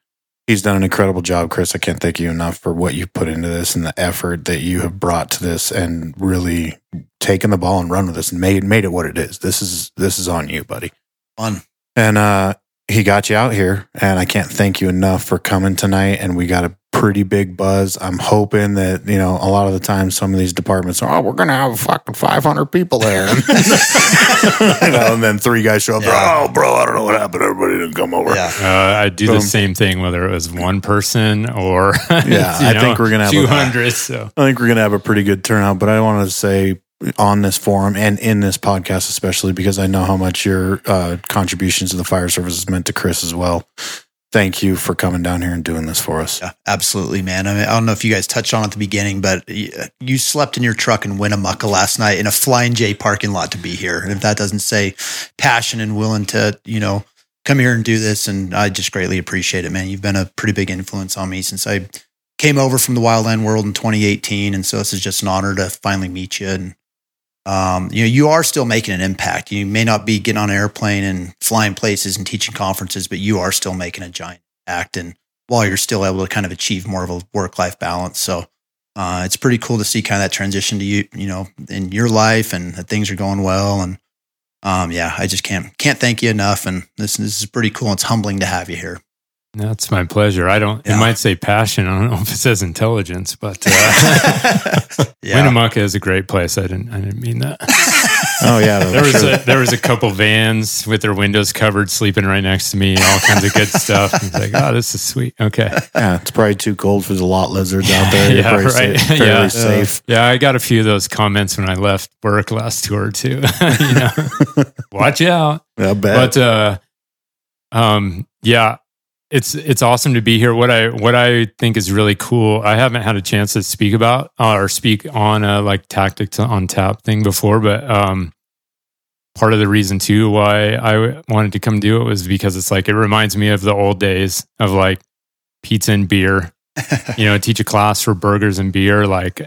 he's done an incredible job, Chris. I can't thank you enough for what you put into this and the effort that you have brought to this and really taken the ball and run with this and made it what it is. This is on you, buddy. Fun. And he got you out here, and I can't thank you enough for coming tonight. And we got a pretty big buzz. I'm hoping that, you know, a lot of the time some of these departments are, oh, we're going to have fucking 500 people there. You know, and then 3 guys show up. Yeah. Oh, bro, I don't know what happened. Everybody didn't come over. Yeah. I do the same thing, whether it was 1 person or I think we're going to have 200. I think we're going to have a pretty good turnout. But I wanted to say, on this forum and in this podcast, especially because I know how much your contributions to the fire service is meant to Chris as well. Thank you for coming down here and doing this for us. Yeah, absolutely, man. I mean, I don't know if you guys touched on it at the beginning, but you slept in your truck in Winnemucca last night in a Flying J parking lot to be here. And if that doesn't say passion and willing to, you know, come here and do this, and I just greatly appreciate it, man. You've been a pretty big influence on me since I came over from the wildland world in 2018. And so this is just an honor to finally meet you. And you know, you are still making an impact. You may not be getting on an airplane and flying places and teaching conferences, but you are still making a giant impact. And while you're still able to kind of achieve more of a work-life balance. So it's pretty cool to see kind of that transition to you, you know, in your life, and that things are going well. And I just can't thank you enough. And this is pretty cool. It's humbling to have you here. That's my pleasure. It might say passion. I don't know if it says intelligence, but Winnemucca is a great place. I didn't mean that. Oh yeah, there was a couple vans with their windows covered, sleeping right next to me, all kinds of good stuff. It's like, oh, this is sweet. Okay, yeah, it's probably too cold for the lot lizards out there. Yeah, right. Safe. Yeah, I got a few of those comments when I left work last tour too. You know, watch out. I bet. But It's awesome to be here. What I think is really cool, I haven't had a chance to speak about or speak on a like Tactics on Tap thing before, but part of the reason too why I wanted to come do it was because it's like, it reminds me of the old days of like pizza and beer, you know, teach a class for burgers and beer. Like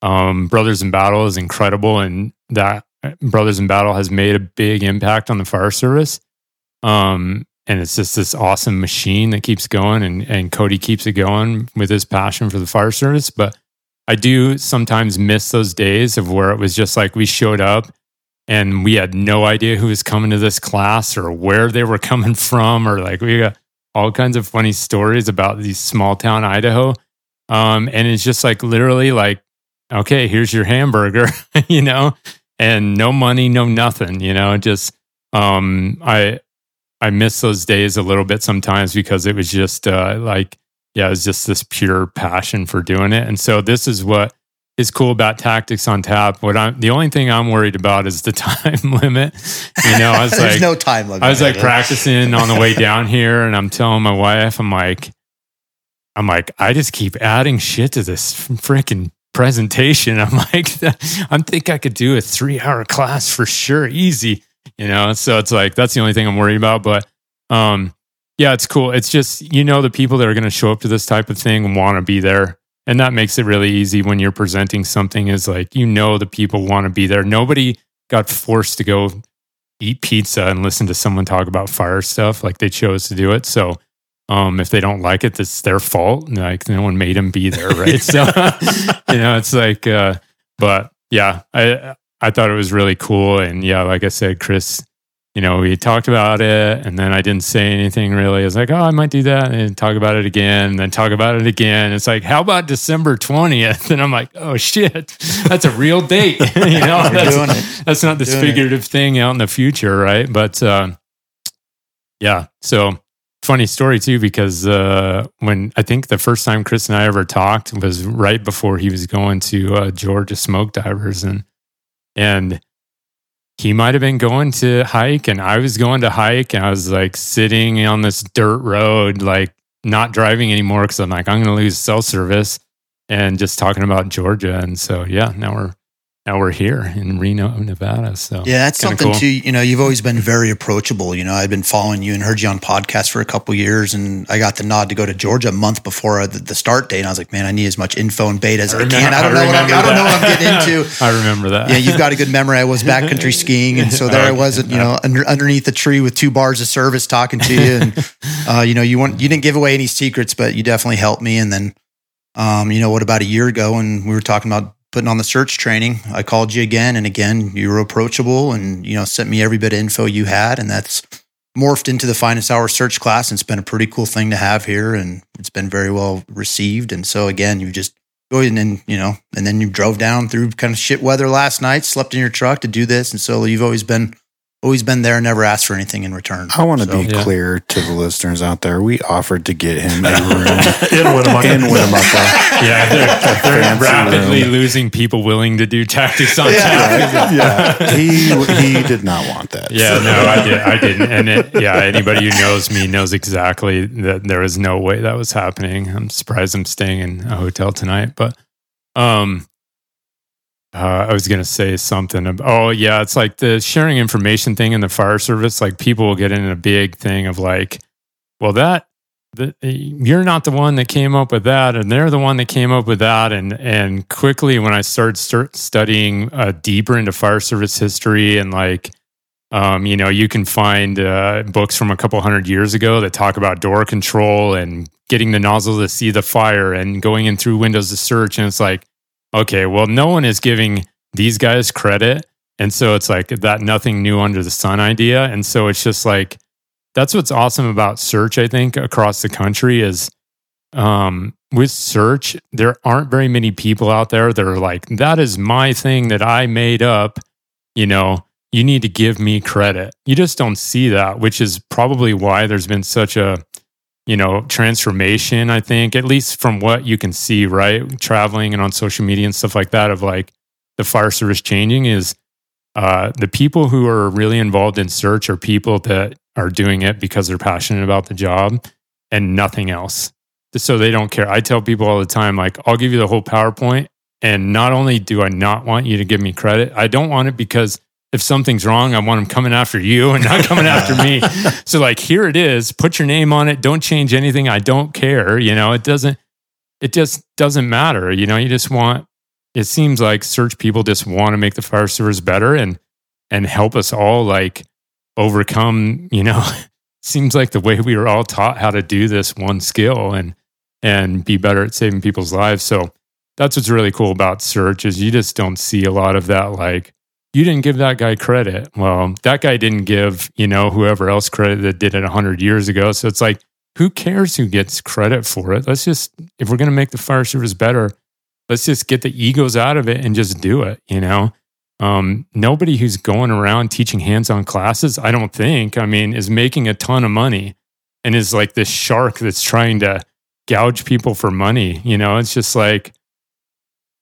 Brothers in Battle is incredible, and that Brothers in Battle has made a big impact on the fire service. And it's just this awesome machine that keeps going, and Cody keeps it going with his passion for the fire service. But I do sometimes miss those days of where it was just like we showed up and we had no idea who was coming to this class or where they were coming from, or like we got all kinds of funny stories about these small town Idaho. And it's just like literally like, okay, here's your hamburger, you know, and no money, no nothing, you know, just I miss those days a little bit sometimes because it was just it was just this pure passion for doing it. And so this is what is cool about Tactics on Tap. The only thing I'm worried about is the time limit. You know, I was there's like, no time limit. I was like practicing on the way down here, and I'm telling my wife, I'm like, I just keep adding shit to this freaking presentation. I'm like, I think I could do a 3-hour class for sure, easy. You know, so it's like, that's the only thing I'm worried about. But it's cool. It's just, you know, the people that are going to show up to this type of thing want to be there. And that makes it really easy when you're presenting something, is like, you know, the people want to be there. Nobody got forced to go eat pizza and listen to someone talk about fire stuff. Like, they chose to do it. So if they don't like it, that's their fault. Like, no one made them be there, right? So, you know, it's like, I thought it was really cool. And yeah, like I said, Chris, you know, we talked about it, and then I didn't say anything really. I was like, oh, I might do that, and talk about it again, and then talk about it again. It's like, how about December 20th? And I'm like, oh shit, that's a real date. You know, that's not this figurative thing out in the future, right? But so funny story too, because when I think the first time Chris and I ever talked was right before he was going to Georgia Smoke Divers, and he might have been going to hike, and I was going to hike, and I was like sitting on this dirt road, like not driving anymore because I'm like, I'm going to lose cell service, and just talking about Georgia. And so, yeah, now we're here in Reno, Nevada. So yeah, that's something cool too. You know, you've always been very approachable. You know, I've been following you and heard you on podcasts for a couple of years, and I got the nod to go to Georgia a month before the start date. And I was like, man, I need as much info and beta as I can. I don't know what I'm getting into. I remember that. Yeah, you've got a good memory. I was backcountry skiing, and so there I was, you know, underneath the tree with 2 bars of service talking to you, and you know, you didn't give away any secrets, but you definitely helped me. And then, you know, what about a year ago when we were talking about putting on the search training, I called you again and again. You were approachable, and, you know, sent me every bit of info you had, and that's morphed into the Finest Hour search class. And it's been a pretty cool thing to have here, and it's been very well received. And so again, you just go in and, you know, and then you drove down through kind of shit weather last night, slept in your truck to do this, and so you've always been there, never asked for anything in return. I want to be clear to the listeners out there. We offered to get him a room in Winnemucca. Yeah, they're rapidly losing people willing to do Tactics on Tap. Yeah. He did not want that. Yeah, so. No, I didn't. And anybody who knows me knows exactly that there is no way that was happening. I'm surprised I'm staying in a hotel tonight, but I was going to say something. It's like the sharing information thing in the fire service. Like, people will get in a big thing of like, well, you're not the one that came up with that, and they're the one that came up with that. And quickly, when I started studying deeper into fire service history, and like, you know, you can find books from a couple 100 years ago that talk about door control and getting the nozzle to see the fire and going in through windows to search. And it's like, okay, well, no one is giving these guys credit. And so it's like that nothing new under the sun idea. And so it's just like, that's what's awesome about search, I think, across the country is with search, there aren't very many people out there that are like, that is my thing that I made up, you know, you need to give me credit. You just don't see that, which is probably why there's been such a, you know, transformation, I think, at least from what you can see, right? Traveling and on social media and stuff like that, of like the fire service changing is the people who are really involved in search are people that are doing it because they're passionate about the job and nothing else. So they don't care. I tell people all the time, like, I'll give you the whole PowerPoint. And not only do I not want you to give me credit, I don't want it because if something's wrong, I want them coming after you and not coming after me. So like, here it is, put your name on it. Don't change anything. I don't care. You know, it just doesn't matter. You know, you just want, it seems like search people just want to make the fire service better and help us all like overcome, you know, seems like the way we were all taught how to do this one skill and be better at saving people's lives. So that's what's really cool about search is you just don't see a lot of that, like, you didn't give that guy credit. Well, that guy didn't give, you know, whoever else credit that did it 100 years ago. So it's like, who cares who gets credit for it? Let's just, if we're going to make the fire service better, let's just get the egos out of it and just do it, you know? Nobody who's going around teaching hands-on classes, I don't think, I mean, is making a ton of money and is like this shark that's trying to gouge people for money. You know, it's just like,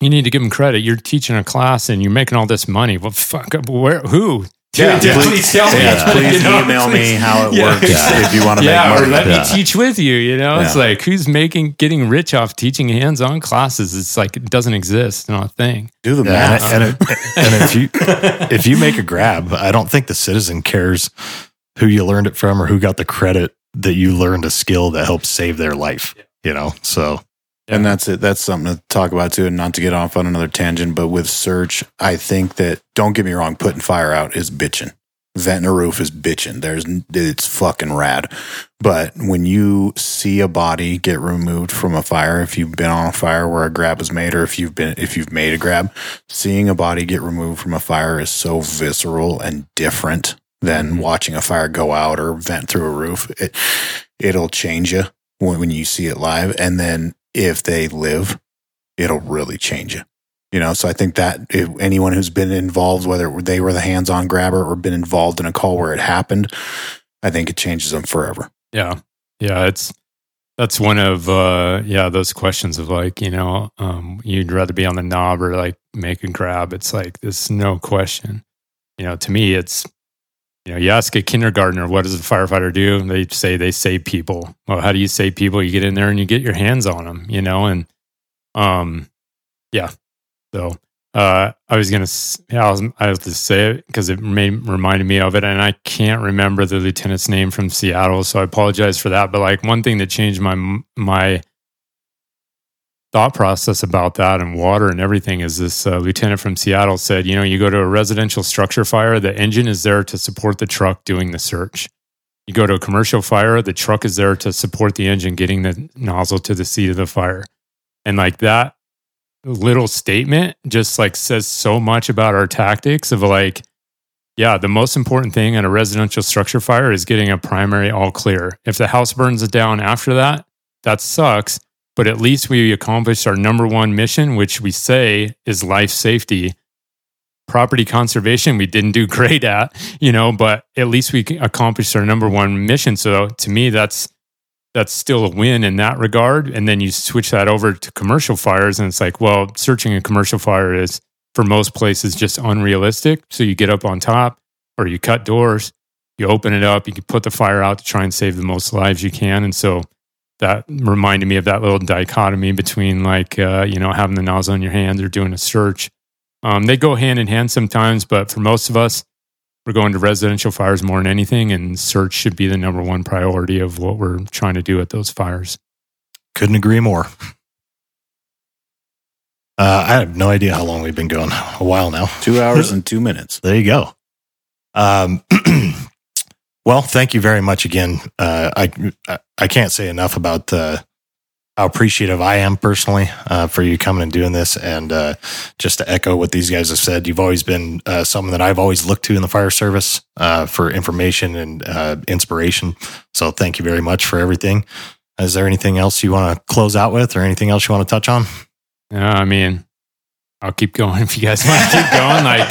you need to give them credit. You're teaching a class and you're making all this money. Well, fuck, where, who? Yeah, dude, please tell me. Yeah, please email me how it works if you want to make money. Or let me teach with you, you know? Yeah. It's like, who's getting rich off teaching hands-on classes? It's like, it doesn't exist, not a thing. Do the math. And if you make a grab, I don't think the citizen cares who you learned it from or who got the credit that you learned a skill that helped save their life, you know? So... And that's it. That's something to talk about too, and not to get off on another tangent, but with search, I think that, don't get me wrong, putting fire out is bitching. Venting a roof is bitching. It's fucking rad. But when you see a body get removed from a fire, if you've been on a fire where a grab is made, or if you've made a grab, seeing a body get removed from a fire is so visceral and different than watching a fire go out or vent through a roof. It'll change you when you see it live. And then if they live, it'll really change you, you know? So I think that if anyone who's been involved, whether they were the hands-on grabber or been involved in a call where it happened, I think it changes them forever. Yeah. Yeah. That's one of, those questions of like, you know, you'd rather be on the knob or like make a grab. It's like, there's no question, you know, to me, it's, you know, you ask a kindergartner, what does a firefighter do? They say they save people. Well, how do you save people? You get in there and you get your hands on them, you know? And, So, I was just say it because it reminded me of it. And I can't remember the lieutenant's name from Seattle, so I apologize for that. But like one thing that changed my thought process about that and water and everything is this lieutenant from Seattle said, you know, you go to a residential structure fire, the engine is there to support the truck doing the search. You go to a commercial fire, the truck is there to support the engine getting the nozzle to the seat of the fire. And like that little statement just like says so much about our tactics of like, yeah, the most important thing in a residential structure fire is getting a primary all clear. If the house burns down after that, that sucks. But at least we accomplished our number one mission, which we say is life safety. Property conservation, we didn't do great at, you know, but at least we accomplished our number one mission. So to me, that's still a win in that regard. And then you switch that over to commercial fires and it's like, well, searching a commercial fire is for most places just unrealistic. So you get up on top or you cut doors, you open it up, you can put the fire out to try and save the most lives you can. And so that reminded me of that little dichotomy between like, you know, having the nozzle in your hand or doing a search. They go hand in hand sometimes, but for most of us, we're going to residential fires more than anything, and search should be the number one priority of what we're trying to do at those fires. Couldn't agree more. I have no idea how long we've been going. A while now. 2 hours and 2 minutes. There you go. Well, thank you very much again. I can't say enough about how appreciative I am personally for you coming and doing this. And just to echo what these guys have said, you've always been someone that I've always looked to in the fire service for information and inspiration. So thank you very much for everything. Is there anything else you want to close out with or anything else you want to touch on? I mean, I'll keep going if you guys want to keep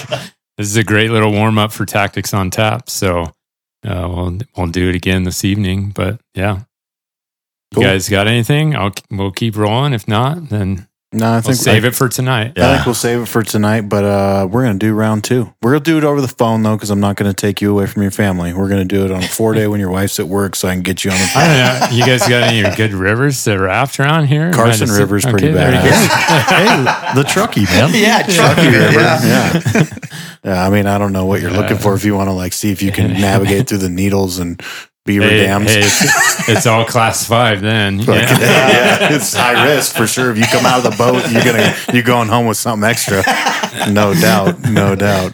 going. This is a great little warm up for Tactics on Tap. So we'll do it again this evening, but yeah. Cool. You guys got anything? We'll keep rolling. If not, then I think we'll save it for tonight. Yeah. I think we'll save it for tonight, but we're going to do round two. We're going to do it over the phone, though, because I'm not going to take you away from your family. We're going to do it on a 4-day when your wife's at work, so I can get you on the phone. I don't know. You guys got any good rivers that raft around here? Carson River's pretty bad. Hey, the Truckee, man. Yeah, Truckee River. Yeah, I mean, I don't know what you're looking for if you want to see if you can navigate through the needles and beaver dams. It's all class 5 then. Yeah, it's high risk for sure. If you come out of the boat, you're going home with something extra. No doubt.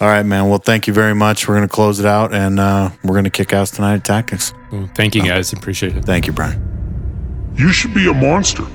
All right, man. Well, thank you very much. We're going to close it out, and we're going to kick ass tonight at Tactics. Well, thank you guys. Appreciate it. Thank you, Brian. You should be a monster.